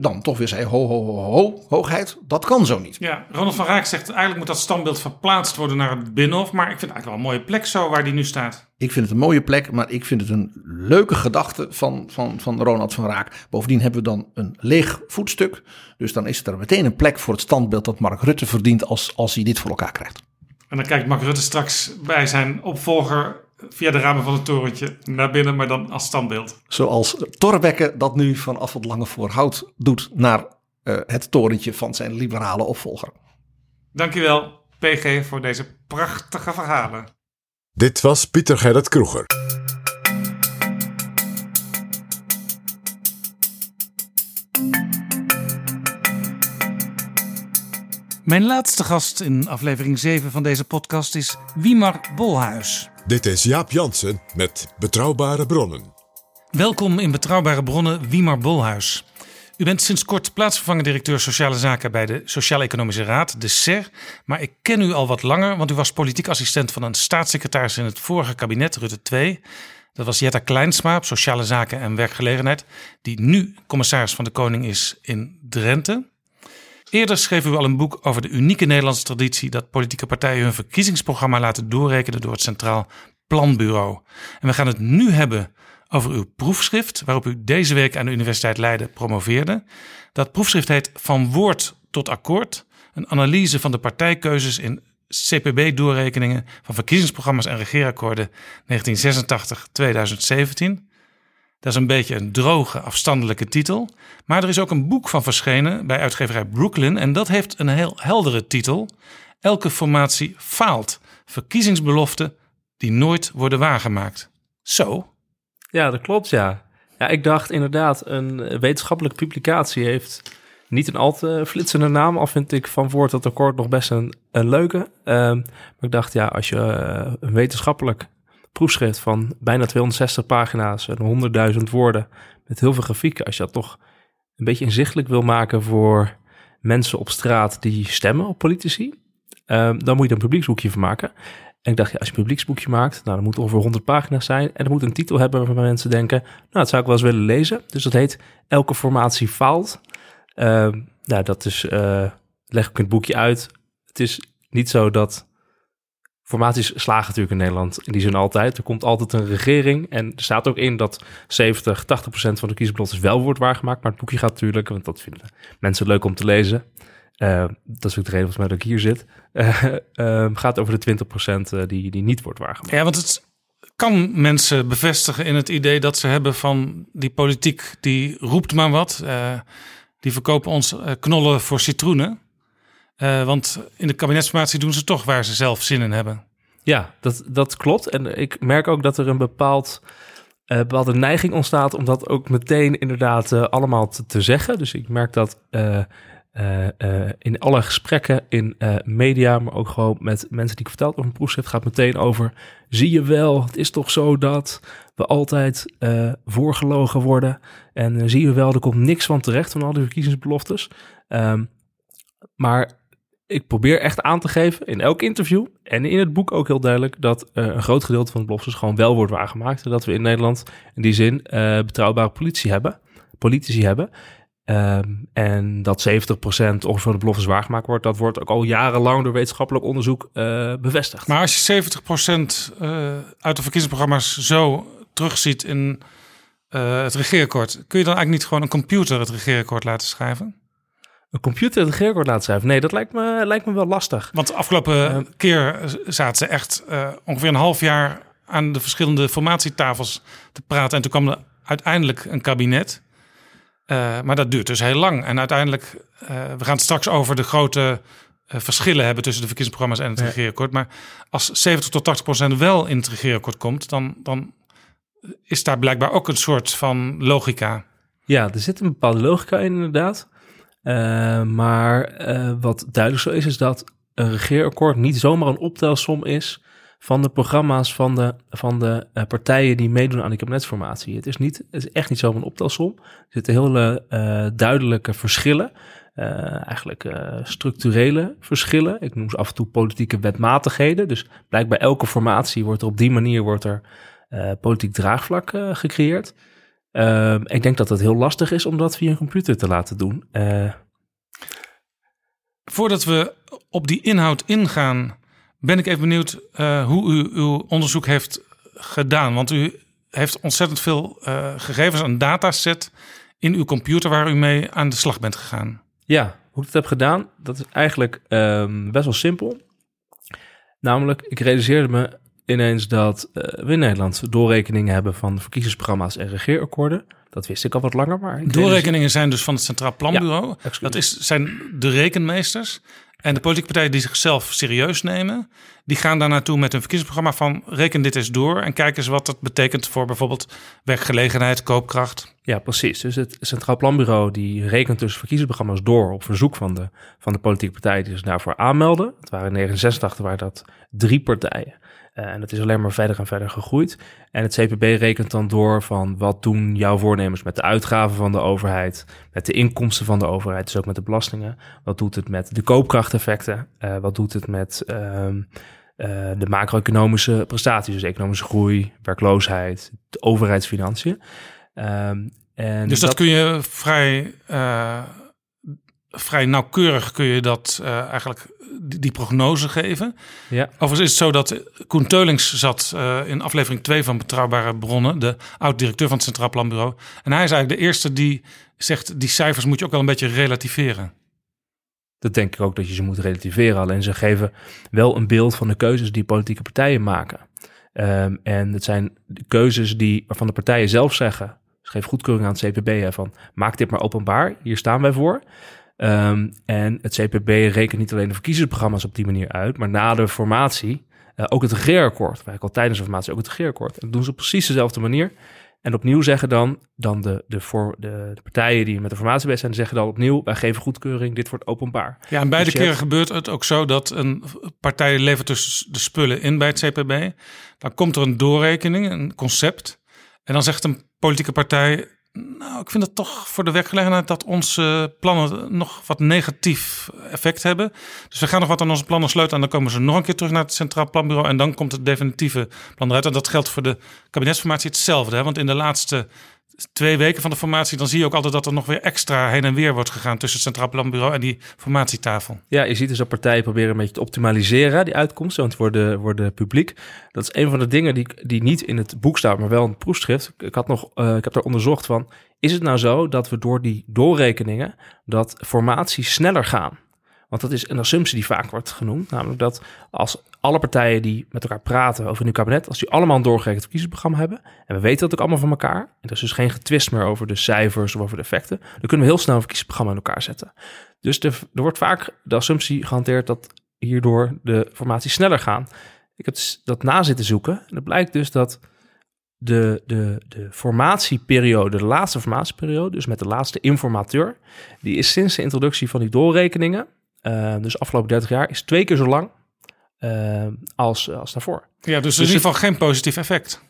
Dan toch weer zei ho ho ho ho hoogheid. Dat kan zo niet. Ja, Ronald van Raak zegt eigenlijk moet dat standbeeld verplaatst worden naar het Binnenhof. Maar ik vind het eigenlijk wel een mooie plek zo waar die nu staat. Ik vind het een mooie plek, maar ik vind het een leuke gedachte van, van, van Ronald van Raak. Bovendien hebben we dan een leeg voetstuk. Dus dan is er meteen een plek voor het standbeeld dat Mark Rutte verdient als, als hij dit voor elkaar krijgt. En dan kijkt Mark Rutte straks bij zijn opvolger via de ramen van het torentje naar binnen, maar dan als standbeeld. Zoals Torbekke dat nu vanaf het Lange Voorhout doet naar uh, het torentje van zijn liberale opvolger. Dankjewel, P G, voor deze prachtige verhalen. Dit was Pieter Gerrit Kroeger. Mijn laatste gast in aflevering zeven van deze podcast is Wimar Bolhuis. Dit is Jaap Jansen met Betrouwbare Bronnen. Welkom in Betrouwbare Bronnen, Wimar Bolhuis. U bent sinds kort plaatsvervangend directeur Sociale Zaken bij de Sociaal Economische Raad, de S E R. Maar ik ken u al wat langer, want u was politiek assistent van een staatssecretaris in het vorige kabinet, Rutte twee. Dat was Jetta Kleinsma op Sociale Zaken en Werkgelegenheid, die nu commissaris van de Koning is in Drenthe. Eerder schreef u al een boek over de unieke Nederlandse traditie dat politieke partijen hun verkiezingsprogramma laten doorrekenen door het Centraal Planbureau. En we gaan het nu hebben over uw proefschrift, waarop u deze week aan de Universiteit Leiden promoveerde. Dat proefschrift heet Van Woord tot Akkoord, een analyse van de partijkeuzes in C P B-doorrekeningen van verkiezingsprogramma's en regeerakkoorden negentien zesentachtig tot tweeduizend zeventien. Dat is een beetje een droge, afstandelijke titel. Maar er is ook een boek van verschenen bij uitgeverij Brooklyn. En dat heeft een heel heldere titel. Elke formatie faalt. Verkiezingsbeloften die nooit worden waargemaakt. Zo? Ja, dat klopt, ja. Ja, ik dacht inderdaad, een wetenschappelijke publicatie heeft niet een al te flitsende naam. Al vind ik Van Woord tot Akkoord nog best een, een leuke. Um, maar ik dacht, ja, als je uh, een wetenschappelijk proefschrift van bijna tweehonderdzestig pagina's en honderdduizend woorden met heel veel grafieken, als je dat toch een beetje inzichtelijk wil maken voor mensen op straat die stemmen op politici, um, dan moet je er een publieksboekje van maken. En ik dacht, ja, als je een publieksboekje maakt, nou, dan moet het ongeveer honderd pagina's zijn en dat moet een titel hebben waarvan mensen denken, nou, dat zou ik wel eens willen lezen. Dus dat heet Elke Formatie Faalt. Um, nou, dat is, uh, leg ik in het boekje uit. Het is niet zo dat formaties slagen natuurlijk in Nederland in die zin altijd. Er komt altijd een regering en er staat ook in dat zeventig, tachtig procent van de kiesbeloftes wel wordt waargemaakt. Maar het boekje gaat natuurlijk, want dat vinden mensen leuk om te lezen. Uh, dat is ook de reden waarom ik hier zit. Uh, uh, gaat over de twintig procent die, die niet wordt waargemaakt. Ja, want het kan mensen bevestigen in het idee dat ze hebben van die politiek die roept maar wat. Uh, die verkopen ons knollen voor citroenen. Uh, want in de kabinetsformatie doen ze toch waar ze zelf zin in hebben. Ja, dat, dat klopt. En ik merk ook dat er een bepaald, uh, bepaalde neiging ontstaat om dat ook meteen inderdaad uh, allemaal te, te zeggen. Dus ik merk dat uh, uh, uh, in alle gesprekken in uh, media, maar ook gewoon met mensen die ik verteld over een proefschrift, gaat meteen over, zie je wel, het is toch zo dat we altijd uh, voorgelogen worden. En uh, zie je wel, er komt niks van terecht van al die verkiezingsbeloftes. Um, maar ik probeer echt aan te geven in elk interview en in het boek ook heel duidelijk dat uh, een groot gedeelte van de beloftes gewoon wel wordt waargemaakt. En dat we in Nederland in die zin uh, betrouwbare politici hebben. Politici hebben. Um, en dat zeventig procent ongeveer van de beloftes waargemaakt wordt, dat wordt ook al jarenlang door wetenschappelijk onderzoek uh, bevestigd. Maar als je zeventig procent uh, uit de verkiezingsprogramma's zo terugziet in uh, het regeerakkoord, kun je dan eigenlijk niet gewoon een computer het regeerakkoord laten schrijven? Een computer het regeerakkoord laten schrijven? Nee, dat lijkt me, lijkt me wel lastig. Want de afgelopen uh, keer zaten ze echt uh, ongeveer een half jaar aan de verschillende formatietafels te praten. En toen kwam er uiteindelijk een kabinet. Uh, maar dat duurt dus heel lang. En uiteindelijk, uh, we gaan het straks over de grote uh, verschillen hebben tussen de verkiezingsprogramma's en het ja. regeerakkoord. Maar als zeventig tot tachtig procent wel in het regeerakkoord komt, dan, dan is daar blijkbaar ook een soort van logica. Ja, er zit een bepaalde logica in, inderdaad. Uh, maar uh, wat duidelijk zo is, is dat een regeerakkoord niet zomaar een optelsom is van de programma's van de, van de uh, partijen die meedoen aan de kabinetsformatie. Het is, niet, het is echt niet zomaar een optelsom. Er zitten hele uh, duidelijke verschillen, uh, eigenlijk uh, structurele verschillen. Ik noem ze af en toe politieke wetmatigheden. Dus blijkbaar elke formatie wordt er op die manier wordt er, uh, politiek draagvlak uh, gecreëerd. Uh, ik denk dat het heel lastig is om dat via een computer te laten doen. Uh. Voordat we op die inhoud ingaan, ben ik even benieuwd uh, hoe u uw onderzoek heeft gedaan. Want u heeft ontzettend veel uh, gegevens, een dataset in uw computer waar u mee aan de slag bent gegaan. Ja, hoe ik dat heb gedaan, dat is eigenlijk um, best wel simpel. Namelijk, ik realiseerde me, ineens dat uh, we in Nederland doorrekeningen hebben van verkiezingsprogramma's en regeerakkoorden. Dat wist ik al wat langer, maar... Doorrekeningen zijn dus van het Centraal Planbureau. Ja, dat is, zijn de rekenmeesters. En de politieke partijen die zichzelf serieus nemen, die gaan daar naartoe met een verkiezingsprogramma van reken dit eens door en kijk eens wat dat betekent voor bijvoorbeeld werkgelegenheid, koopkracht. Ja, precies. Dus het Centraal Planbureau die rekent dus verkiezingsprogramma's door op verzoek van de, van de politieke partijen die zich daarvoor aanmelden. Het waren in negentien zesentachtig waren dat drie partijen. Uh, en dat is alleen maar verder en verder gegroeid. En het C P B rekent dan door van wat doen jouw voornemens met de uitgaven van de overheid, met de inkomsten van de overheid, dus ook met de belastingen. Wat doet het met de koopkrachteffecten? Uh, wat doet het met uh, uh, de macro-economische prestaties, dus economische groei, werkloosheid, de overheidsfinanciën? Uh, en dus dat, dat kun je vrij, uh, vrij nauwkeurig kun je dat uh, eigenlijk... die prognose geven. Ja. Overigens is het zo dat Koen Teulings zat uh, in aflevering twee van Betrouwbare Bronnen, de oud-directeur van het Centraal Planbureau. En hij is eigenlijk de eerste die zegt, die cijfers moet je ook wel een beetje relativeren. Dat denk ik ook, dat je ze moet relativeren. Alleen ze geven wel een beeld van de keuzes die politieke partijen maken. Um, en het zijn de keuzes die, waarvan de partijen zelf zeggen, dus geef goedkeuring aan het C P B, hè, van maak dit maar openbaar, hier staan wij voor. Um, en het C P B rekent niet alleen de verkiezingsprogramma's op die manier uit, maar na de formatie uh, ook het regeerakkoord. Eigenlijk al tijdens de formatie ook het regeerakkoord. En dat doen ze op precies dezelfde manier. En opnieuw zeggen dan, dan de, de, voor, de, de partijen die met de formatie bezig zijn, zeggen dan opnieuw, wij geven goedkeuring, dit wordt openbaar. Ja, en beide dus keren hebt... gebeurt het ook zo dat een partij levert dus de spullen in bij het C P B. Dan komt er een doorrekening, een concept. En dan zegt een politieke partij, nou, ik vind het toch voor de werkgelegenheid dat onze plannen nog wat negatief effect hebben. Dus we gaan nog wat aan onze plannen sleutelen en dan komen ze nog een keer terug naar het Centraal Planbureau en dan komt het definitieve plan eruit. En dat geldt voor de kabinetsformatie hetzelfde. Hè? Want in de laatste twee weken van de formatie, dan zie je ook altijd dat er nog weer extra heen en weer wordt gegaan tussen het Centraal Planbureau en die formatietafel. Ja, je ziet dus dat partijen proberen een beetje te optimaliseren, die uitkomsten, want het worden, worden publiek. Dat is een van de dingen die, die niet in het boek staat, maar wel in het proefschrift. Ik, had nog, uh, ik heb daar onderzocht van, is het nou zo dat we door die doorrekeningen, dat formaties sneller gaan? Want dat is een assumptie die vaak wordt genoemd, namelijk dat als alle partijen die met elkaar praten over een nieuw kabinet, als die allemaal een doorgerekend verkiezingsprogramma hebben, en we weten dat ook allemaal van elkaar, en er is dus geen getwist meer over de cijfers of over de effecten, dan kunnen we heel snel een verkiezingsprogramma in elkaar zetten. Dus de, er wordt vaak de assumptie gehanteerd dat hierdoor de formaties sneller gaan. Ik heb dat na zitten zoeken en het blijkt dus dat de, de, de formatieperiode, de laatste formatieperiode, dus met de laatste informateur, die is sinds de introductie van die doorrekeningen, Uh, dus afgelopen dertig jaar is twee keer zo lang uh, als, als daarvoor. Ja, dus, dus in ieder geval geen positief effect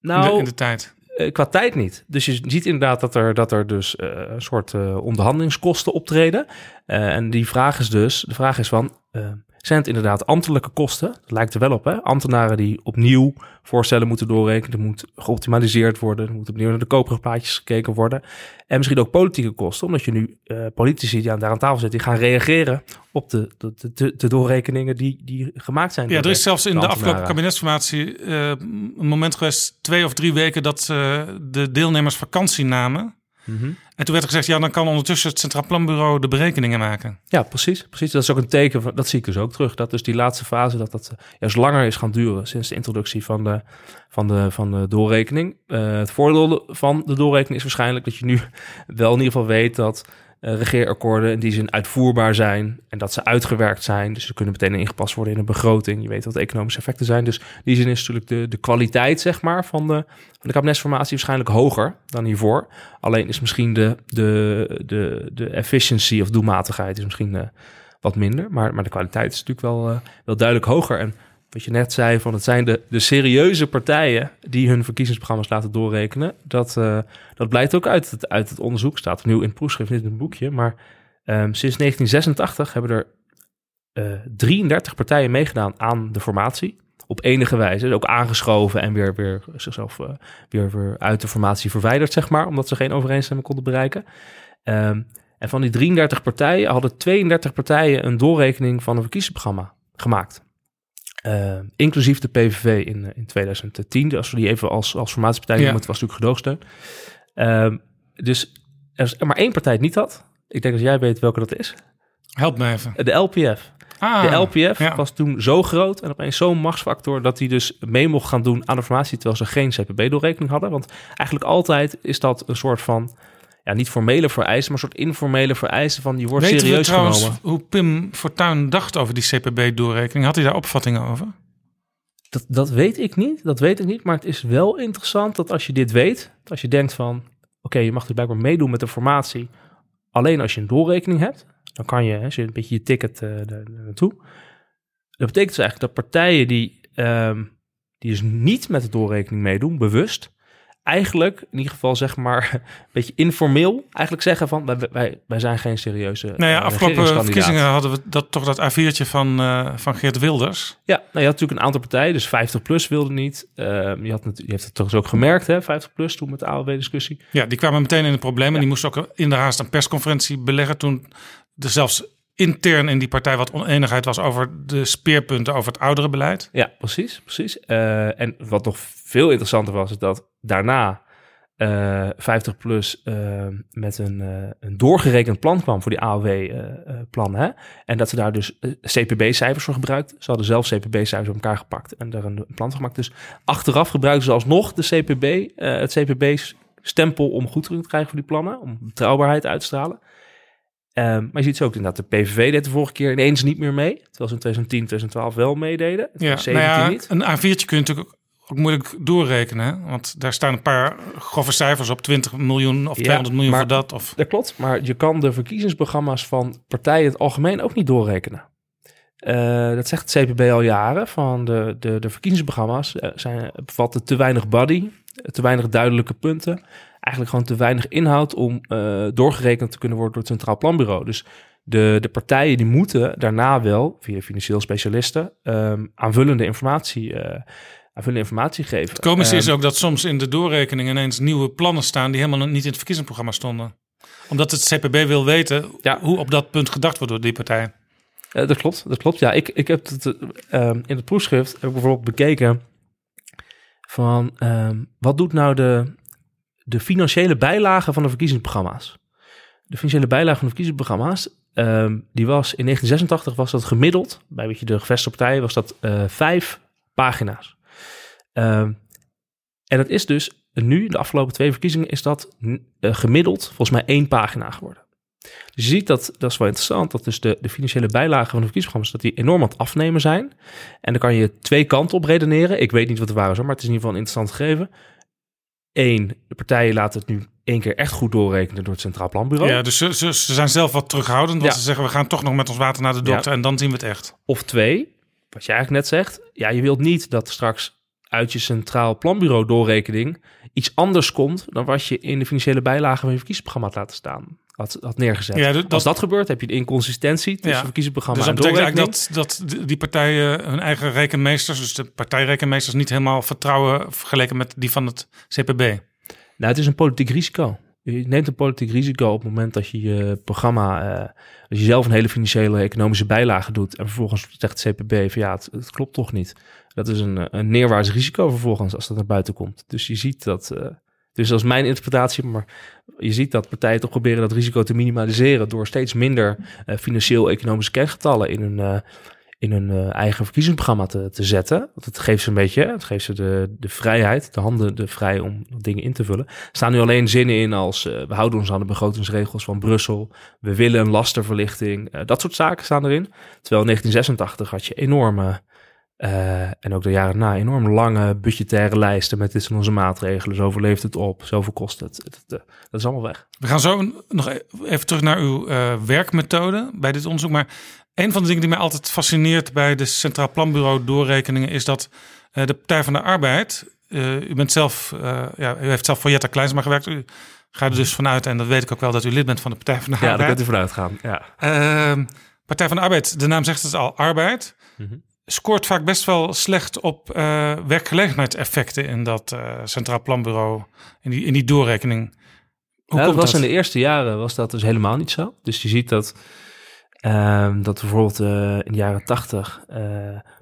nou, in, de, in de tijd. Uh, qua tijd niet. Dus je ziet inderdaad dat er, dat er dus uh, een soort uh, onderhandelingskosten optreden. Uh, en die vraag is dus, de vraag is van, uh, zijn het inderdaad ambtelijke kosten? Dat lijkt er wel op, hè? Ambtenaren die opnieuw voorstellen moeten doorrekenen, er moet geoptimaliseerd worden, er moet opnieuw naar de koopkrachtplaatjes gekeken worden. En misschien ook politieke kosten, omdat je nu uh, politici die aan, daar aan tafel zitten, die gaan reageren op de, de, de, de doorrekeningen die, die gemaakt zijn. Ja, er is zelfs in de afgelopen kabinetsformatie uh, een moment geweest, twee of drie weken, dat uh, de deelnemers vakantie namen. Mm-hmm. En toen werd er gezegd, ja, dan kan ondertussen het Centraal Planbureau de berekeningen maken. Ja, precies. precies. Dat is ook een teken van, dat zie ik dus ook terug. Dat dus die laatste fase, dat dat juist langer is gaan duren sinds de introductie van de, van de, van de doorrekening. Uh, het voordeel van de doorrekening is waarschijnlijk dat je nu wel in ieder geval weet dat uh, regeerakkoorden in die zin uitvoerbaar zijn en dat ze uitgewerkt zijn. Dus ze kunnen meteen ingepast worden in een begroting. Je weet wat de economische effecten zijn. Dus in die zin is natuurlijk de, de kwaliteit, zeg maar, van de, van de kabinetsformatie waarschijnlijk hoger dan hiervoor. Alleen is misschien de, de, de, de efficiency of doelmatigheid is misschien uh, wat minder. Maar, maar de kwaliteit is natuurlijk wel, uh, wel duidelijk hoger. En wat je net zei, van het zijn de, de serieuze partijen die hun verkiezingsprogramma's laten doorrekenen. Dat, uh, dat blijkt ook uit het, uit het onderzoek. Staat opnieuw in het proefschrift, niet in het boekje. Maar um, sinds negentien zesentachtig hebben er uh, drieëndertig partijen meegedaan aan de formatie. Op enige wijze, ook aangeschoven en weer, weer zichzelf uh, weer, weer uit de formatie verwijderd, zeg maar. Omdat ze geen overeenstemming konden bereiken. Um, en van die drieëndertig partijen hadden tweeëndertig partijen een doorrekening van een verkiezingsprogramma gemaakt. Uh, inclusief de P V V in, in tweeduizend tien. Dus als we die even als, als formatiepartij noemen, ja. Het was natuurlijk gedoogsteun. Uh, dus er is maar één partij het niet had. Ik denk dat jij weet welke dat is. Help me even. De L P F. Ah, de L P F ja. was toen zo groot en opeens zo'n machtsfactor dat hij dus mee mocht gaan doen aan informatie terwijl ze geen Z B B-doorrekening hadden. Want eigenlijk altijd is dat een soort van, ja, niet formele vereisten, maar een soort informele vereisten van je wordt Weten serieus we trouwens genomen. Hoe Pim Fortuyn dacht over die C P B-doorrekening? Had hij daar opvattingen over? Dat, dat weet ik niet, dat weet ik niet. Maar het is wel interessant dat als je dit weet, als je denkt van, oké, okay, je mag dus blijkbaar meedoen met de formatie, alleen als je een doorrekening hebt, dan kan je, als je een beetje je ticket uh, daar naartoe. Dat betekent dus eigenlijk dat partijen die, um, die dus niet met de doorrekening meedoen, bewust, eigenlijk in ieder geval zeg maar een beetje informeel eigenlijk zeggen van wij, wij, wij zijn geen serieuze. Nou ja, afgelopen verkiezingen hadden we dat toch dat A viertje van, uh, van Geert Wilders. Ja, nou, je had natuurlijk een aantal partijen, dus vijftig plus wilde niet. Uh, je, had, je hebt het toch ook gemerkt, hè, vijftig plus toen met de A O W-discussie. Ja, die kwamen meteen in de problemen. Ja. Die moesten ook in de haast een persconferentie beleggen toen er zelfs intern in die partij wat oneenigheid was over de speerpunten over het oudere beleid. Ja, precies, precies. Uh, en wat nog veel interessanter was, is dat daarna uh, vijftig plus uh, met een, uh, een doorgerekend plan kwam voor die A O W-plannen. Uh, uh, en dat ze daar dus uh, C P B-cijfers voor gebruikt. Ze hadden zelf C P B-cijfers op elkaar gepakt en daar een plan van gemaakt. Dus achteraf gebruikten ze alsnog de C P B, uh, het C P B-stempel om goedkeuring te krijgen voor die plannen, om betrouwbaarheid uit te stralen. Um, maar je ziet ze ook inderdaad, de P V V deed de vorige keer ineens niet meer mee. Terwijl ze in twintig tien, twintig twaalf wel meededen. In twintig zeventien ja, nou ja, niet. Een A viertje kun je natuurlijk ook, ook moeilijk doorrekenen. Hè? Want daar staan een paar grove cijfers op, twintig miljoen of tweehonderd miljoen maar, voor dat. Of... Dat klopt, maar je kan de verkiezingsprogramma's van partijen in het algemeen ook niet doorrekenen. Uh, dat zegt het C P B al jaren, van de, de, de verkiezingsprogramma's uh, zijn, bevatten te weinig body, te weinig duidelijke punten. Eigenlijk gewoon te weinig inhoud om uh, doorgerekend te kunnen worden door het Centraal Planbureau. Dus de, de partijen die moeten daarna wel, via financieel specialisten, um, aanvullende, informatie, uh, aanvullende informatie geven. Het komische um, is ook dat soms in de doorrekening ineens nieuwe plannen staan die helemaal niet in het verkiezingsprogramma stonden. Omdat het C P B wil weten ja. hoe op dat punt gedacht wordt door die partijen. Uh, dat klopt, dat klopt. Ja, ik, ik heb het uh, in het proefschrift heb ik bijvoorbeeld bekeken van uh, wat doet nou de... de financiële bijlage van de verkiezingsprogramma's. De financiële bijlage van de verkiezingsprogramma's, um, die was in negentien zesentachtig was dat gemiddeld, bij weet je, de gevestigde partijen, was dat uh, vijf pagina's. Um, en dat is dus nu, de afgelopen twee verkiezingen, is dat uh, gemiddeld volgens mij één pagina geworden. Dus je ziet dat, dat is wel interessant, dat dus de, de financiële bijlagen van de verkiezingsprogramma's, dat die enorm aan het afnemen zijn. En dan kan je twee kanten op redeneren. Ik weet niet wat er waren, maar het is in ieder geval een interessant gegeven. Eén, de partijen laten het nu één keer echt goed doorrekenen door het Centraal Planbureau. Ja, dus ze, ze, ze zijn zelf wat terughoudend. Want ja. ze zeggen, we gaan toch nog met ons water naar de dokter ja. en dan zien we het echt. Of twee, wat jij eigenlijk net zegt. Ja, je wilt niet dat straks uit je Centraal Planbureau doorrekening iets anders komt dan wat je in de financiële bijlagen van je verkiezingsprogramma had laten staan. Had, had neergezet. Ja, dat, als dat gebeurt, heb je de inconsistentie tussen ja. verkiezingsprogramma dus en doorrekening. Dus dat betekent eigenlijk dat, dat die partijen hun eigen rekenmeesters, dus de partijrekenmeesters, niet helemaal vertrouwen vergeleken met die van het C P B. Nou, het is een politiek risico. Je neemt een politiek risico op het moment dat je je programma, eh, dat je zelf een hele financiële economische bijlage doet en vervolgens zegt het C P B van ja, het, het klopt toch niet. Dat is een, een neerwaarts risico vervolgens als dat naar buiten komt. Dus je ziet dat... Uh, Dus dat is mijn interpretatie, maar je ziet dat partijen toch proberen dat risico te minimaliseren door steeds minder uh, financieel-economische kerngetallen in hun, uh, in hun uh, eigen verkiezingsprogramma te, te zetten. Want het geeft ze een beetje, het geeft ze de, de vrijheid, de handen de vrij om dingen in te vullen. Er staan nu alleen zinnen in als uh, we houden ons aan de begrotingsregels van Brussel, we willen een lastenverlichting, uh, dat soort zaken staan erin. Terwijl in negentien zesentachtig had je enorme... Uh, en ook de jaren na enorm lange budgettaire lijsten met dit zijn onze maatregelen. Zoveel levert het op, zoveel kost het. Dat, dat, dat is allemaal weg. We gaan zo nog even terug naar uw uh, werkmethode bij dit onderzoek. Maar een van de dingen die mij altijd fascineert bij de Centraal Planbureau doorrekeningen is dat uh, de Partij van de Arbeid... Uh, u bent zelf, uh, ja, u heeft zelf voor Jetta Kleinsma gewerkt. U gaat er dus vanuit, en dat weet ik ook wel, dat u lid bent van de Partij van de Arbeid. Ja, daar kunt u vanuit gaan. Ja. Uh, Partij van de Arbeid, de naam zegt het al, arbeid... Mm-hmm. scoort vaak best wel slecht op uh, werkgelegenheidseffecten in dat uh, Centraal Planbureau, in die, in die doorrekening. Hoe ja, komt dat was dat? In de eerste jaren was dat dus helemaal niet zo. Dus je ziet dat, uh, dat bijvoorbeeld uh, in de jaren tachtig uh,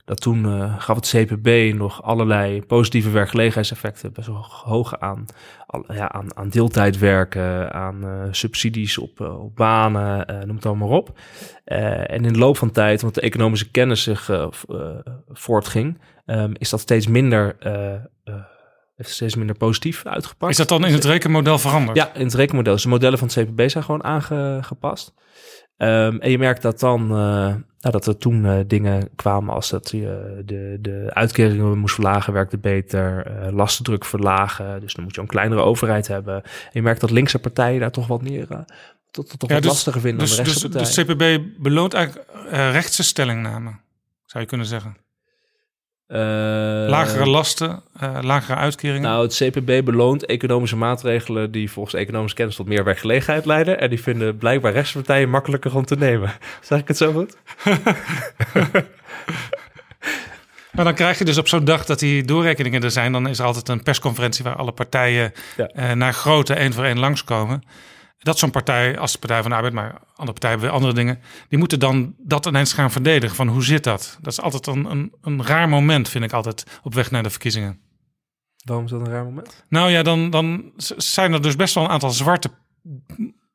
dat toen uh, gaf het C P B nog allerlei positieve werkgelegenheidseffecten, best wel hoog aan, al, ja, aan, aan deeltijdwerken, aan uh, subsidies op, uh, op banen, uh, noem het allemaal op. Uh, en in de loop van tijd, omdat de economische kennis zich uh, uh, voortging, um, is dat steeds minder... Uh, uh, heeft steeds minder positief uitgepakt. Is dat dan in het rekenmodel veranderd? Ja, in het rekenmodel. Dus de modellen van het C P B zijn gewoon aangepast. Um, en je merkt dat dan, uh, nou, dat er toen uh, dingen kwamen als dat je uh, de, de uitkeringen moest verlagen, werkte beter, uh, lastendruk verlagen. Dus dan moet je een kleinere overheid hebben. En je merkt dat linkse partijen daar toch wat meer, uh, tot, tot, tot ja, wat dus, lastiger vinden dus, dan de rechtse dus, partijen. Dus C P B beloont eigenlijk uh, rechtse stellingnamen, zou je kunnen zeggen. Uh, lagere lasten, uh, lagere uitkeringen. Nou, het C P B beloont economische maatregelen die volgens economische kennis tot meer werkgelegenheid leiden. En die vinden blijkbaar rechtspartijen makkelijker om te nemen. Zeg ik het zo goed? Maar dan krijg je dus op zo'n dag dat die doorrekeningen er zijn, dan is er altijd een persconferentie waar alle partijen ja. uh, naar grootte één voor één langskomen. Dat zo'n partij, als de Partij van de Arbeid, maar andere partijen weer andere dingen, die moeten dan dat ineens gaan verdedigen. Van hoe zit dat? Dat is altijd een, een, een raar moment, vind ik altijd, op weg naar de verkiezingen. Waarom is dat een raar moment? Nou ja, dan, dan zijn er dus best wel een aantal zwarte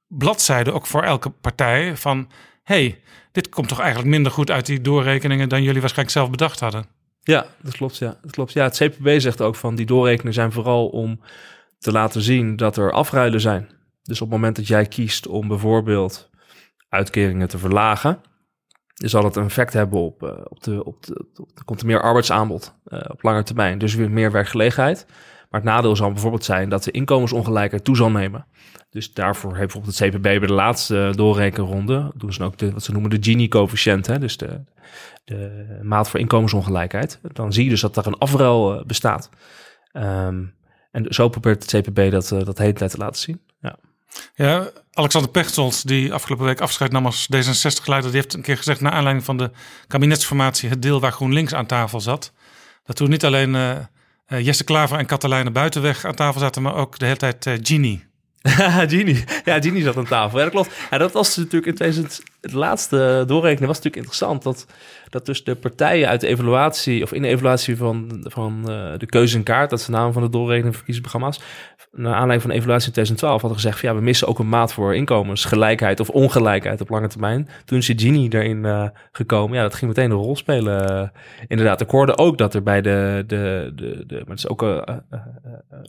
bladzijden, ook voor elke partij, van hey, dit komt toch eigenlijk minder goed uit die doorrekeningen dan jullie waarschijnlijk zelf bedacht hadden. Ja, dat klopt. Ja, dat klopt. Ja, het C P B zegt ook van die doorrekeningen zijn vooral om te laten zien dat er afruilen zijn. Dus op het moment dat jij kiest om bijvoorbeeld uitkeringen te verlagen, dan zal het een effect hebben op, uh, op de, op de, op de, komt er meer arbeidsaanbod uh, op lange termijn. Dus weer meer werkgelegenheid. Maar het nadeel zal bijvoorbeeld zijn dat de inkomensongelijkheid toe zal nemen. Dus daarvoor heeft bijvoorbeeld het C P B bij de laatste doorrekenronde, doen ze ook de, wat ze noemen de Gini-coëfficiënt, hè? Dus de, de maat voor inkomensongelijkheid. Dan zie je dus dat daar een afruil uh, bestaat. Um, en zo probeert het C P B dat, uh, dat de hele tijd te laten zien. Ja. Ja, Alexander Pechtold, die afgelopen week afscheid nam als D zesenzestig-leider... die heeft een keer gezegd, naar aanleiding van de kabinetsformatie, het deel waar GroenLinks aan tafel zat, dat toen niet alleen uh, uh, Jesse Klaver en Katelijne Buitenweg aan tafel zaten, maar ook de hele tijd uh, Gini. Gini. Ja, Gini zat aan tafel. Ja, dat klopt. Ja, dat was natuurlijk in tweeduizend... Het laatste doorrekening was natuurlijk interessant. Dat, dat dus de partijen uit de evaluatie, of in de evaluatie van, van uh, de keuze in kaart, dat is de naam van de doorrekening verkiezingsprogramma's, naar aanleiding van de evaluatie in tweeduizend twaalf hadden gezegd van ja, we missen ook een maat voor inkomensgelijkheid of ongelijkheid op lange termijn. Toen is Gini erin uh, gekomen. Ja, dat ging meteen een rol spelen. Uh, inderdaad, ik hoorde ook dat er bij de, de, de, de maar het is ook uh, uh, uh, uh,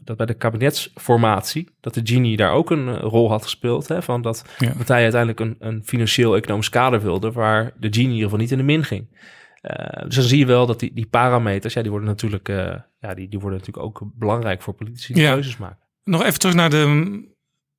dat bij de kabinetsformatie, dat de Gini daar ook een uh, rol had gespeeld. Hè, van dat ja. partijen uiteindelijk een, een financieel economisch kader wilden, waar de Gini in ieder geval niet in de min ging. Uh, dus dan zie je wel dat die, die parameters, ja, die worden natuurlijk, uh, ja, die, die worden natuurlijk ook belangrijk voor politici die ja. keuzes maken. Nog even terug naar de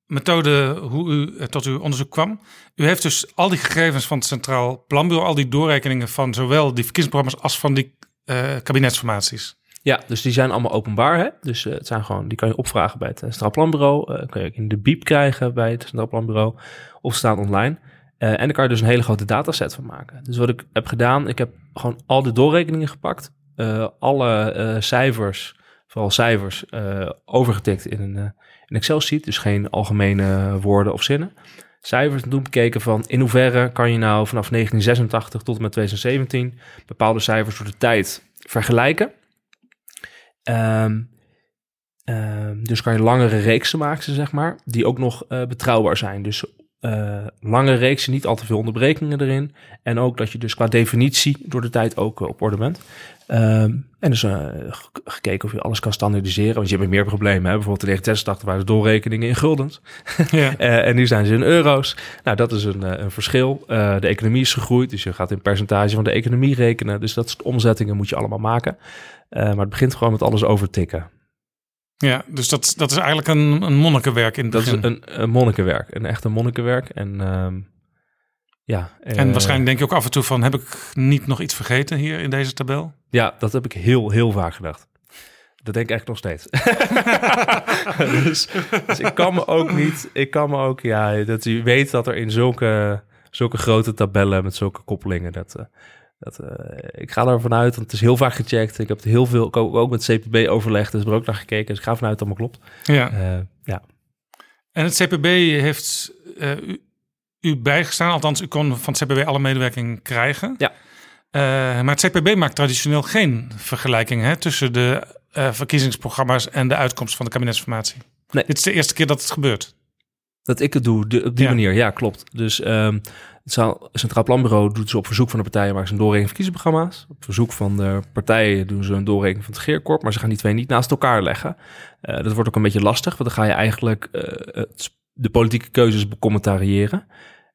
methode hoe u tot uw onderzoek kwam. U heeft dus al die gegevens van het Centraal Planbureau, al die doorrekeningen van zowel die verkiezingsprogramma's als van die uh, kabinetsformaties. Ja, dus die zijn allemaal openbaar. Hè? Dus uh, het zijn gewoon, die kan je opvragen bij het Centraal Planbureau. Uh, kan je ook in de bieb krijgen bij het Centraal Planbureau of staan online. Uh, en daar kan je dus een hele grote dataset van maken. Dus wat ik heb gedaan, ik heb gewoon al de doorrekeningen gepakt. Uh, alle uh, cijfers, vooral cijfers, uh, overgetikt in een, uh, een Excel-sheet. Dus geen algemene woorden of zinnen. Cijfers, en toen bekeken van in hoeverre kan je nou vanaf negentien zesentachtig tot en met tweeduizend zeventien... bepaalde cijfers door de tijd vergelijken. Um, um, dus kan je langere reeksen maken, zeg maar, die ook nog uh, betrouwbaar zijn. Dus Uh, lange reeksen, niet al te veel onderbrekingen erin. En ook dat je dus qua definitie door de tijd ook uh, op orde bent. Uh, en dus uh, gekeken of je alles kan standaardiseren. Want je hebt meer problemen. Hè? Bijvoorbeeld in negentien zesentachtig waren de doorrekeningen in guldens. Ja. uh, en nu zijn ze in euro's. Nou, dat is een, uh, een verschil. Uh, de economie is gegroeid, dus je gaat in percentage van de economie rekenen. Dus dat soort omzettingen moet je allemaal maken. Uh, maar het begint gewoon met alles overtikken. Ja, dus dat, dat is eigenlijk een, een monnikenwerk in het begin. Dat is een, een monnikenwerk, een echte monnikenwerk. En, um, ja, uh, en waarschijnlijk denk je ook af en toe van, heb ik niet nog iets vergeten hier in deze tabel? Ja, dat heb ik heel, heel vaak gedacht. Dat denk ik eigenlijk nog steeds. dus, dus ik kan me ook niet, ik kan me ook, ja, dat je weet dat er in zulke, zulke grote tabellen met zulke koppelingen, dat... Uh, Dat, uh, ik ga ervan uit, want het is heel vaak gecheckt. Ik heb het heel veel, ook met C P B overlegd, dus er ook naar gekeken. Dus ik ga ervan uit dat het allemaal klopt. Ja. Uh, ja. En het C P B heeft uh, u, u bijgestaan, althans u kon van het C P B alle medewerking krijgen. Ja. Uh, maar het C P B maakt traditioneel geen vergelijking hè, tussen de uh, verkiezingsprogramma's en de uitkomst van de kabinetsformatie. Nee. Dit is de eerste keer dat het gebeurt. Dat ik het doe, de, op die ja. manier, ja, klopt. Dus um, het Centraal Planbureau doet ze op verzoek van de partijen... maken ze een doorrekening van verkiezingsprogramma's. Op verzoek van de partijen doen ze een doorrekening van het Geerkorp... maar ze gaan die twee niet naast elkaar leggen. Uh, dat wordt ook een beetje lastig, want dan ga je eigenlijk uh, het, de politieke keuzes becommentariëren...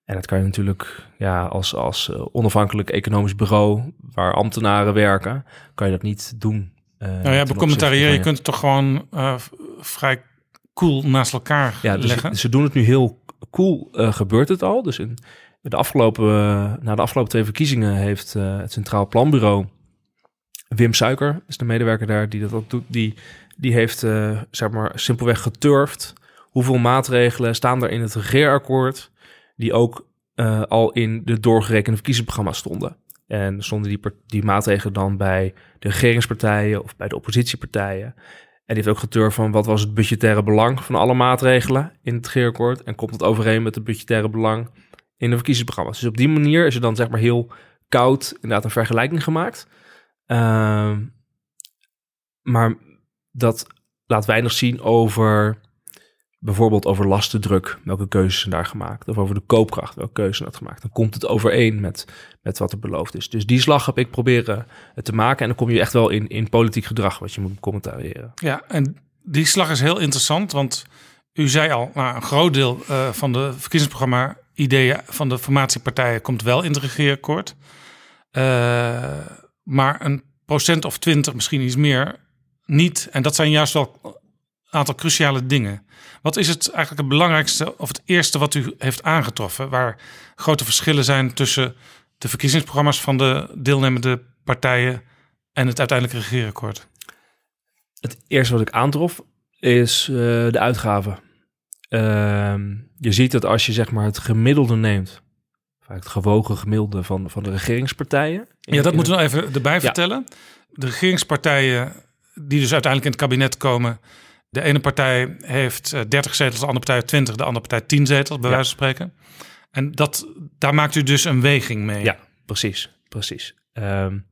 En dat kan je natuurlijk ja, als, als onafhankelijk economisch bureau... waar ambtenaren werken, kan je dat niet doen. Uh, nou ja, becommentarieer, je kunt het toch gewoon uh, vrij cool naast elkaar ja, dus leggen? Ze, ze doen het nu heel cool, uh, gebeurt het al. Dus in de afgelopen, uh, na de afgelopen twee verkiezingen heeft uh, het Centraal Planbureau... Wim Suiker is de medewerker daar die dat ook doet. Die, die heeft uh, zeg maar simpelweg geturfd. Hoeveel maatregelen staan er in het regeerakkoord... die ook uh, al in de doorgerekende verkiezingsprogramma's stonden. En stonden die, per- die maatregelen dan bij de regeringspartijen of bij de oppositiepartijen. En die heeft ook geturfd van wat was het budgettaire belang van alle maatregelen in het regeerakkoord. En komt dat overeen met het budgettaire belang in de verkiezingsprogramma's. Dus op die manier is er dan zeg maar heel koud inderdaad een vergelijking gemaakt. Uh, maar dat laat weinig zien over... bijvoorbeeld over lastendruk, welke keuzes zijn daar gemaakt... of over de koopkracht, welke keuzes zijn dat gemaakt. Dan komt het overeen met, met wat er beloofd is. Dus die slag heb ik proberen te maken... en dan kom je echt wel in, in politiek gedrag wat je moet commentariëren. Ja, en die slag is heel interessant, want u zei al... Nou, een groot deel uh, van de verkiezingsprogramma-ideeën... van de formatiepartijen komt wel in het regeerakkoord. Uh, maar een procent of twintig, misschien iets meer, niet. En dat zijn juist wel... aantal cruciale dingen. Wat is het eigenlijk het belangrijkste of het eerste wat u heeft aangetroffen... waar grote verschillen zijn tussen de verkiezingsprogramma's... van de deelnemende partijen en het uiteindelijke regeerakkoord? Het eerste wat ik aantrof is uh, de uitgaven. Uh, je ziet dat als je zeg maar het gemiddelde neemt... vaak het gewogen gemiddelde van, van de regeringspartijen... In, ja, dat moeten we het... nou even erbij ja. vertellen. De regeringspartijen die dus uiteindelijk in het kabinet komen... De ene partij heeft dertig zetels, de andere partij twintig, de andere partij tien zetels, bij ja. wijze van spreken. En dat, daar maakt u dus een weging mee. Ja, precies. precies. Um,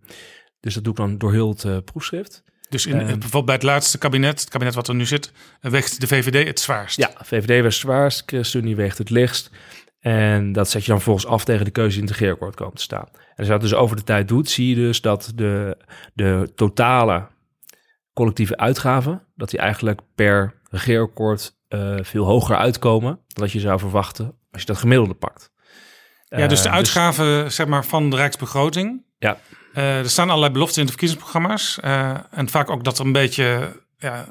dus dat doe ik dan door heel het uh, proefschrift. Dus in, um, bijvoorbeeld bij het laatste kabinet, het kabinet wat er nu zit, weegt de V V D het zwaarst. Ja, V V D weegt het zwaarst, ChristenUnie weegt het lichtst. En dat zet je dan volgens af tegen de keuze die in het regeerakkoord komen te staan. En als je dat dus over de tijd doet, zie je dus dat de, de totale... collectieve uitgaven, dat die eigenlijk per regeerakkoord uh, veel hoger uitkomen dan dat je zou verwachten als je dat gemiddelde pakt. Ja, dus de uitgaven uh, dus, zeg maar, van de rijksbegroting. Ja. Uh, er staan allerlei beloften in de verkiezingsprogramma's. Uh, en vaak ook dat er een beetje, ja,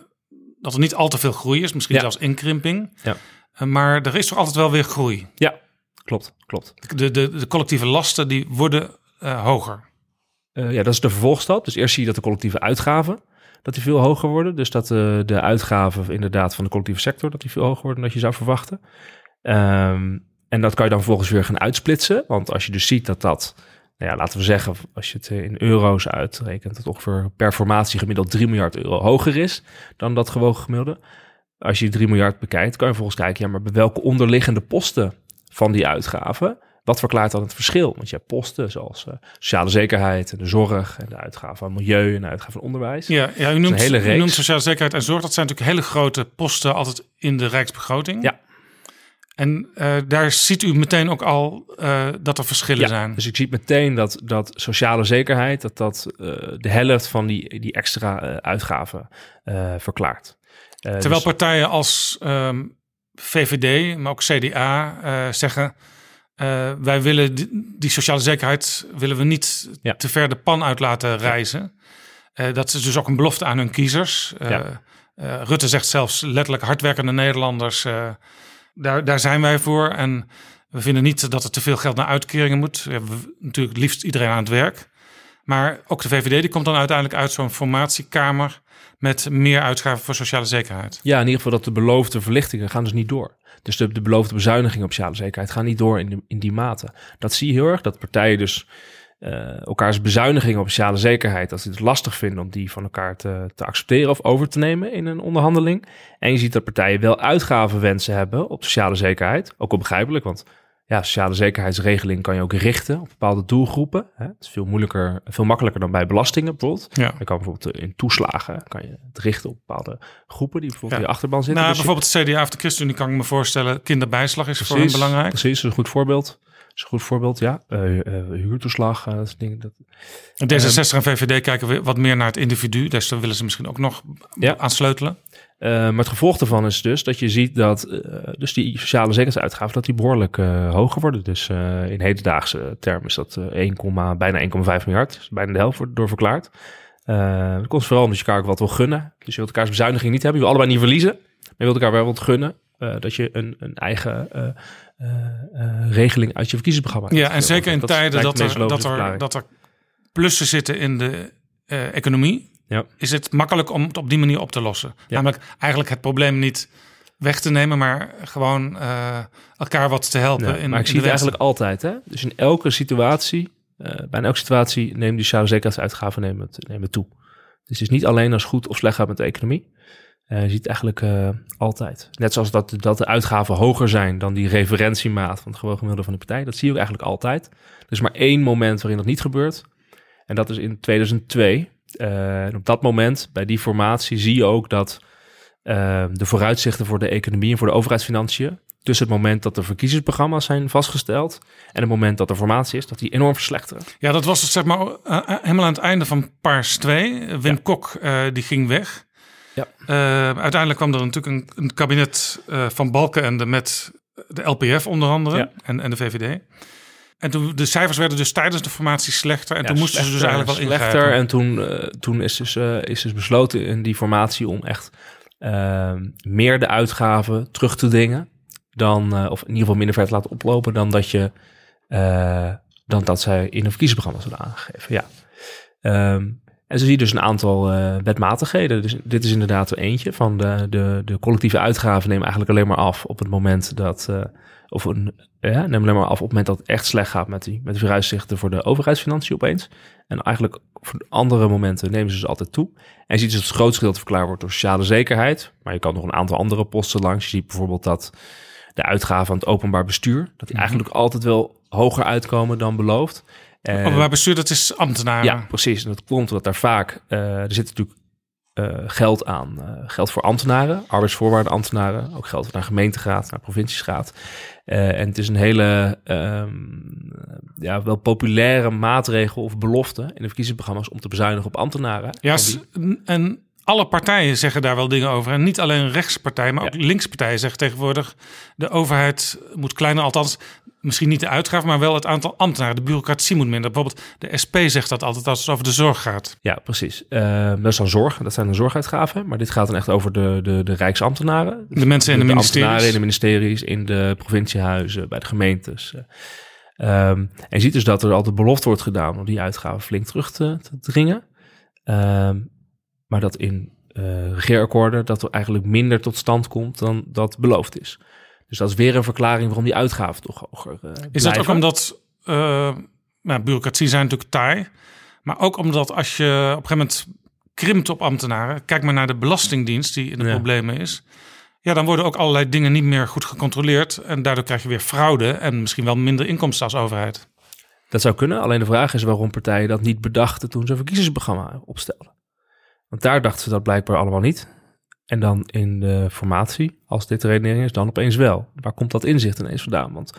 dat er niet al te veel groei is. Misschien ja. zelfs inkrimping. Ja. Uh, maar er is toch altijd wel weer groei? Ja, klopt. klopt. De, de, de collectieve lasten die worden uh, hoger. Uh, ja, dat is de vervolgstap. Dus eerst zie je dat de collectieve uitgaven... dat die veel hoger worden. Dus dat uh, de uitgaven inderdaad van de collectieve sector... dat die veel hoger worden dan dat je zou verwachten. Um, en dat kan je dan vervolgens weer gaan uitsplitsen. Want als je dus ziet dat dat... Nou ja, laten we zeggen, als je het in euro's uitrekent... dat ongeveer per formatie gemiddeld drie miljard euro hoger is... dan dat gewogen gemiddelde. Als je drie miljard bekijkt, kan je vervolgens kijken... ja, maar bij welke onderliggende posten van die uitgaven... wat verklaart dan het verschil? Want je hebt posten zoals uh, sociale zekerheid en de zorg... en de uitgaven van milieu en de uitgaven van onderwijs. Ja, ja u, noemt, hele u noemt sociale zekerheid en zorg. Dat zijn natuurlijk hele grote posten altijd in de rijksbegroting. Ja. En uh, daar ziet u meteen ook al uh, dat er verschillen ja, zijn. Dus ik zie meteen dat, dat sociale zekerheid... dat dat uh, de helft van die, die extra uh, uitgaven uh, verklaart. Uh, Terwijl dus... partijen als um, V V D, maar ook C D A uh, zeggen... Uh, wij willen die, die sociale zekerheid willen we niet ja. te ver de pan uit laten reizen. Uh, dat is dus ook een belofte aan hun kiezers. Uh, ja. uh, Rutte zegt zelfs letterlijk hardwerkende Nederlanders. Uh, daar, daar zijn wij voor. En we vinden niet dat er te veel geld naar uitkeringen moet. We hebben natuurlijk liefst iedereen aan het werk. Maar ook de V V D die komt dan uiteindelijk uit zo'n formatiekamer... met meer uitgaven voor sociale zekerheid. Ja, in ieder geval dat de beloofde verlichtingen gaan dus niet door. Dus de, de beloofde bezuinigingen op sociale zekerheid gaan niet door in, de, in die mate. Dat zie je heel erg, dat partijen dus uh, elkaars bezuinigingen op sociale zekerheid... dat ze het lastig vinden om die van elkaar te, te accepteren of over te nemen in een onderhandeling. En je ziet dat partijen wel uitgavenwensen hebben op sociale zekerheid. Ook al begrijpelijk, want ja, sociale zekerheidsregeling kan je ook richten op bepaalde doelgroepen. Hè. Het is veel moeilijker, veel makkelijker dan bij belastingen bijvoorbeeld. Ja. Je kan bijvoorbeeld in toeslagen kan je het richten op bepaalde groepen die bijvoorbeeld ja. in de achterban zitten. Nou, dus bijvoorbeeld de C D A of de ChristenUnie kan ik me voorstellen. Kinderbijslag is precies, voor hen belangrijk. Precies, dat is een goed voorbeeld. Is een goed voorbeeld, ja. Uh, uh, huurtoeslag, uh, dat dingen. Dat... D zesenzestig en V V D kijken we wat meer naar het individu. Dus daar willen ze misschien ook nog ja. aansleutelen. Uh, maar het gevolg daarvan is dus dat je ziet dat uh, dus die sociale zekerheidsuitgaven dat die behoorlijk uh, hoger worden. Dus uh, in hedendaagse termen is dat uh, één, bijna één komma vijf miljard. Dat is bijna de helft wordt doorverklaard. Uh, dat komt vooral omdat je elkaar ook wat wil gunnen. Dus je wilt elkaars bezuiniging niet hebben. Je wil allebei niet verliezen. Maar je wilt elkaar wel wat gunnen. Uh, dat je een, een eigen uh, uh, uh, regeling uit je verkiezingsprogramma hebt. Ja, en zeker in dat tijden dat er, dat, er, dat er plussen zitten in de uh, economie... Ja. Is het makkelijk om het op die manier op te lossen. Ja. Namelijk eigenlijk het probleem niet weg te nemen, maar gewoon uh, elkaar wat te helpen. Ja, in, maar ik in zie het eigenlijk altijd. Hè? Dus in elke situatie, uh, bijna elke situatie, nemen die sociale zekerheidsuitgaven nemen het, nemen het toe. Dus het is niet alleen als goed of slecht gaat met de economie. Uh, je ziet het eigenlijk uh, altijd. Net zoals dat, dat de uitgaven hoger zijn dan die referentiemaat van het gewoon gemiddelde van de partij. Dat zie je ook eigenlijk altijd. Er is maar één moment waarin dat niet gebeurt. En dat is in tweeduizend twee... Uh, en op dat moment, bij die formatie, zie je ook dat uh, de vooruitzichten voor de economie en voor de overheidsfinanciën, tussen het moment dat de verkiezingsprogramma's zijn vastgesteld en het moment dat de formatie is, dat die enorm verslechteren. Ja, dat was het zeg maar uh, helemaal aan het einde van Paars twee. Wim ja. Kok, uh, die ging weg. Ja. Uh, uiteindelijk kwam er natuurlijk een, een kabinet uh, van Balkenende met de L P F onder andere ja. en, en de V V D. En toen de cijfers werden dus tijdens de formatie slechter. En ja, toen moesten ze dus eigenlijk wel ingrijpen. Slechter. En toen, uh, toen is, dus, uh, is dus besloten in die formatie om echt uh, meer de uitgaven terug te dingen. Dan, uh, of in ieder geval minder ver te laten oplopen dan dat, je, uh, dan dat zij in een verkiezingsprogramma hadden aangegeven. Ja. Um, en zo zie je dus een aantal uh, wetmatigheden. Dus dit is inderdaad er eentje van de, de, de collectieve uitgaven nemen eigenlijk alleen maar af op het moment dat... Uh, Of een, ja, neem alleen maar af op het moment dat het echt slecht gaat met die, met de vooruitzichten voor de overheidsfinanciën opeens. En eigenlijk voor andere momenten nemen ze dus altijd toe. En je ziet dus dat het grootste gedeelte verklaard wordt door sociale zekerheid. Maar je kan nog een aantal andere posten langs. Je ziet bijvoorbeeld dat de uitgaven aan het openbaar bestuur, dat die mm-hmm. eigenlijk altijd wel hoger uitkomen dan beloofd. En, openbaar bestuur, dat is ambtenaren. Ja, precies. En dat komt omdat daar vaak, uh, er zit natuurlijk uh, geld aan. Uh, geld voor ambtenaren, arbeidsvoorwaarden ambtenaren. Ook geld naar gemeenteraad, naar provinciesraad. Uh, en het is een hele um, ja, wel populaire maatregel of belofte in de verkiezingsprogramma's om te bezuinigen op ambtenaren. Ja, die... en alle partijen zeggen daar wel dingen over. En niet alleen rechtspartijen, maar ja. ook linkspartijen zeggen tegenwoordig de overheid moet kleiner, althans misschien niet de uitgaven, maar wel het aantal ambtenaren. De bureaucratie moet minder. Bijvoorbeeld de S P zegt dat altijd als het over de zorg gaat. Ja, precies. Uh, dat is dan zorg. Dat zijn de zorguitgaven. Maar dit gaat dan echt over de, de, de rijksambtenaren. De mensen in de, de, de ministeries. ambtenaren in de ministeries, in de provinciehuizen, bij de gemeentes. Um, en je ziet dus dat er altijd belofte wordt gedaan om die uitgaven flink terug te, te dringen. Um, maar dat in uh, regeerakkoorden dat er eigenlijk minder tot stand komt dan dat beloofd is. Dus dat is weer een verklaring waarom die uitgaven toch hoger uh, is dat ook omdat, uh, nou, bureaucratie zijn natuurlijk taai. Maar ook omdat als je op een gegeven moment krimpt op ambtenaren. Kijk maar naar de Belastingdienst die in de ja. problemen is. Ja, dan worden ook allerlei dingen niet meer goed gecontroleerd. En daardoor krijg je weer fraude en misschien wel minder inkomsten als overheid. Dat zou kunnen. Alleen de vraag is waarom partijen dat niet bedachten toen ze een verkiezingsprogramma opstelden. Want daar dachten ze dat blijkbaar allemaal niet. En dan in de formatie, als dit de redenering is, dan opeens wel. Waar komt dat inzicht ineens vandaan? Want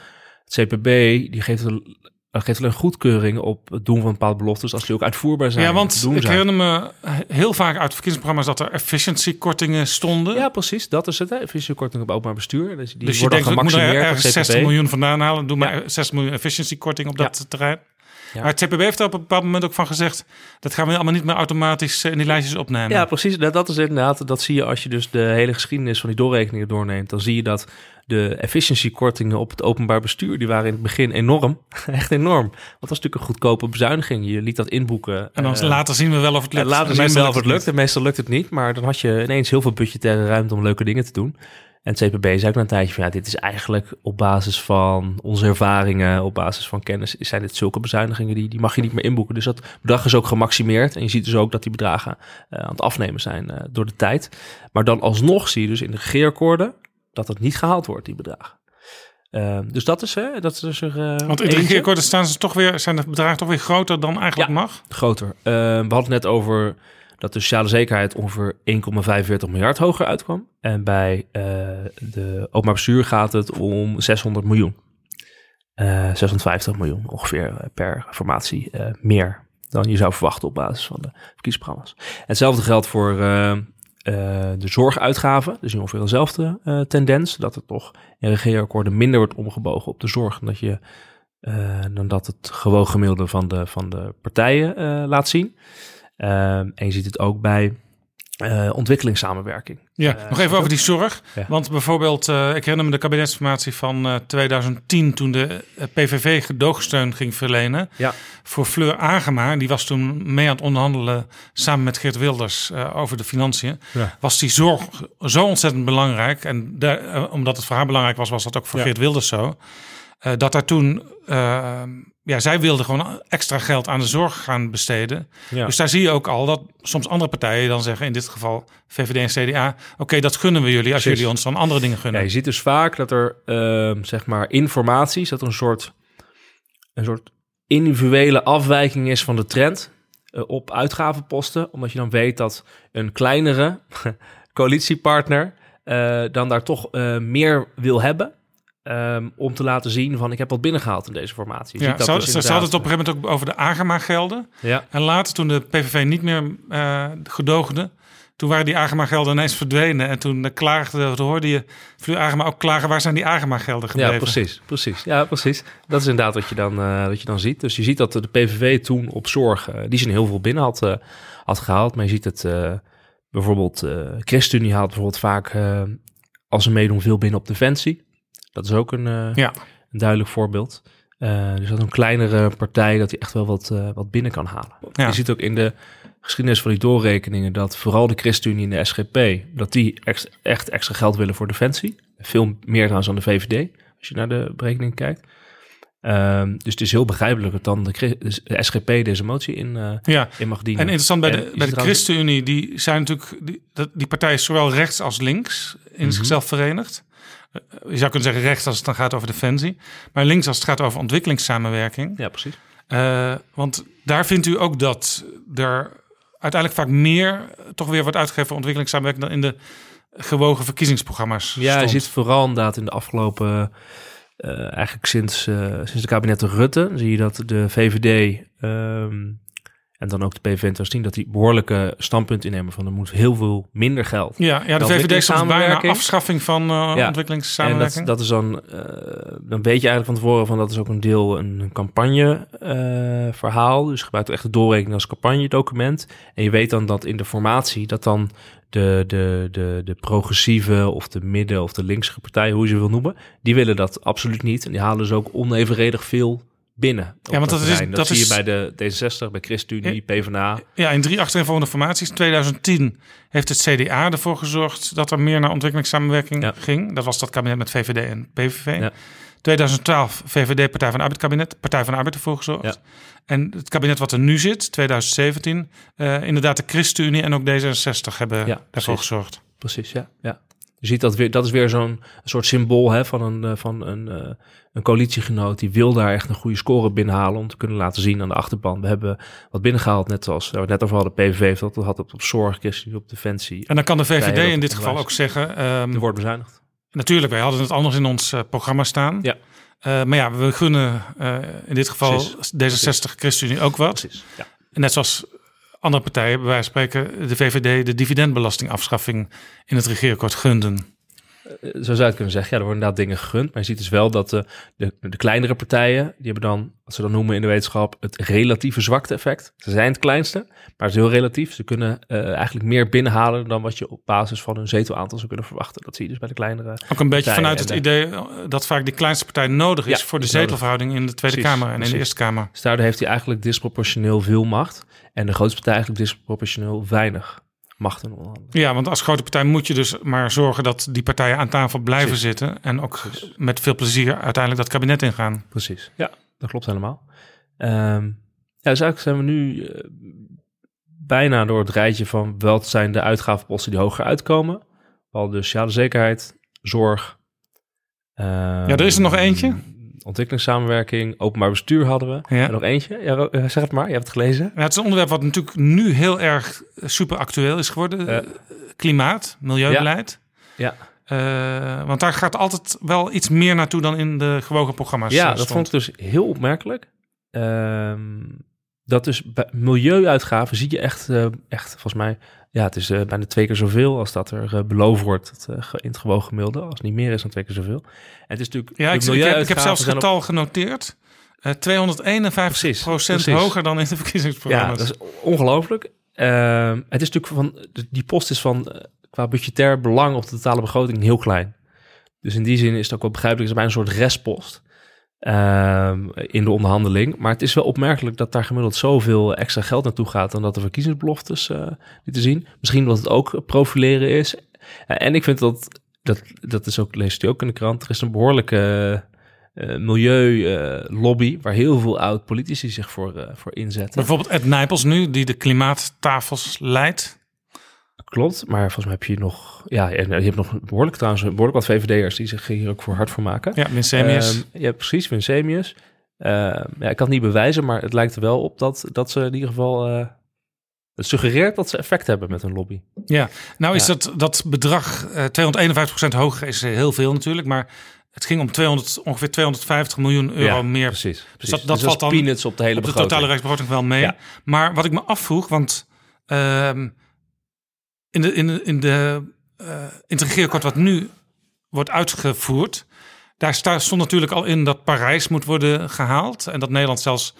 het C P B die geeft, een, geeft een goedkeuring op het doen van bepaalde beloftes als die ook uitvoerbaar zijn. Ja, want ik herinner me heel vaak uit verkiezingsprogramma's dat er efficiëntiekortingen stonden. Ja, precies. Dat is het. Efficiëntiekortingen op openbaar bestuur. Dus, die dus je denkt, ik moet er ergens zestig miljoen vandaan halen. Doe ja. maar zestig miljoen efficiëntiekorting op ja. dat terrein. Ja. Maar het C P B heeft er op een bepaald moment ook van gezegd... dat gaan we allemaal niet meer automatisch in die lijstjes opnemen. Ja, precies. Dat, dat is inderdaad... dat zie je als je dus de hele geschiedenis van die doorrekeningen doorneemt. Dan zie je dat de efficiëntiekortingen op het openbaar bestuur... die waren in het begin enorm. Echt enorm. Want dat was natuurlijk een goedkope bezuiniging. Je liet dat inboeken. En dan uh, later zien we wel of het lukt. Later zien we wel of het lukt. En meestal lukt het niet. Maar dan had je ineens heel veel budgettaire ruimte om leuke dingen te doen. En het C P B zei ook na een tijdje van... ja, dit is eigenlijk op basis van onze ervaringen... op basis van kennis... zijn dit zulke bezuinigingen, die, die mag je niet meer inboeken. Dus dat bedrag is ook gemaximeerd. En je ziet dus ook dat die bedragen uh, aan het afnemen zijn... Uh, door de tijd. Maar dan alsnog zie je dus in de regeerakkoorden... dat het niet gehaald wordt, die bedragen. Uh, dus dat is, hè, dat is dus er. Uh, Want in drie keer korter staan ze toch weer, zijn de bedragen toch weer groter dan eigenlijk ja, mag? Groter. Uh, we hadden net over dat de sociale zekerheid ongeveer één komma vijfenveertig miljard hoger uitkwam. En bij uh, de openbaar bestuur gaat het om zeshonderd miljoen. Uh, zeshonderdvijftig miljoen ongeveer per formatie uh, meer dan je zou verwachten op basis van de verkiezingsprogramma's. Hetzelfde geldt voor uh, uh, de zorguitgaven. Dus ongeveer dezelfde uh, tendens. Dat er toch in regeerakkoorden minder wordt omgebogen op de zorg. Dan dat, je, uh, dan dat het gewoon gemiddelde van de, van de partijen uh, laat zien. Uh, en je ziet het ook bij uh, ontwikkelingssamenwerking. Ja, uh, nog even over die zorg. Ja. Want bijvoorbeeld, uh, ik herinner me de kabinetsformatie van uh, tweeduizend tien... toen de uh, P V V gedoogsteun ging verlenen ja. voor Fleur Agema. Die was toen mee aan het onderhandelen samen met Geert Wilders uh, over de financiën. Ja. Was die zorg zo ontzettend belangrijk. En de, uh, omdat het voor haar belangrijk was, was dat ook voor ja. Geert Wilders zo. Uh, dat daar toen... Uh, Ja, zij wilden gewoon extra geld aan de zorg gaan besteden. Ja. Dus daar zie je ook al dat soms andere partijen dan zeggen... in dit geval V V D en C D A... oké, okay, dat gunnen we jullie als Precies. jullie ons dan andere dingen gunnen. Ja, je ziet dus vaak dat er, uh, zeg maar, informaties... dat er een soort, een soort individuele afwijking is van de trend... Uh, op uitgavenposten. Omdat je dan weet dat een kleinere coalitiepartner... Uh, dan daar toch uh, meer wil hebben... Um, om te laten zien van ik heb wat binnengehaald in deze formatie. Ja, zou dus inderdaad... het op een gegeven moment ook over de Agema gelden? Ja. En later toen de P V V niet meer uh, gedoogde... toen waren die Agema gelden ineens verdwenen. En toen klaagde, hoorde je Fleur Agema ook klagen... waar zijn die Agema gelden gebleven? Ja, precies. precies. Ja, precies. Dat is inderdaad wat je, dan, uh, wat je dan ziet. Dus je ziet dat de P V V toen op zorg... Uh, die zijn heel veel binnen had, uh, had gehaald. Maar je ziet het uh, bijvoorbeeld... Uh, ChristenUnie haalt bijvoorbeeld vaak... Uh, als ze meedoen veel binnen op defensie... Dat is ook een, uh, ja. een duidelijk voorbeeld. Uh, dus dat een kleinere partij dat die echt wel wat, uh, wat binnen kan halen. Ja. Je ziet ook in de geschiedenis van die doorrekeningen... dat vooral de ChristenUnie en de S G P... dat die ex, echt extra geld willen voor defensie. Veel meer trouwens dan de V V D, als je naar de berekening kijkt. Um, dus het is heel begrijpelijk dat dan de, de S G P deze motie in, uh, ja. in mag dienen. En interessant bij de, en, bij de ChristenUnie... die zijn natuurlijk die, die partij is zowel rechts als links in mm-hmm. zichzelf verenigd. Je zou kunnen zeggen rechts als het dan gaat over defensie. Maar links als het gaat over ontwikkelingssamenwerking. Ja, precies. Uh, want daar vindt u ook dat er uiteindelijk vaak meer... toch weer wordt uitgegeven voor ontwikkelingssamenwerking... dan in de gewogen verkiezingsprogramma's stond. Ja, je ziet vooral inderdaad in de afgelopen... Uh, eigenlijk sinds, uh, sinds de kabinetten Rutte... zie je dat de V V D um, en dan ook de P V V in tweeduizend tien... dat die behoorlijke standpunt innemen van... er moet heel veel minder geld. Ja, ja de V V D is soms bijna afschaffing van uh, ja, ontwikkelingssamenwerking. En dat, dat is dan... Uh, dan weet je eigenlijk van tevoren van... dat is ook een deel een campagneverhaal. Uh, dus gebruikt echt de doorrekening als campagnedocument. En je weet dan dat in de formatie... dat dan de, de, de, de progressieve of de midden- of de linkse partijen... hoe je ze wil noemen... die willen dat absoluut niet. En die halen dus ook onevenredig veel... binnen. Ja, want dat, dat, is, dat, dat zie is... je bij de D zesenzestig, bij ChristenUnie, ja, PvdA. Ja, in drie achtereenvolgende formaties. tweeduizend tien heeft het C D A ervoor gezorgd dat er meer naar ontwikkelingssamenwerking ja. ging. Dat was dat kabinet met V V D en P V V. Ja. tweeduizend twaalf, V V D, Partij van de Arbeid kabinet. Partij van de Arbeid ervoor gezorgd. Ja. En het kabinet wat er nu zit, tweeduizend zeventien, uh, inderdaad de ChristenUnie en ook D zesenzestig hebben ja, daarvoor gezorgd. Precies, ja. ja. Je ziet dat weer, dat is weer zo'n soort symbool hè, van, een, van een, een coalitiegenoot. Die wil daar echt een goede score binnenhalen om te kunnen laten zien aan de achterban. We hebben wat binnengehaald, net als nou, net overal de P V V dat had op, op zorg, ChristenUnie op defensie. En dan kan de V V D in dit geval ook zeggen... Um, er wordt bezuinigd. Natuurlijk, wij hadden het anders in ons uh, programma staan. Ja. Uh, maar ja, we gunnen uh, in dit geval Precies. D zesenzestig Precies. ChristenUnie ook wat. Precies, ja. En net zoals... andere partijen, bij wijze van spreken, de V V D... de dividendbelastingafschaffing in het regeerakkoord gunden. Zo zou je het kunnen zeggen. Ja, er worden inderdaad dingen gegund. Maar je ziet dus wel dat de, de, de kleinere partijen... die hebben dan, wat ze dan noemen in de wetenschap... het relatieve zwakte-effect. Ze zijn het kleinste, maar het is heel relatief. Ze kunnen uh, eigenlijk meer binnenhalen... dan wat je op basis van hunzetelaantal zou kunnen verwachten. Dat zie je dus bij de kleinere Ook een beetje vanuit het en, idee dat vaak die kleinste partij nodig is... Ja, voor de zetelverhouding in de Tweede precies, Kamer en precies. in de Eerste Kamer. Dus daardoor heeft hij eigenlijk disproportioneel veel macht... en de grootste partij eigenlijk disproportioneel weinig macht en onderhandelen. Ja, want als grote partij moet je dus maar zorgen... dat die partijen aan tafel blijven Precies. zitten... en ook Precies. met veel plezier uiteindelijk dat kabinet ingaan. Precies, ja, dat klopt helemaal. Um, ja, dus eigenlijk zijn we nu uh, bijna door het rijtje van... wat zijn de uitgavenposten die hoger uitkomen. Al de sociale zekerheid, zorg... Uh, ja, er is er nog eentje. Ontwikkelingssamenwerking, openbaar bestuur hadden we. Ja. En nog eentje. Ja, zeg het maar, je hebt het gelezen. Ja, het is een onderwerp wat natuurlijk nu heel erg super actueel is geworden. Ja. Klimaat, milieubeleid. Ja. ja. Uh, want daar gaat altijd wel iets meer naartoe dan in de gewogen programma's. Ja, stond. Dat vond ik dus heel opmerkelijk. Uh, dat dus bij milieuuitgaven zie je echt, uh, echt volgens mij... Ja, het is uh, bijna twee keer zoveel als dat er uh, beloofd wordt dat, uh, in het gewoon gemiddelde. Als het niet meer is dan twee keer zoveel. En het is natuurlijk... Ja, ik, ik, heb, ik heb zelfs het getal op... genoteerd. Uh, tweehonderdeenenvijftig procent hoger dan in de verkiezingsprogramma's. Ja, dat is ongelooflijk. Uh, het is natuurlijk van... Die post is van uh, qua budgetair belang op de totale begroting heel klein. Dus in die zin is het ook wel begrijpelijk. Het is bijna een soort restpost uh, in de onderhandeling. Maar het is wel opmerkelijk dat daar gemiddeld zoveel extra geld naartoe gaat dan dat de verkiezingsbeloftes uh, niet te zien. Misschien dat het ook profileren is. Uh, en ik vind dat, dat, dat is ook, lees je ook in de krant, er is een behoorlijke uh, milieulobby uh, waar heel veel oud-politici zich voor, uh, voor inzetten. Bijvoorbeeld Ed Nijpels nu, die de klimaattafels leidt. Klopt, maar volgens mij heb je nog... Ja, je hebt nog behoorlijk trouwens behoorlijk wat V V D'ers die zich hier ook voor hard voor maken. Ja, Winsemius. Um, ja, precies, Winsemius. Uh, ja, ik kan het niet bewijzen, maar het lijkt er wel op dat, dat ze in ieder geval... Uh, het suggereert dat ze effect hebben met hun lobby. Ja, nou is ja. dat, dat bedrag uh, tweehonderdeenenvijftig procent hoger is heel veel natuurlijk, maar... Het ging om tweehonderd, ongeveer tweehonderdvijftig miljoen euro ja, meer. Precies, precies. Dus dat, dat dus valt dan peanuts op de hele op de totale rijksbegroting wel mee. Ja. Maar wat ik me afvroeg, want... Um, In de, in de, in de uh, integreerakkoord wat nu wordt uitgevoerd... daar staat, stond natuurlijk al in dat Parijs moet worden gehaald... en dat Nederland zelfs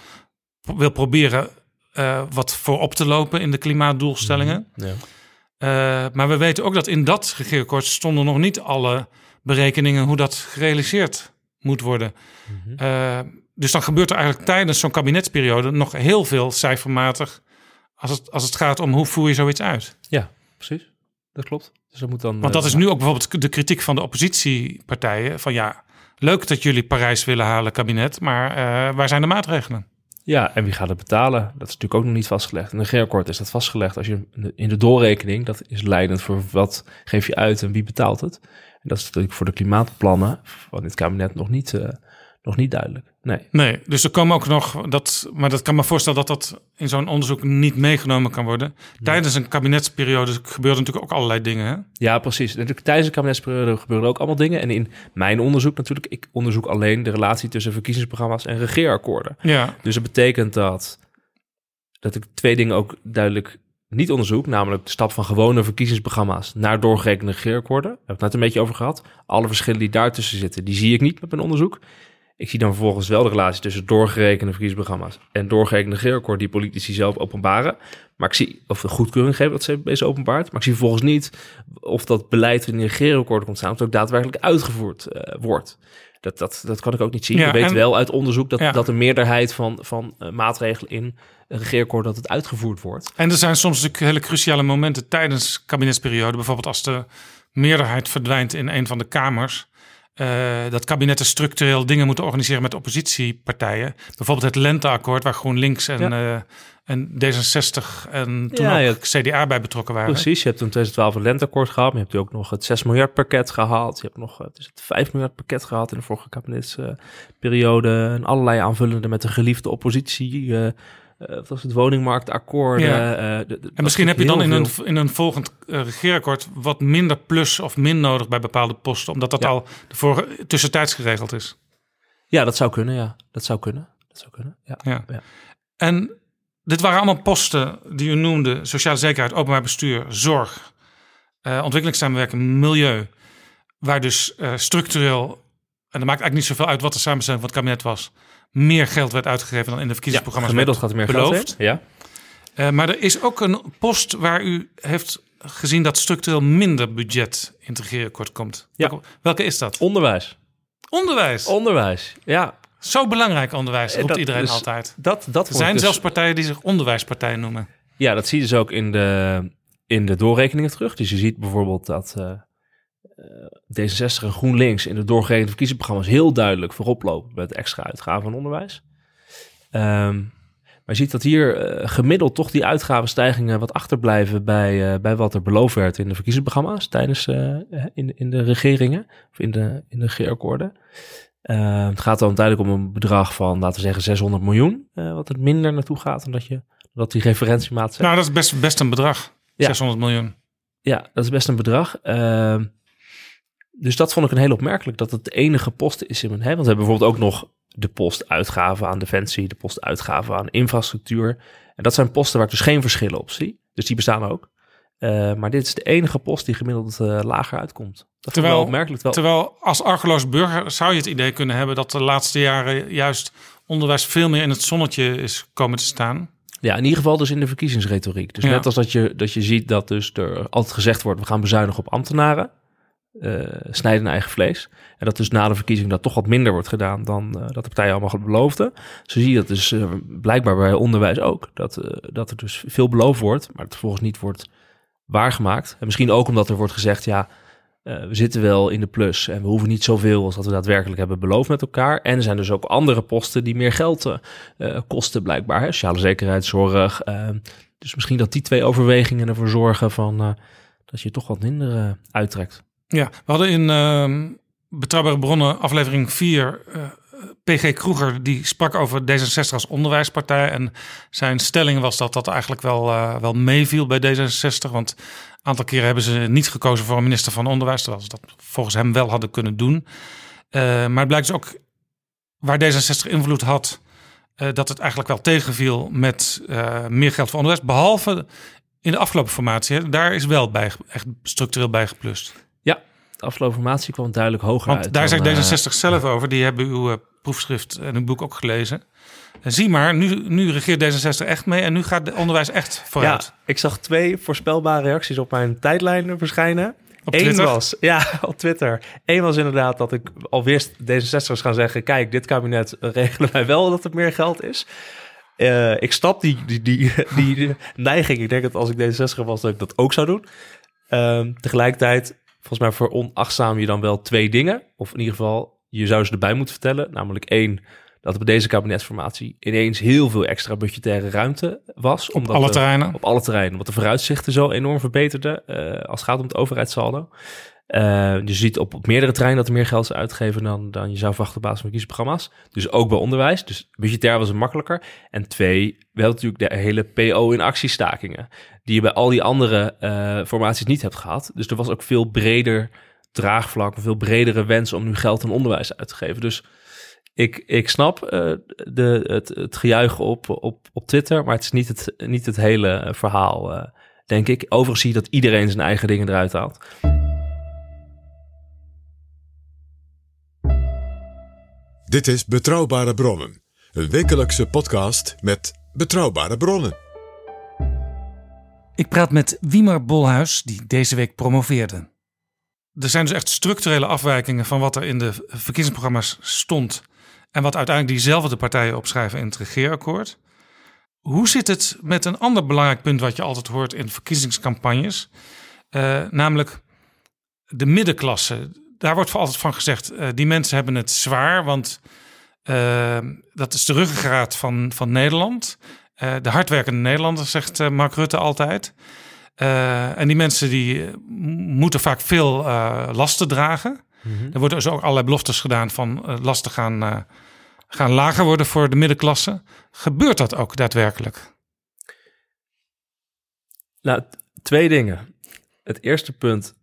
pro- wil proberen uh, wat voorop te lopen... in de klimaatdoelstellingen. Mm-hmm. Ja. Uh, maar we weten ook dat in dat regeerakkoord... stonden nog niet alle berekeningen hoe dat gerealiseerd moet worden. Mm-hmm. Uh, dus dan gebeurt er eigenlijk tijdens zo'n kabinetsperiode... nog heel veel cijfermatig als het, als het gaat om hoe voer je zoiets uit. Ja. Precies, dat klopt. Dus dat moet dan, Want dat uh, is nu ook bijvoorbeeld de kritiek van de oppositiepartijen. Van ja, leuk dat jullie Parijs willen halen, kabinet. Maar uh, waar zijn de maatregelen? Ja, en wie gaat het betalen? Dat is natuurlijk ook nog niet vastgelegd. In de regeerakkoord is dat vastgelegd. Als je in de doorrekening, dat is leidend voor wat geef je uit en wie betaalt het. En dat is natuurlijk voor de klimaatplannen van dit kabinet nog niet, uh, nog niet duidelijk. Nee. nee, dus er komen ook nog, dat, maar dat kan me voorstellen dat dat in zo'n onderzoek niet meegenomen kan worden. Tijdens een kabinetsperiode gebeuren natuurlijk ook allerlei dingen. Hè? Ja, precies. Tijdens een kabinetsperiode gebeuren ook allemaal dingen. En in mijn onderzoek natuurlijk, ik onderzoek alleen de relatie tussen verkiezingsprogramma's en regeerakkoorden. Ja. Dus dat betekent dat, dat ik twee dingen ook duidelijk niet onderzoek. Namelijk de stap van gewone verkiezingsprogramma's naar doorgerekende regeerakkoorden. Daar heb ik net een beetje over gehad. Alle verschillen die daartussen zitten, die zie ik niet met mijn onderzoek. Ik zie dan vervolgens wel de relatie tussen doorgerekende verkiezingsprogramma's... en doorgerekende regeerakkoorden die politici zelf openbaren. Maar ik zie, of de goedkeuring geven dat ze deze openbaart... maar ik zie vervolgens niet of dat beleid in de regeerakkoorden komt staan... of het ook daadwerkelijk uitgevoerd uh, wordt. Dat, dat, dat kan ik ook niet zien. Ja, We weten en, wel uit onderzoek dat, ja. dat de meerderheid van, van uh, maatregelen... in een regeerakkoord dat het uitgevoerd wordt. En er zijn soms natuurlijk hele cruciale momenten tijdens kabinetsperiode... bijvoorbeeld als de meerderheid verdwijnt in een van de kamers... Uh, dat kabinetten structureel dingen moeten organiseren met oppositiepartijen. Bijvoorbeeld het Lenteakkoord, waar GroenLinks en, ja. uh, en D zesenzestig en toen ja, ook ja. C D A bij betrokken waren. Precies, je hebt in tweeduizend twaalf het Lenteakkoord gehad, maar je hebt nu ook nog het zes miljard pakket gehaald. Je hebt nog het, is het vijf miljard pakket gehaald in de vorige kabinetsperiode. Uh, en allerlei aanvullende met de geliefde oppositie. Uh, Uh, dat was het woningmarktakkoord. Ja. Uh, de, de, en misschien heb je dan in een, in een volgend uh, regeerakkoord... wat minder plus of min nodig bij bepaalde posten... omdat dat ja. al de vorige, tussentijds geregeld is. Ja, dat zou kunnen, ja. Dat zou kunnen, dat zou kunnen, ja. ja. ja. En dit waren allemaal posten die u noemde... sociale zekerheid, openbaar bestuur, zorg... Uh, ontwikkelingssamenwerking, milieu... waar dus uh, structureel... en dat maakt eigenlijk niet zoveel uit... wat de samenstelling van het kabinet was... meer geld werd uitgegeven dan in de verkiezingsprogramma's. Ja, gemiddeld gaat er meer beloofd. Geld heen. Ja. Uh, maar er is ook een post waar u heeft gezien... dat structureel minder budget in het regeerakkoord komt. Ja. Welke is dat? Onderwijs. Onderwijs? Onderwijs, ja. Zo belangrijk onderwijs, roept dat, iedereen dus, altijd. Dat, dat er zijn dus... zelfs partijen die zich onderwijspartij noemen. Ja, dat zie je dus ook in de, in de doorrekeningen terug. Dus je ziet bijvoorbeeld dat... Uh, D zesenzestig en GroenLinks in de doorgerekende verkiezingsprogramma's heel duidelijk voorop lopen met extra uitgaven aan onderwijs. Um, Maar je ziet dat hier uh, gemiddeld toch die uitgavenstijgingen wat achterblijven bij, uh, bij wat er beloofd werd in de verkiezingsprogramma's tijdens uh, in, in de regeringen of in de, in de regeerakkoorden. Uh, het gaat dan uiteindelijk om een bedrag van, laten we zeggen, zeshonderd miljoen. Uh, wat er minder naartoe gaat dan dat, je, dat die referentiemaat zegt. Nou, dat is best, best een bedrag. Ja. zeshonderd miljoen. Ja, dat is best een bedrag. Uh, dus dat vond ik een heel opmerkelijk, dat het de enige post is in mijn... Hè, want we hebben bijvoorbeeld ook nog de post uitgaven aan defensie, de post uitgaven aan infrastructuur. En dat zijn posten waar ik dus geen verschillen op zie. Dus die bestaan ook. Uh, maar dit is de enige post die gemiddeld uh, lager uitkomt. Dat terwijl, wel opmerkelijk, wel... terwijl als argeloos burger zou je het idee kunnen hebben dat de laatste jaren juist onderwijs veel meer in het zonnetje is komen te staan. Ja, in ieder geval dus in de verkiezingsretoriek. Dus ja. Net als dat je, dat je ziet dat dus er altijd gezegd wordt, we gaan bezuinigen op ambtenaren. Uh, snijden naar eigen vlees. En dat dus na de verkiezing dat toch wat minder wordt gedaan dan uh, dat de partijen allemaal beloofden. Zo zie je dat dus uh, blijkbaar bij onderwijs ook. Dat, uh, dat er dus veel beloofd wordt, maar het vervolgens niet wordt waargemaakt. En misschien ook omdat er wordt gezegd, ja, uh, we zitten wel in de plus en we hoeven niet zoveel als dat we daadwerkelijk hebben beloofd met elkaar. En er zijn dus ook andere posten die meer geld uh, kosten blijkbaar. Hè? Sociale zekerheid, zorg. Uh, dus misschien dat die twee overwegingen ervoor zorgen van, uh, dat je toch wat minder uh, uittrekt. Ja, we hadden in uh, Betrouwbare Bronnen aflevering vier uh, P G Kroeger, die sprak over D zesenzestig als onderwijspartij. En zijn stelling was dat dat eigenlijk wel, uh, wel meeviel bij D zesenzestig. Want een aantal keren hebben ze niet gekozen voor een minister van Onderwijs, terwijl ze dat volgens hem wel hadden kunnen doen. Uh, maar het blijkt dus ook waar D zesenzestig invloed had, uh, dat het eigenlijk wel tegenviel met uh, meer geld voor onderwijs. Behalve in de afgelopen formatie, hè, daar is wel bij, echt structureel bij geplust. De afgelopen formatie kwam duidelijk hoger Want uit. Daar zegt D zesenzestig uh, zelf over. Die hebben uw uh, proefschrift en uw boek ook gelezen. En zie maar, nu, nu regeert D zesenzestig echt mee en nu gaat het onderwijs echt vooruit. Ja, ik zag twee voorspelbare reacties op mijn tijdlijn verschijnen. Op Eén Twitter? was, ja, op Twitter. Eén was inderdaad dat ik alweer D zesenzestigers gaan zeggen, kijk, dit kabinet regelen wij wel dat er meer geld is. Uh, ik snap die, die, die, die, die neiging. Ik denk dat als ik D zesenzestig was, dat ik dat ook zou doen. Uh, tegelijkertijd, volgens mij veronachtzaam je dan wel twee dingen. Of in ieder geval, je zou ze erbij moeten vertellen. Namelijk één, dat er bij deze kabinetsformatie ineens heel veel extra budgettaire ruimte was. Op alle terreinen. Op alle terreinen. Omdat de vooruitzichten zo enorm verbeterden uh, als het gaat om het overheidssaldo. Uh, je ziet op, op meerdere terreinen dat er meer geld is uitgeven dan, dan je zou verwachten op basis van verkiezingsprogramma's. Dus ook bij onderwijs. Dus budgetair was het makkelijker. En twee, wel natuurlijk de hele P O in actiestakingen, die je bij al die andere uh, formaties niet hebt gehad. Dus er was ook veel breder draagvlak, een veel bredere wens om nu geld aan onderwijs uit te geven. Dus ik, ik snap uh, de, het, het gejuich op, op, op Twitter, maar het is niet het, niet het hele verhaal, uh, denk ik. Overigens zie je dat iedereen zijn eigen dingen eruit haalt. Dit is Betrouwbare Bronnen, een wekelijkse podcast met betrouwbare bronnen. Ik praat met Wimar Bolhuis, die deze week promoveerde. Er zijn dus echt structurele afwijkingen van wat er in de verkiezingsprogramma's stond en wat uiteindelijk diezelfde partijen opschrijven in het regeerakkoord. Hoe zit het met een ander belangrijk punt wat je altijd hoort in verkiezingscampagnes, uh, namelijk de middenklasse? Daar wordt voor altijd van gezegd, uh, die mensen hebben het zwaar, want uh, dat is de ruggengraat van, van Nederland. Uh, de hardwerkende Nederlander, zegt uh, Mark Rutte altijd. Uh, en die mensen die moeten vaak veel uh, lasten dragen. Mm-hmm. Er worden dus ook allerlei beloftes gedaan van uh, lasten gaan, uh, gaan lager worden voor de middenklasse. Gebeurt dat ook daadwerkelijk? Nou, t- twee dingen. Het eerste punt...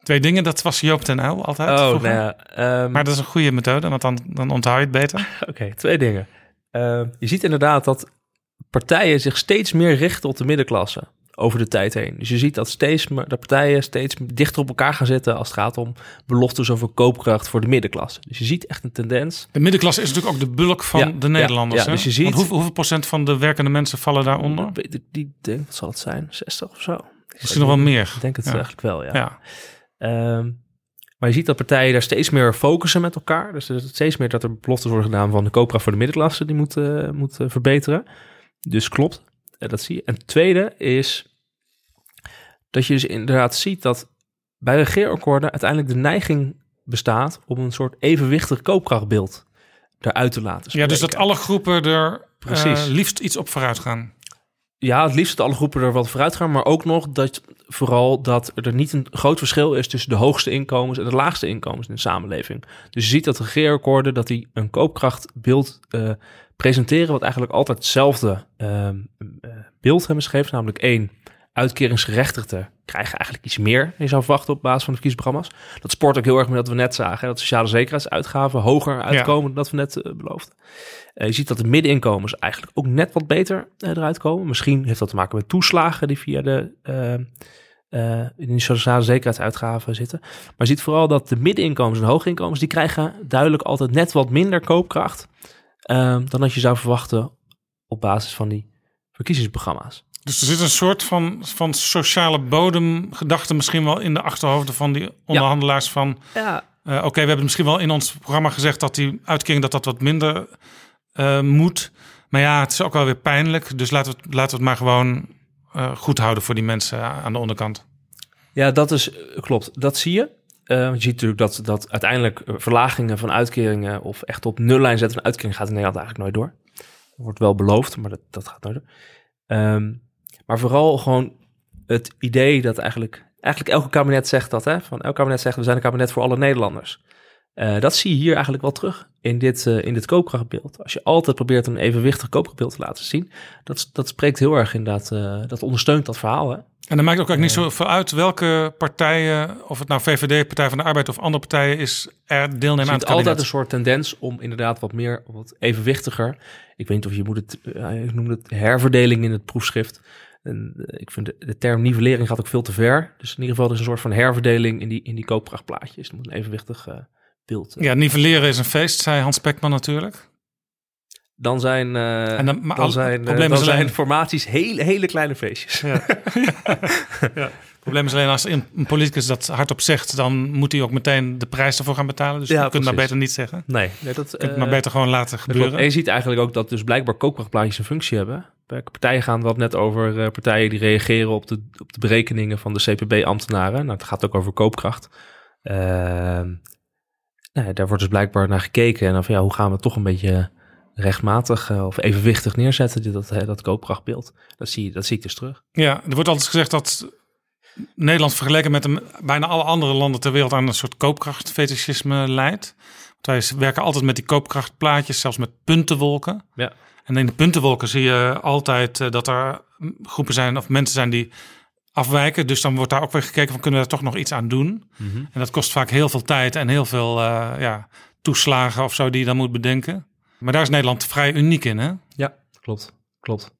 Twee dingen, dat was Joop ten Uyl altijd. Oh, nou ja, um... Maar dat is een goede methode, want dan, dan onthoud je het beter. Oké, okay, twee dingen. Uh, je ziet inderdaad dat partijen zich steeds meer richten op de middenklasse over de tijd heen. Dus je ziet dat steeds de partijen steeds dichter op elkaar gaan zitten als het gaat om beloftes over koopkracht voor de middenklasse. Dus je ziet echt een tendens. De middenklasse is natuurlijk ook de bulk van ja, de Nederlanders. Ja, ja, dus je ziet... Want hoeveel, hoeveel procent van de werkende mensen vallen daaronder? Ik denk, wat zal het zijn? zestig of zo? Misschien nog wel meer. Ik denk het ja. eigenlijk wel, ja. ja. Um, maar je ziet dat partijen daar steeds meer focussen met elkaar. Dus er steeds meer dat er beloftes worden gedaan van de koopkracht voor de middenklasse die moet, uh, moet uh, verbeteren. Dus klopt, uh, dat zie je. En het tweede is dat je dus inderdaad ziet dat bij regeerakkoorden uiteindelijk de neiging bestaat om een soort evenwichtig koopkrachtbeeld eruit te laten spreken. Ja, dus dat alle groepen er Precies. Uh, liefst iets op vooruit gaan. Ja, het liefst dat alle groepen er wat vooruit gaan. Maar ook nog dat vooral dat er niet een groot verschil is tussen de hoogste inkomens en de laagste inkomens in de samenleving. Dus je ziet dat de regeerakkoorden, dat die een koopkrachtbeeld uh, presenteren wat eigenlijk altijd hetzelfde uh, beeld hebben geschreven. Namelijk één, uitkeringsgerechtigden krijgen eigenlijk iets meer. Je zou verwachten op basis van de kiesprogramma's. Dat sport ook heel erg met dat we net zagen. Hè, dat sociale zekerheidsuitgaven hoger uitkomen ja. dan dat we net uh, beloofden. Uh, je ziet dat de middeninkomens eigenlijk ook net wat beter uh, eruit komen. Misschien heeft dat te maken met toeslagen die via de, uh, uh, in de sociale zekerheidsuitgaven zitten. Maar je ziet vooral dat de middeninkomens en hooginkomens, die krijgen duidelijk altijd net wat minder koopkracht uh, dan dat je zou verwachten op basis van die verkiezingsprogramma's. Dus er zit een soort van, van sociale bodemgedachte misschien wel in de achterhoofden van die onderhandelaars ja. van... Ja. Uh, Oké, okay, we hebben misschien wel in ons programma gezegd dat die uitkering dat dat wat minder uh, moet. Maar ja, het is ook wel weer pijnlijk. Dus laten we het, laten we het maar gewoon uh, goed houden voor die mensen aan de onderkant. Ja, dat is klopt. Dat zie je. Uh, je ziet natuurlijk dat, dat uiteindelijk verlagingen van uitkeringen of echt op nullijn zetten van uitkeringen gaat in Nederland eigenlijk nooit door. Dat wordt wel beloofd, maar dat, dat gaat nooit door. Um, Maar vooral gewoon het idee dat eigenlijk... Eigenlijk elke kabinet zegt dat, hè? Van elk kabinet zegt, we zijn een kabinet voor alle Nederlanders. Uh, dat zie je hier eigenlijk wel terug in dit, uh, in dit koopkrachtbeeld. Als je altijd probeert een evenwichtig koopkrachtbeeld te laten zien... dat, dat spreekt heel erg inderdaad... Uh, dat ondersteunt dat verhaal, hè? En dan maakt ook eigenlijk niet zoveel uit welke partijen... of het nou V V D, Partij van de Arbeid of andere partijen is... er deelnemen aan het kabinet. Er is altijd een soort tendens om inderdaad wat meer, wat evenwichtiger... Ik weet niet of je moet het... Uh, ik noem het herverdeling in het proefschrift... En ik vind de, de term nivellering gaat ook veel te ver. Dus in ieder geval er is een soort van herverdeling in die, in die koopkrachtplaatjes. Het moet een evenwichtig uh, beeld. Uh, ja, nivelleren is een feest, zei Hans Pekman natuurlijk. Dan zijn, uh, en dan, maar dan al, zijn, uh, dan zijn formaties hele, hele kleine feestjes. Ja. ja. ja. Het probleem is alleen als een politicus dat hardop zegt... dan moet hij ook meteen de prijs ervoor gaan betalen. Dus ja, je kunt precies. Maar beter niet zeggen. Nee, nee dat, je kunt uh, maar beter gewoon laten gebeuren. En je ziet eigenlijk ook dat dus blijkbaar koopkrachtplaatjes een functie hebben. Bij partijen gaan we het net over uh, partijen die reageren op de, op de berekeningen van de C P B-ambtenaren. Nou, het gaat ook over koopkracht. Uh, nou, daar wordt dus blijkbaar naar gekeken. En dan van ja, hoe gaan we het toch een beetje... rechtmatig uh, of evenwichtig neerzetten, dat, dat koopkrachtbeeld. Dat zie, dat zie ik dus terug. Ja, er wordt altijd gezegd dat Nederland vergeleken met een, bijna alle andere landen ter wereld aan een soort koopkrachtfetischisme leidt. Want wij werken altijd met die koopkrachtplaatjes, zelfs met puntenwolken. Ja. En in de puntenwolken zie je altijd uh, dat er groepen zijn of mensen zijn die afwijken. Dus dan wordt daar ook weer gekeken van kunnen we daar toch nog iets aan doen. Mm-hmm. En dat kost vaak heel veel tijd en heel veel uh, ja, toeslagen of zo die je dan moet bedenken. Maar daar is Nederland vrij uniek in, hè? Ja, klopt. klopt.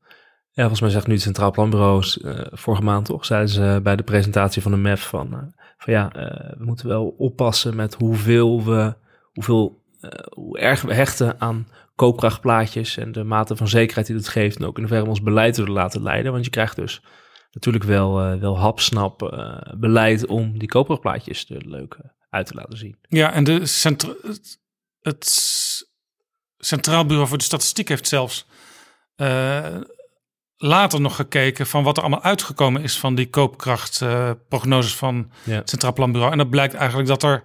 Ja, volgens mij zegt nu het Centraal Planbureau uh, vorige maand toch, zeiden ze bij de presentatie van de M E F van, uh, van ja, uh, we moeten wel oppassen met hoeveel we, hoeveel, uh, hoe erg we hechten aan koopkrachtplaatjes en de mate van zekerheid die dat geeft en ook in hoeverre we ons beleid willen laten leiden. Want je krijgt dus natuurlijk wel, uh, wel hapsnap uh, beleid om die koopkrachtplaatjes er leuk uh, uit te laten zien. Ja, en de centra- het... het Centraal Bureau voor de Statistiek heeft zelfs uh, later nog gekeken van wat er allemaal uitgekomen is van die koopkrachtprognoses uh, van ja. het Centraal Planbureau. En dat blijkt eigenlijk dat er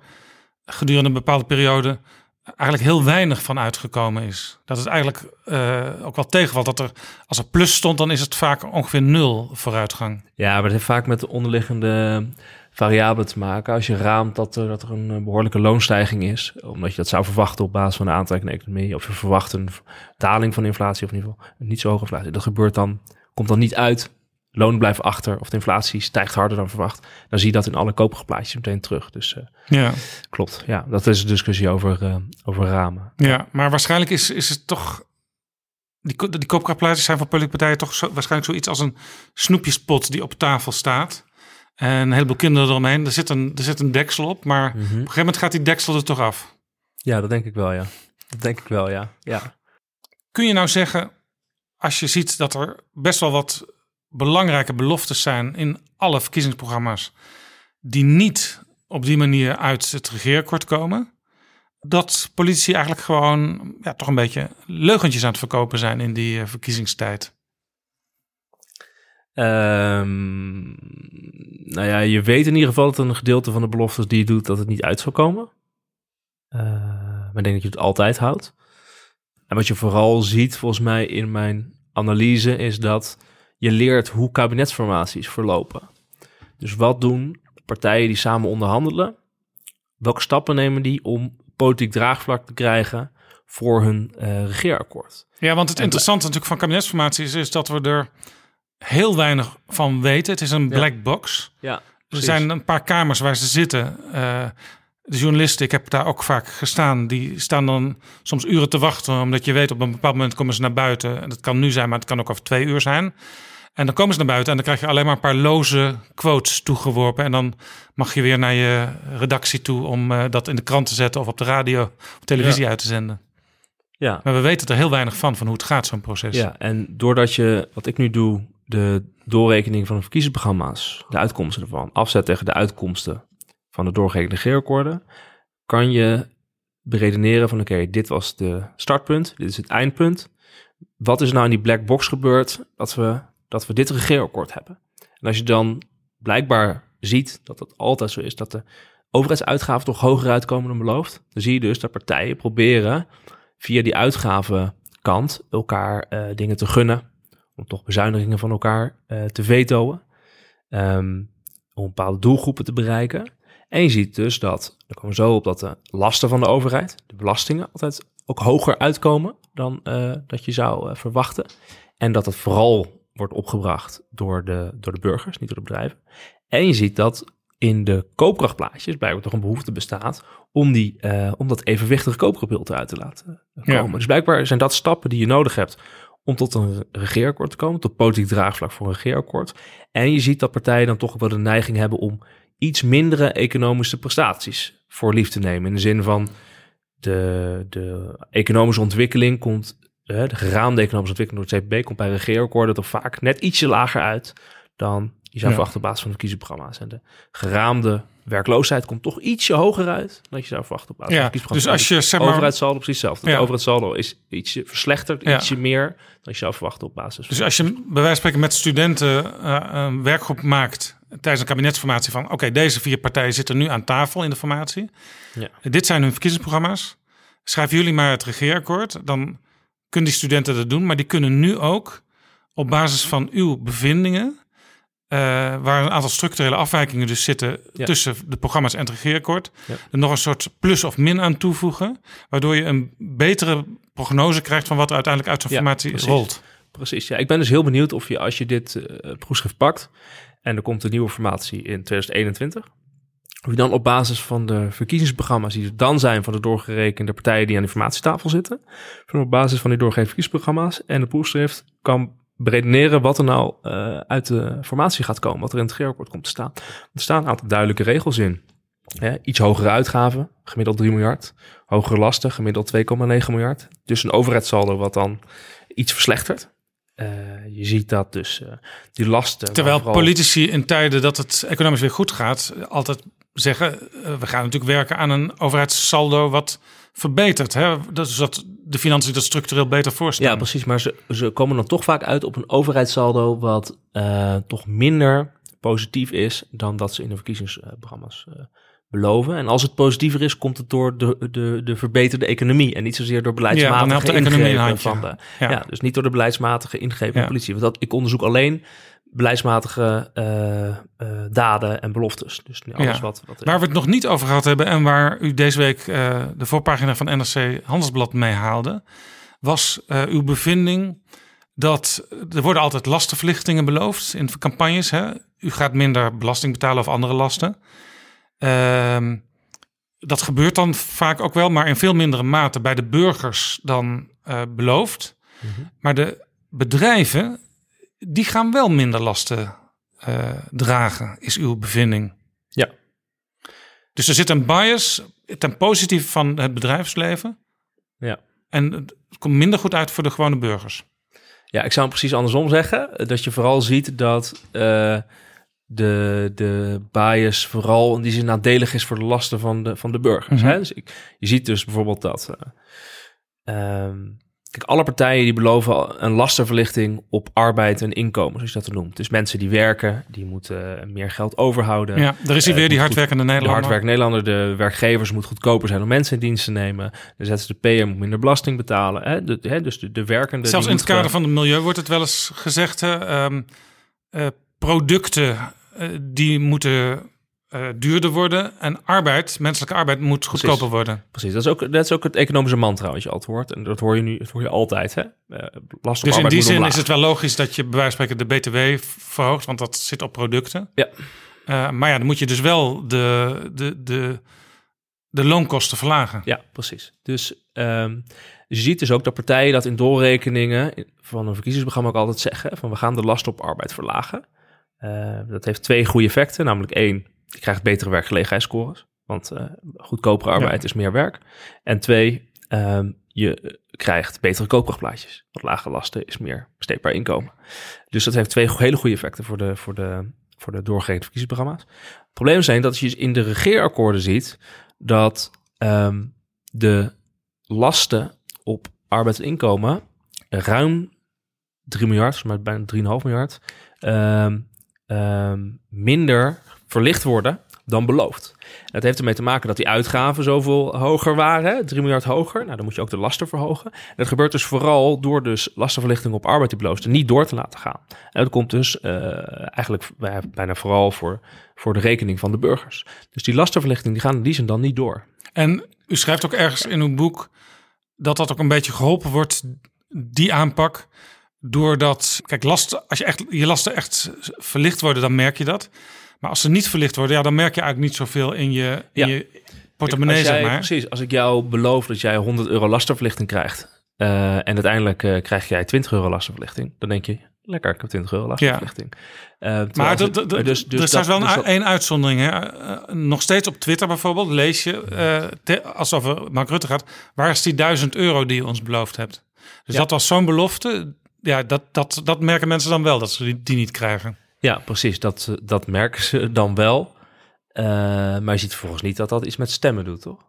gedurende een bepaalde periode eigenlijk heel weinig van uitgekomen is. Dat het eigenlijk uh, ook wel tegenvalt dat er, als er plus stond, dan is het vaak ongeveer nul vooruitgang. Ja, maar dat heeft vaak met de onderliggende variabelen te maken. Als je raamt dat er, dat er een behoorlijke loonstijging is, omdat je dat zou verwachten op basis van de aantrekkende economie, of je verwacht een daling van inflatie of in ieder geval een niet zo hoge inflatie. Dat gebeurt dan, komt dan niet uit, loon blijft achter of de inflatie stijgt harder dan verwacht. Dan zie je dat in alle koopkrachtplaatjes meteen terug. Dus uh, ja. klopt, ja, dat is de discussie over, uh, over ramen. Ja, maar waarschijnlijk is, is het toch... Die, die koopkrachtplaatjes zijn voor politieke partijen toch zo, waarschijnlijk zoiets als een snoepjespot die op tafel staat. En een heleboel kinderen eromheen. Er zit een, er zit een deksel op, maar mm-hmm. op een gegeven moment gaat die deksel er toch af. Ja, dat denk ik wel, ja. Dat denk ik wel, ja. ja. Kun je nou zeggen, als je ziet dat er best wel wat belangrijke beloftes zijn in alle verkiezingsprogramma's die niet op die manier uit het regeerakkoord komen, dat politici eigenlijk gewoon ja, toch een beetje leugentjes aan het verkopen zijn in die verkiezingstijd? Um, nou ja, je weet in ieder geval dat een gedeelte van de beloftes die je doet, dat het niet uit zal komen. Uh, maar ik denk dat je het altijd houdt. En wat je vooral ziet, volgens mij in mijn analyse, is dat je leert hoe kabinetsformaties verlopen. Dus wat doen partijen die samen onderhandelen? Welke stappen nemen die om politiek draagvlak te krijgen voor hun uh, regeerakkoord? Ja, want het interessante natuurlijk van kabinetsformaties is dat we er heel weinig van weten. Het is een ja. black box. Ja, er zijn een paar kamers waar ze zitten. Uh, de journalisten, ik heb daar ook vaak gestaan, die staan dan soms uren te wachten, omdat je weet op een bepaald moment komen ze naar buiten. En dat kan nu zijn, maar het kan ook over twee uur zijn. En dan komen ze naar buiten en dan krijg je alleen maar een paar loze quotes toegeworpen. En dan mag je weer naar je redactie toe om uh, dat in de krant te zetten of op de radio of televisie ja. uit te zenden. Ja. Maar we weten er heel weinig van, van hoe het gaat, zo'n proces. Ja, en doordat je, wat ik nu doe, de doorrekening van de verkiezingsprogramma's, de uitkomsten ervan, afzet tegen de uitkomsten van de doorgerekende regeerakkoorden, kan je beredeneren van oké, okay, dit was de startpunt, dit is het eindpunt. Wat is nou in die black box gebeurd dat we, dat we dit regeerakkoord hebben? En als je dan blijkbaar ziet dat dat altijd zo is, dat de overheidsuitgaven toch hoger uitkomen dan beloofd, dan zie je dus dat partijen proberen via die uitgavenkant elkaar uh, dingen te gunnen, om toch bezuinigingen van elkaar uh, te vetoen, um, om bepaalde doelgroepen te bereiken. En je ziet dus dat, er komen zo op dat de lasten van de overheid, de belastingen, altijd ook hoger uitkomen dan uh, dat je zou uh, verwachten. En dat dat vooral wordt opgebracht door de, door de burgers, niet door de bedrijven. En je ziet dat in de koopkrachtplaatjes blijkbaar toch een behoefte bestaat om, die, uh, om dat evenwichtige koopkrachtbeeld uit te laten komen. Ja. Dus blijkbaar zijn dat stappen die je nodig hebt om tot een regeerakkoord te komen, tot politiek draagvlak voor een regeerakkoord. En je ziet dat partijen dan toch wel de neiging hebben om iets mindere economische prestaties voor lief te nemen. In de zin van de, de economische ontwikkeling komt, de geraamde economische ontwikkeling door het C P B komt bij regeerakkoorden toch vaak net ietsje lager uit dan je zou verwachten op basis van de verkiezingsprogramma's. En de geraamde werkloosheid komt toch ietsje hoger uit dan je zou verwachten op basis ja, van de verkiezingsprogramma's. Dus als je, zeg maar, overheidssaldo precies hetzelfde. Ja. De overheidssaldo is ietsje verslechterd, ja. ietsje meer dan je zou verwachten op basis van. Dus als je bij wijze van spreken met studenten uh, een werkgroep maakt tijdens een kabinetsformatie van oké, okay, deze vier partijen zitten nu aan tafel in de formatie. Ja. Dit zijn hun verkiezingsprogramma's. Schrijven jullie maar het regeerakkoord. Dan kunnen die studenten dat doen. Maar die kunnen nu ook op basis van uw bevindingen, Uh, waar een aantal structurele afwijkingen dus zitten ja. tussen de programma's en het regeerakkoord, ja. er nog een soort plus of min aan toevoegen, waardoor je een betere prognose krijgt van wat er uiteindelijk uit zo'n ja, formatie precies. rolt. Precies, ja. Ik ben dus heel benieuwd of je, als je dit uh, proefschrift pakt en er komt een nieuwe formatie in twintig eenentwintig, of je dan op basis van de verkiezingsprogramma's die er dan zijn van de doorgerekende partijen die aan de formatietafel zitten, van op basis van die doorgerekende verkiezingsprogramma's en de proefschrift kan beredeneren wat er nou uh, uit de formatie gaat komen, wat er in het regeerakkoord komt te staan. Er staan een aantal duidelijke regels in. Hè, iets hogere uitgaven, gemiddeld drie miljard. Hogere lasten, gemiddeld twee komma negen miljard. Dus een overheidssaldo wat dan iets verslechtert. Uh, je ziet dat dus uh, die lasten. Terwijl vooral politici in tijden dat het economisch weer goed gaat altijd zeggen, uh, we gaan natuurlijk werken aan een overheidssaldo wat verbetert. Hè? Dus dat de financiën dat structureel beter voorstellen. Ja, precies. Maar ze, ze komen dan toch vaak uit op een overheidssaldo wat uh, toch minder positief is dan dat ze in de verkiezingsprogramma's uh, beloven. En als het positiever is, komt het door de, de, de verbeterde economie en niet zozeer door beleidsmatige ja, ingrepen van de, ja. ja, dus niet door de beleidsmatige ingrepen van ja. de politie. Want dat, ik onderzoek alleen beleidsmatige uh, uh, daden en beloftes. Dus alles ja. wat, wat waar we het nog niet over gehad hebben en waar u deze week uh, de voorpagina van N R C Handelsblad mee haalde, was uh, uw bevinding dat er worden altijd lastenverlichtingen beloofd in campagnes. Hè? U gaat minder belasting betalen of andere lasten. Uh, dat gebeurt dan vaak ook wel, maar in veel mindere mate bij de burgers dan uh, beloofd. Mm-hmm. Maar de bedrijven, die gaan wel minder lasten uh, dragen, is uw bevinding. Ja. Dus er zit een bias ten positieve van het bedrijfsleven. Ja. En het komt minder goed uit voor de gewone burgers. Ja, ik zou hem precies andersom zeggen. Dat je vooral ziet dat Uh, De, de bias vooral in die zin nadelig is voor de lasten van de, van de burgers. Mm-hmm. Hè? Dus ik, je ziet dus bijvoorbeeld dat Uh, um, Kijk, alle partijen die beloven een lastenverlichting op arbeid en inkomen, zoals je dat noemt. Dus mensen die werken, die moeten meer geld overhouden. Ja, er is hier uh, weer die hardwerkende goed, Nederlander. De hardwerkende Nederlander, de werkgevers moeten goedkoper zijn om mensen in dienst te nemen. De zzp'er moet minder belasting betalen. Hè? De, hè? Dus de, de werkende... Zelfs in het kader van het milieu wordt het wel eens gezegd, uh, uh, producten uh, die moeten... Uh, duurder worden en arbeid, menselijke arbeid, moet goedkoper Precies. worden. Precies, dat is, ook, dat is ook het economische mantra wat je altijd hoort. En dat hoor je nu, dat hoor je altijd. Hè? Uh, last op dus in die zin omlaag. Is het wel logisch dat je bij wijze van spreken de B T W verhoogt, want dat zit op producten. Ja. Uh, maar ja, dan moet je dus wel de, de, de, de loonkosten verlagen. Ja, precies. Dus um, je ziet dus ook dat partijen dat in doorrekeningen van een verkiezingsprogramma ook altijd zeggen, van we gaan de last op arbeid verlagen. Uh, dat heeft twee goede effecten, namelijk één, je krijgt betere werkgelegenheidsscores, want uh, goedkopere arbeid ja. is meer werk. En twee, um, je krijgt betere koopkrachtplaatjes, want lage lasten is meer besteedbaar inkomen. Dus dat heeft twee hele goede effecten voor de, voor de, voor de doorgerekende verkiezingsprogramma's. Het probleem zijn dat je in de regeerakkoorden ziet dat um, de lasten op arbeid en inkomen ruim drie miljard, maar bijna drie komma vijf miljard, um, um, minder verlicht worden dan beloofd. Het heeft ermee te maken dat die uitgaven zoveel hoger waren, drie miljard hoger. Nou, dan moet je ook de lasten verhogen. En dat gebeurt dus vooral door dus lastenverlichting op arbeid die beloofd niet door te laten gaan. En dat komt dus uh, eigenlijk bijna vooral voor, voor de rekening van de burgers. Dus die lastenverlichting die gaan in die zin dan niet door. En u schrijft ook ergens in uw boek dat dat ook een beetje geholpen wordt, die aanpak, doordat, kijk, lasten, als je echt je lasten echt verlicht worden, dan merk je dat. Maar als ze niet verlicht worden, ja, dan merk je eigenlijk niet zoveel in je, in ja. je portemonnee, jij, zeg maar. Precies, als ik jou beloof dat jij honderd euro lastenverlichting krijgt uh, en uiteindelijk uh, krijg jij twintig euro lastenverlichting, dan denk je, lekker, ik heb twintig euro lastenverlichting. Ja. Uh, maar dat, dat, het, dus, dus er staat wel dus een, een uitzondering. Hè? Uh, nog steeds op Twitter bijvoorbeeld lees je, uh, te, alsof er Mark Rutte gaat, waar is die duizend euro die je ons beloofd hebt? Dus ja. dat was zo'n belofte, ja, dat, dat, dat merken mensen dan wel, dat ze die, die niet krijgen. Ja, precies. Dat, dat merken ze dan wel. Uh, maar je ziet volgens niet dat dat iets met stemmen doet, toch?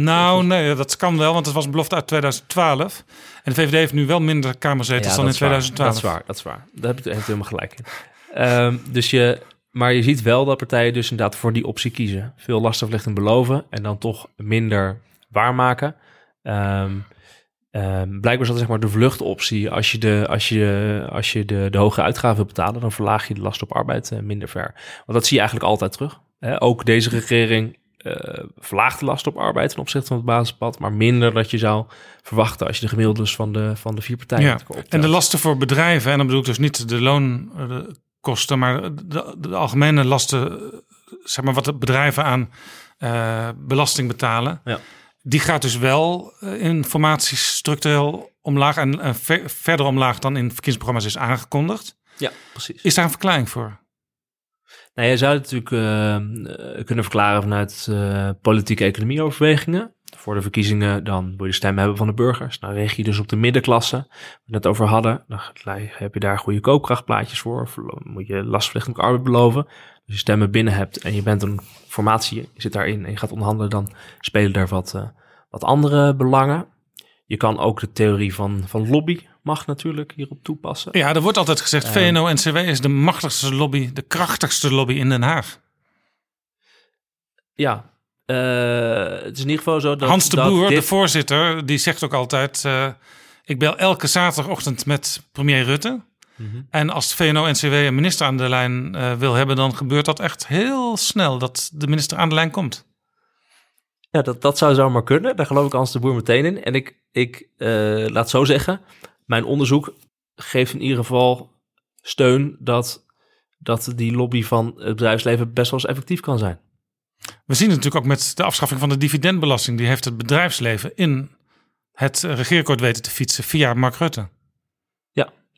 Nou, nee, dat kan wel, want het was een belofte uit tweeduizend twaalf. En de V V D heeft nu wel minder kamerzetels ja, dan in tweeduizend twaalf. Waar, dat is waar, dat is waar. Daar heb je het helemaal gelijk in. Um, dus je, maar je ziet wel dat partijen dus inderdaad voor die optie kiezen. Veel lastenverlichting beloven en dan toch minder waarmaken. Um, Um, blijkbaar is dat zeg maar de vluchtoptie. Als je, de, als je, als je de, de hoge uitgaven wil betalen, dan verlaag je de last op arbeid uh, minder ver. Want dat zie je eigenlijk altijd terug. Hè? Ook deze regering uh, verlaagt de last op arbeid ten opzichte van het basispad, maar minder dat je zou verwachten als je de gemiddeldes van de, van de vier partijen ja. optelt. En de lasten voor bedrijven, en dan bedoel ik dus niet de loonkosten, maar de, de algemene lasten, zeg maar wat de bedrijven aan uh, belasting betalen. Ja. Die gaat dus wel in formaties structureel omlaag en, en ver, verder omlaag dan in verkiezingsprogramma's is aangekondigd. Ja, precies. Is daar een verklaring voor? Nou, je zou het natuurlijk uh, kunnen verklaren vanuit uh, politieke economieoverwegingen. Voor de verkiezingen dan wil je de stem hebben van de burgers. Dan richt je dus op de middenklasse, waar we het net over hadden. Dan heb je daar goede koopkrachtplaatjes voor. Of moet je lastverlichting op arbeid beloven. Als je stemmen binnen hebt en je bent een formatie, je zit daarin en je gaat onderhandelen, dan spelen daar wat, uh, wat andere belangen. Je kan ook de theorie van, van lobby mag natuurlijk hierop toepassen. Ja, er wordt altijd gezegd, uh, V N O N C W is de machtigste lobby, de krachtigste lobby in Den Haag. Ja, uh, het is in ieder geval zo dat Hans de dat Boer, dit... de voorzitter, die zegt ook altijd, uh, ik bel elke zaterdagochtend met premier Rutte. En als V N O N C W een minister aan de lijn uh, wil hebben, dan gebeurt dat echt heel snel, dat de minister aan de lijn komt. Ja, dat, dat zou zomaar kunnen. Daar geloof ik Hans de Boer meteen in. En ik, ik uh, laat zo zeggen, mijn onderzoek geeft in ieder geval steun dat, dat die lobby van het bedrijfsleven best wel eens effectief kan zijn. We zien het natuurlijk ook met de afschaffing van de dividendbelasting. Die heeft het bedrijfsleven in het regeerakkoord weten te fietsen via Mark Rutte.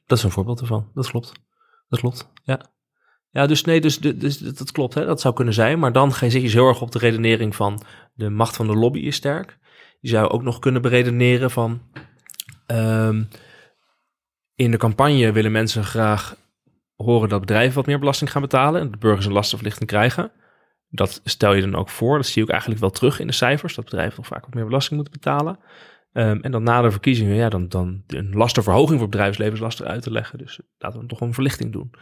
Dat is een voorbeeld ervan. Dat klopt. Dat klopt, ja. Ja, dus nee, dus, dus, dat klopt. Hè? Dat zou kunnen zijn. Maar dan zit je dus heel erg op de redenering van de macht van de lobby is sterk. Je zou ook nog kunnen beredeneren van... Um, in de campagne willen mensen graag horen dat bedrijven wat meer belasting gaan betalen. En de burgers een lastenverlichting krijgen. Dat stel je dan ook voor. Dat zie je ook eigenlijk wel terug in de cijfers. Dat bedrijven nog vaak wat meer belasting moeten betalen. Um, en dan na de verkiezingen, ja, dan, dan een lastenverhoging voor het bedrijfsleven is lastig uit te leggen. Dus laten we toch een verlichting doen. Uh,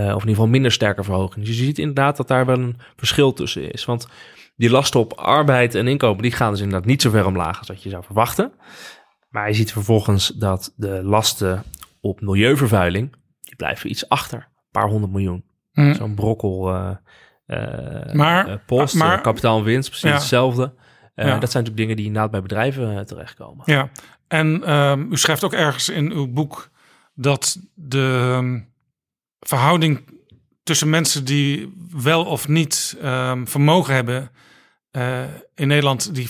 of in ieder geval minder sterke verhoging. Dus je ziet inderdaad dat daar wel een verschil tussen is. Want die lasten op arbeid en inkomen, die gaan dus inderdaad niet zo ver omlaag als dat je zou verwachten. Maar je ziet vervolgens dat de lasten op milieuvervuiling, die blijven iets achter. Een paar honderd miljoen. Mm. Zo'n brokkel uh, uh, maar, uh, post, maar, uh, kapitaal en winst, precies ja. hetzelfde. Uh, ja. Dat zijn natuurlijk dingen die inderdaad bij bedrijven uh, terechtkomen. Ja, en um, u schrijft ook ergens in uw boek dat de um, verhouding tussen mensen die wel of niet um, vermogen hebben uh, in Nederland, die,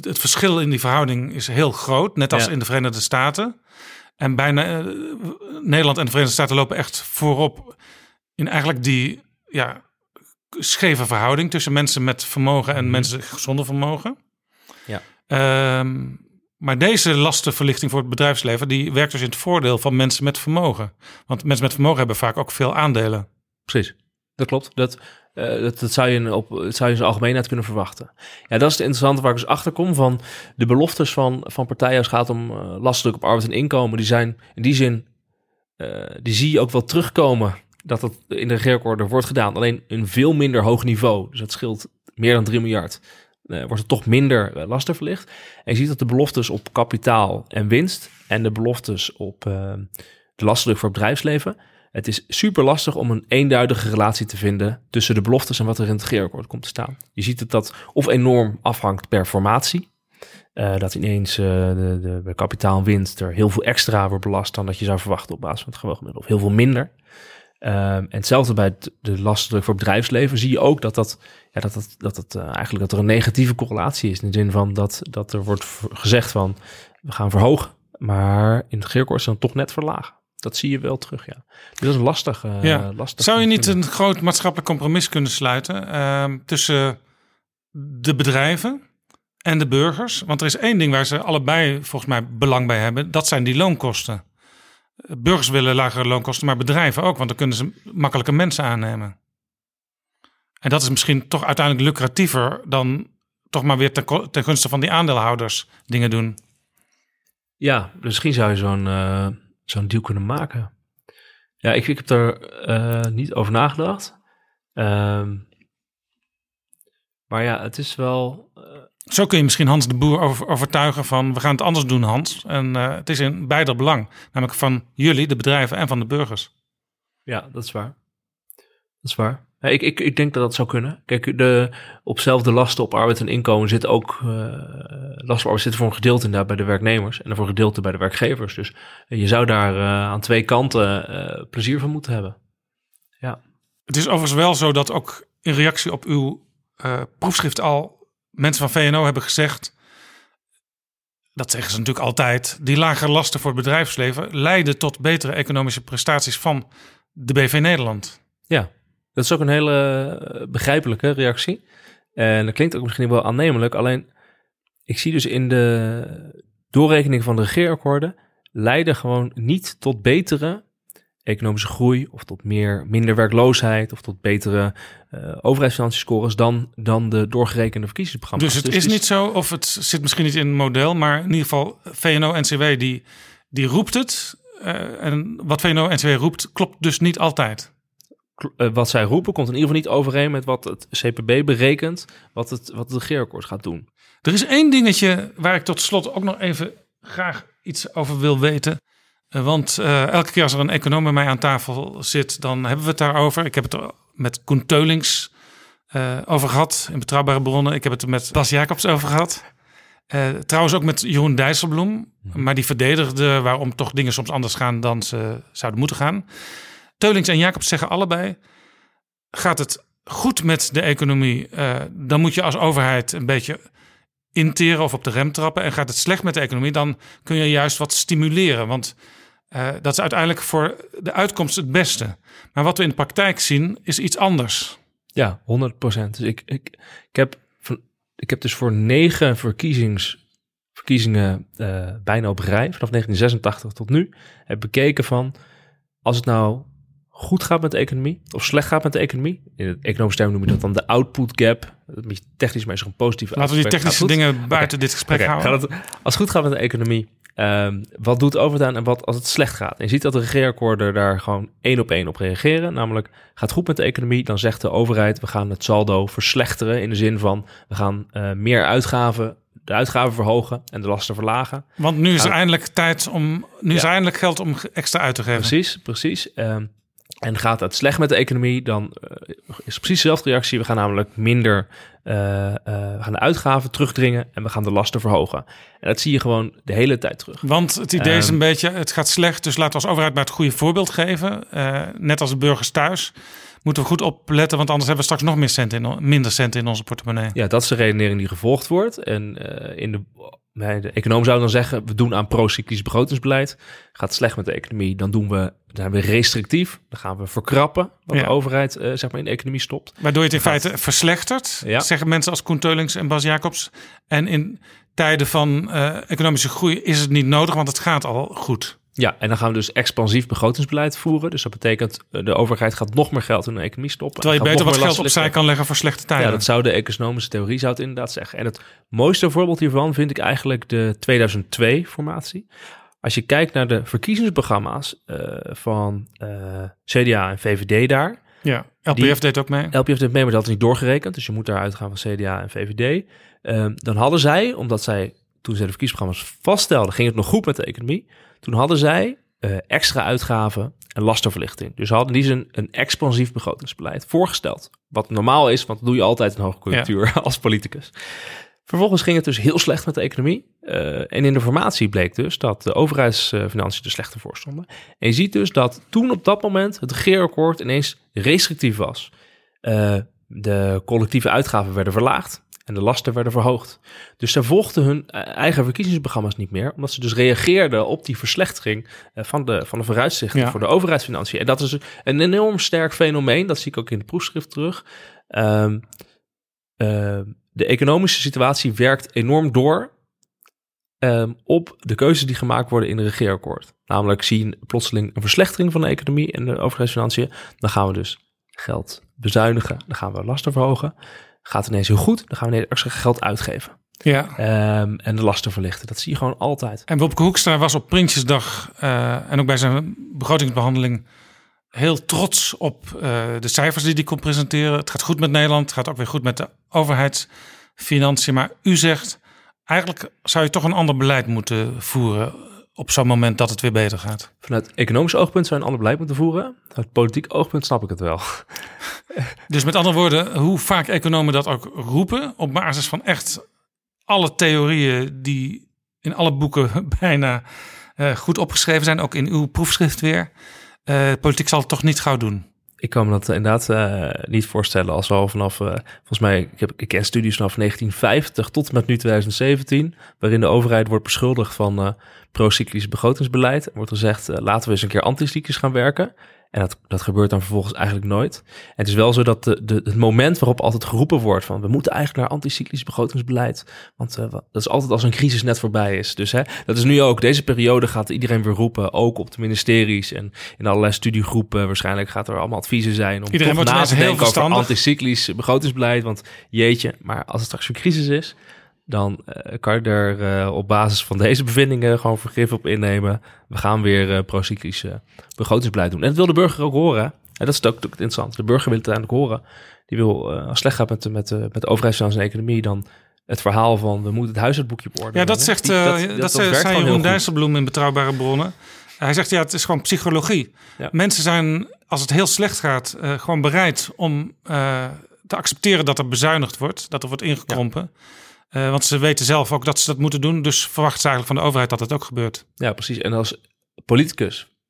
het verschil in die verhouding is heel groot, net als ja. in de Verenigde Staten. En bijna uh, Nederland en de Verenigde Staten lopen echt voorop in eigenlijk die ja, scheve verhouding tussen mensen met vermogen en mm. mensen zonder vermogen. Ja. Um, maar deze lastenverlichting voor het bedrijfsleven, die werkt dus in het voordeel van mensen met vermogen. Want mensen met vermogen hebben vaak ook veel aandelen. Precies, dat klopt. Dat, uh, dat, dat zou je op dat zou je in zijn algemeenheid kunnen verwachten. Ja, dat is het interessante waar ik dus achter kom van de beloftes van, van partijen als het gaat om uh, lastdruk op arbeid en inkomen. Die zijn in die zin, uh, die zie je ook wel terugkomen. Dat dat in de regeerakkoorden wordt gedaan. Alleen een veel minder hoog niveau. Dus dat scheelt meer dan drie miljard. Uh, wordt het toch minder uh, lasten verlicht. En je ziet dat de beloftes op kapitaal en winst. En de beloftes op uh, de lastdruk voor het bedrijfsleven. Het is super lastig om een eenduidige relatie te vinden tussen de beloftes en wat er in het regeerakkoord komt te staan. Je ziet dat dat of enorm afhangt per formatie. Uh, dat ineens uh, de, de, de kapitaal en winst er heel veel extra wordt belast dan dat je zou verwachten op basis van het gewoonmiddel. Of heel veel minder. Um, en hetzelfde bij de lastdruk voor het bedrijfsleven zie je ook dat dat, ja, dat, dat, dat, dat uh, eigenlijk dat er een negatieve correlatie is. In de zin van dat, dat er wordt gezegd van we gaan verhogen, maar in het regeerakkoord is dan toch net verlagen. Dat zie je wel terug, ja. Dus dat is een lastig, uh, ja. lastig. Zou je niet een groot maatschappelijk compromis kunnen sluiten uh, tussen de bedrijven en de burgers? Want er is één ding waar ze allebei volgens mij belang bij hebben. Dat zijn die loonkosten. Burgers willen lagere loonkosten, maar bedrijven ook. Want dan kunnen ze makkelijker mensen aannemen. En dat is misschien toch uiteindelijk lucratiever dan toch maar weer ten, ten gunste van die aandeelhouders dingen doen. Ja, misschien zou je zo'n, uh, zo'n deal kunnen maken. Ja, ik, ik heb er uh, niet over nagedacht. Um, maar ja, het is wel... Uh... Zo kun je misschien Hans de Boer over, overtuigen van... we gaan het anders doen, Hans. En uh, het is in beider belang. Namelijk van jullie, de bedrijven en van de burgers. Ja, dat is waar. Dat is waar. Ja, ik, ik, ik denk dat dat zou kunnen. Kijk, de, op zelfde lasten op arbeid en inkomen zit ook... Uh, lasten op arbeid zit voor een gedeelte inderdaad bij de werknemers... en voor een gedeelte bij de werkgevers. Dus uh, je zou daar uh, aan twee kanten uh, plezier van moeten hebben. Ja. Het is overigens wel zo dat ook in reactie op uw uh, proefschrift al... mensen van V N O hebben gezegd, dat zeggen ze natuurlijk altijd... die lagere lasten voor het bedrijfsleven... leiden tot betere economische prestaties van de B V Nederland. Ja, dat is ook een hele begrijpelijke reactie. En dat klinkt ook misschien wel aannemelijk. Alleen, ik zie dus in de doorrekening van de regeerakkoorden... leiden gewoon niet tot betere economische groei... of tot meer, minder werkloosheid... of tot betere uh, overheidsfinanciën scores... dan, dan de doorgerekende verkiezingsprogramma's. Dus het dus, is dus... niet zo, of het zit misschien niet in het model... maar in ieder geval V N O N C W die, die roept het... Uh, en wat V N O N C W roept, klopt dus niet altijd. Uh, wat zij roepen komt in ieder geval niet overeen... met wat het C P B berekent, wat het, wat het regeerakkoord gaat doen. Er is één dingetje waar ik tot slot ook nog even graag iets over wil weten... Want uh, elke keer als er een econoom bij mij aan tafel zit, dan hebben we het daarover. Ik heb het er met Koen Teulings uh, over gehad in Betrouwbare Bronnen. Ik heb het er met Bas Jacobs over gehad. Uh, trouwens ook met Jeroen Dijsselbloem. Maar die verdedigde waarom toch dingen soms anders gaan dan ze zouden moeten gaan. Teulings en Jacobs zeggen allebei, gaat het goed met de economie, uh, dan moet je als overheid een beetje... interen of op de rem trappen. En gaat het slecht met de economie, dan kun je juist wat stimuleren. Want uh, dat is uiteindelijk voor de uitkomst het beste. Maar wat we in de praktijk zien, is iets anders. Ja, honderd procent. Dus ik, ik, ik, heb, ik heb dus voor negen verkiezings, verkiezingen uh, bijna op rij... vanaf negentien zesentachtig tot nu, heb bekeken van... als het nou goed gaat met de economie of slecht gaat met de economie... in het economisch term noem je dat dan de output gap... een beetje technisch, maar is er een positieve... Laten we die technische dingen buiten okay. dit gesprek okay. houden. Gaat het, als het goed gaat met de economie, um, wat doet Overduin en wat als het slecht gaat? En je ziet dat de regeerakkoorden daar gewoon één op één op reageren. Namelijk, gaat goed met de economie, dan zegt de overheid... we gaan het saldo verslechteren in de zin van... we gaan uh, meer uitgaven... de uitgaven verhogen en de lasten verlagen. Want nu is er eindelijk tijd om, nu ja. is er eindelijk geld om extra uit te geven. Precies, precies. Um, en gaat het slecht met de economie, dan uh, is precies dezelfde reactie. We gaan namelijk minder, uh, uh, we gaan de uitgaven terugdringen en we gaan de lasten verhogen. En dat zie je gewoon de hele tijd terug. Want het idee um, is een beetje, het gaat slecht, dus laten we als overheid maar het goede voorbeeld geven. Uh, net als de burgers thuis. Moeten we goed opletten, want anders hebben we straks nog meer centen in, minder centen in onze portemonnee. Ja, dat is de redenering die gevolgd wordt. En uh, in de, de econoom zou dan zeggen, we doen aan pro-cyclisch begrotingsbeleid. Gaat het slecht met de economie, dan doen we, dan zijn we restrictief. Dan gaan we verkrappen wat ja. de overheid uh, zeg maar in de economie stopt. Waardoor je het in gaat... feite verslechtert, ja. zeggen mensen als Koen Teulings en Bas Jacobs. En in tijden van uh, economische groei is het niet nodig, want het gaat al goed. Ja, en dan gaan we dus expansief begrotingsbeleid voeren. Dus dat betekent, de overheid gaat nog meer geld in de economie stoppen. Terwijl je beter wat geld opzij kan leggen voor slechte tijden. Ja, dat zou de economische theorie zou het inderdaad zeggen. En het mooiste voorbeeld hiervan vind ik eigenlijk de tweeduizend twee-formatie. Als je kijkt naar de verkiezingsprogramma's uh, van uh, C D A en V V D daar. Ja, L P F die, deed ook mee. L P F deed mee, maar dat is niet doorgerekend. Dus je moet daar uitgaan van C D A en V V D. Uh, dan hadden zij, omdat zij... toen zij de verkiezingsprogramma's vaststelden, ging het nog goed met de economie. Toen hadden zij uh, extra uitgaven en lastenverlichting. Dus ze hadden in die zin een expansief begrotingsbeleid voorgesteld. Wat normaal is, want dat doe je altijd in hoogconjunctuur ja. als politicus. Vervolgens ging het dus heel slecht met de economie. Uh, en in de formatie bleek dus dat de overheidsfinanciën er slechter voor stonden. En je ziet dus dat toen op dat moment het regeerakkoord ineens restrictief was. Uh, de collectieve uitgaven werden verlaagd. En de lasten werden verhoogd. Dus ze volgden hun eigen verkiezingsprogramma's niet meer. Omdat ze dus reageerden op die verslechtering van de, van de vooruitzichten ja. voor de overheidsfinanciën. En dat is een enorm sterk fenomeen. Dat zie ik ook in de proefschrift terug. Um, uh, de economische situatie werkt enorm door um, op de keuzes die gemaakt worden in het regeerakkoord. Namelijk zie je plotseling een verslechtering van de economie en de overheidsfinanciën. Dan gaan we dus geld bezuinigen. Dan gaan we lasten verhogen. Gaat ineens heel goed, dan gaan we ineens extra geld uitgeven. Ja. Um, en de lasten verlichten. Dat zie je gewoon altijd. En Wopke Hoekstra was op Prinsjesdag uh, en ook bij zijn begrotingsbehandeling heel trots op uh, de cijfers die hij kon presenteren. Het gaat goed met Nederland, het gaat ook weer goed met de overheidsfinanciën. Maar u zegt, eigenlijk zou je toch een ander beleid moeten voeren op zo'n moment dat het weer beter gaat. Vanuit economisch oogpunt zou je een ander beleid moeten voeren. Vanuit politiek oogpunt snap ik het wel. Dus met andere woorden, hoe vaak economen dat ook roepen, op basis van echt alle theorieën die in alle boeken bijna uh, goed opgeschreven zijn, ook in uw proefschrift weer, uh, politiek zal het toch niet gauw doen. Ik kan me dat inderdaad uh, niet voorstellen. Als we al vanaf, uh, volgens mij, ik, heb, ik ken studies vanaf negentien vijftig tot en met nu twintig zeventien... waarin de overheid wordt beschuldigd van uh, pro-cyclisch begrotingsbeleid. Er wordt gezegd, uh, laten we eens een keer anticyclisch gaan werken. En dat, dat gebeurt dan vervolgens eigenlijk nooit. En het is wel zo dat de, de, het moment waarop altijd geroepen wordt van we moeten eigenlijk naar anticyclisch begrotingsbeleid. Want uh, dat is altijd als een crisis net voorbij is. Dus hè, dat is nu ook. Deze periode gaat iedereen weer roepen. Ook op de ministeries en in allerlei studiegroepen. Waarschijnlijk gaat er allemaal adviezen zijn om iedereen toch na te denken over anticyclisch begrotingsbeleid. Want jeetje, maar als het straks een crisis is, dan uh, kan je er uh, op basis van deze bevindingen gewoon vergif op innemen. We gaan weer uh, pro-cyclisch uh, begrotingsbeleid doen. En dat wil de burger ook horen. En dat is ook interessant. De burger wil het uiteindelijk horen. Die wil, uh, als het slecht gaat met, met, uh, met de overheidsfinanciën en economie, dan het verhaal van we moeten het huishoudboekje beoordelen. Ja, dat zegt Die, dat, uh, dat, dat, dat zei, zei Jeroen Dijsselbloem in Betrouwbare Bronnen. Hij zegt, ja, het is gewoon psychologie. Ja. Mensen zijn, als het heel slecht gaat, uh, gewoon bereid om uh, te accepteren dat er bezuinigd wordt. Dat er wordt ingekrompen. Ja. Uh, want ze weten zelf ook dat ze dat moeten doen. Dus verwachten ze eigenlijk van de overheid dat dat ook gebeurt. Ja, precies. En als politicus uh,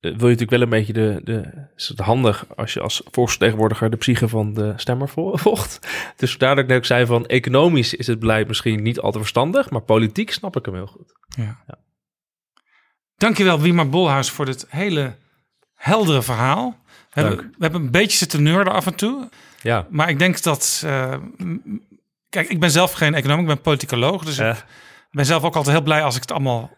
wil je natuurlijk wel een beetje de... de is het handig als je als volksvertegenwoordiger de psyche van de stemmer volgt. Dus daardoor dat ik zei van economisch is het beleid misschien niet al te verstandig. Maar politiek snap ik hem heel goed. Ja. Ja. Dankjewel Wimar Bolhuis voor dit hele heldere verhaal. We hebben, we hebben een beetje zitten neurden af en toe. Ja. Maar ik denk dat... Uh, Kijk, ik ben zelf geen econoom, ik ben politicoloog. Dus ja. ik ben zelf ook altijd heel blij als ik het allemaal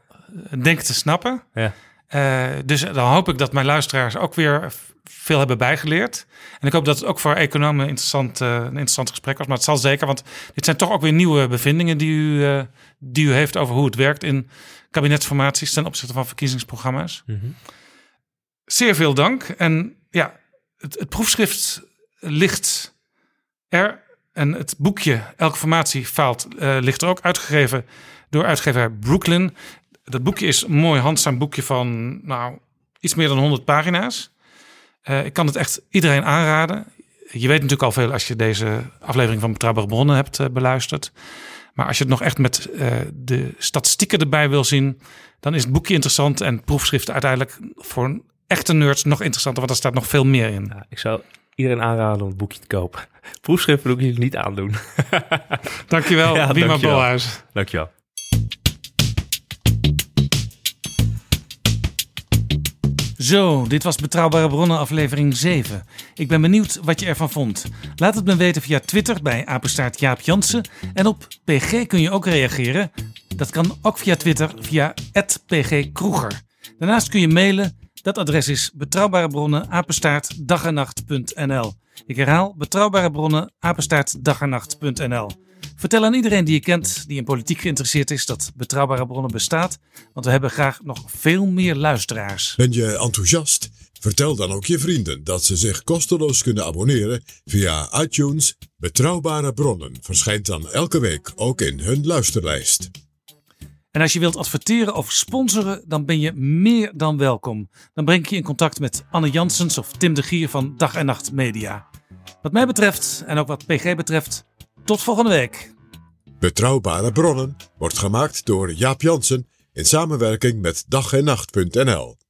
denk te snappen. Ja. Uh, dus dan hoop ik dat mijn luisteraars ook weer veel hebben bijgeleerd. En ik hoop dat het ook voor economen een interessant, uh, een interessant gesprek was. Maar het zal zeker, want dit zijn toch ook weer nieuwe bevindingen die u, uh, die u heeft over hoe het werkt in kabinetsformaties ten opzichte van verkiezingsprogramma's. Mm-hmm. Zeer veel dank. En ja, het, het proefschrift ligt er. En het boekje Elke formatie faalt uh, ligt er ook, uitgegeven door uitgever Brooklyn. Dat boekje is een mooi handzaam boekje van nou, iets meer dan honderd pagina's. Uh, ik kan het echt iedereen aanraden. Je weet natuurlijk al veel als je deze aflevering van Betrouwbare Bronnen hebt uh, beluisterd. Maar als je het nog echt met uh, de statistieken erbij wil zien, dan is het boekje interessant en het proefschrift uiteindelijk voor een echte nerds nog interessanter, want er staat nog veel meer in. Ja, ik zou iedereen aanraden om het boekje te kopen. Proefschrift wil ik je niet aandoen. Dankjewel, ja, Wimar Bolhuis. Dankjewel. Zo, dit was Betrouwbare Bronnen aflevering zeven. Ik ben benieuwd wat je ervan vond. Laat het me weten via Twitter bij apenstaart Jaap Jansen. En op P G kun je ook reageren. Dat kan ook via Twitter via at P G Kroeger. Daarnaast kun je mailen. Dat adres is betrouwbarebronnen apenstaart dag en nacht punt n l. Ik herhaal betrouwbarebronnen apenstaart dag en nacht punt n l. Vertel aan iedereen die je kent, die in politiek geïnteresseerd is, dat Betrouwbare Bronnen bestaat. Want we hebben graag nog veel meer luisteraars. Ben je enthousiast? Vertel dan ook je vrienden dat ze zich kosteloos kunnen abonneren via iTunes. Betrouwbare Bronnen verschijnt dan elke week ook in hun luisterlijst. En als je wilt adverteren of sponsoren, dan ben je meer dan welkom. Dan breng ik je in contact met Anne Janssens of Tim de Gier van Dag en Nacht Media. Wat mij betreft en ook wat P G betreft, tot volgende week. Betrouwbare Bronnen wordt gemaakt door Jaap Jansen in samenwerking met dag en nacht punt n l.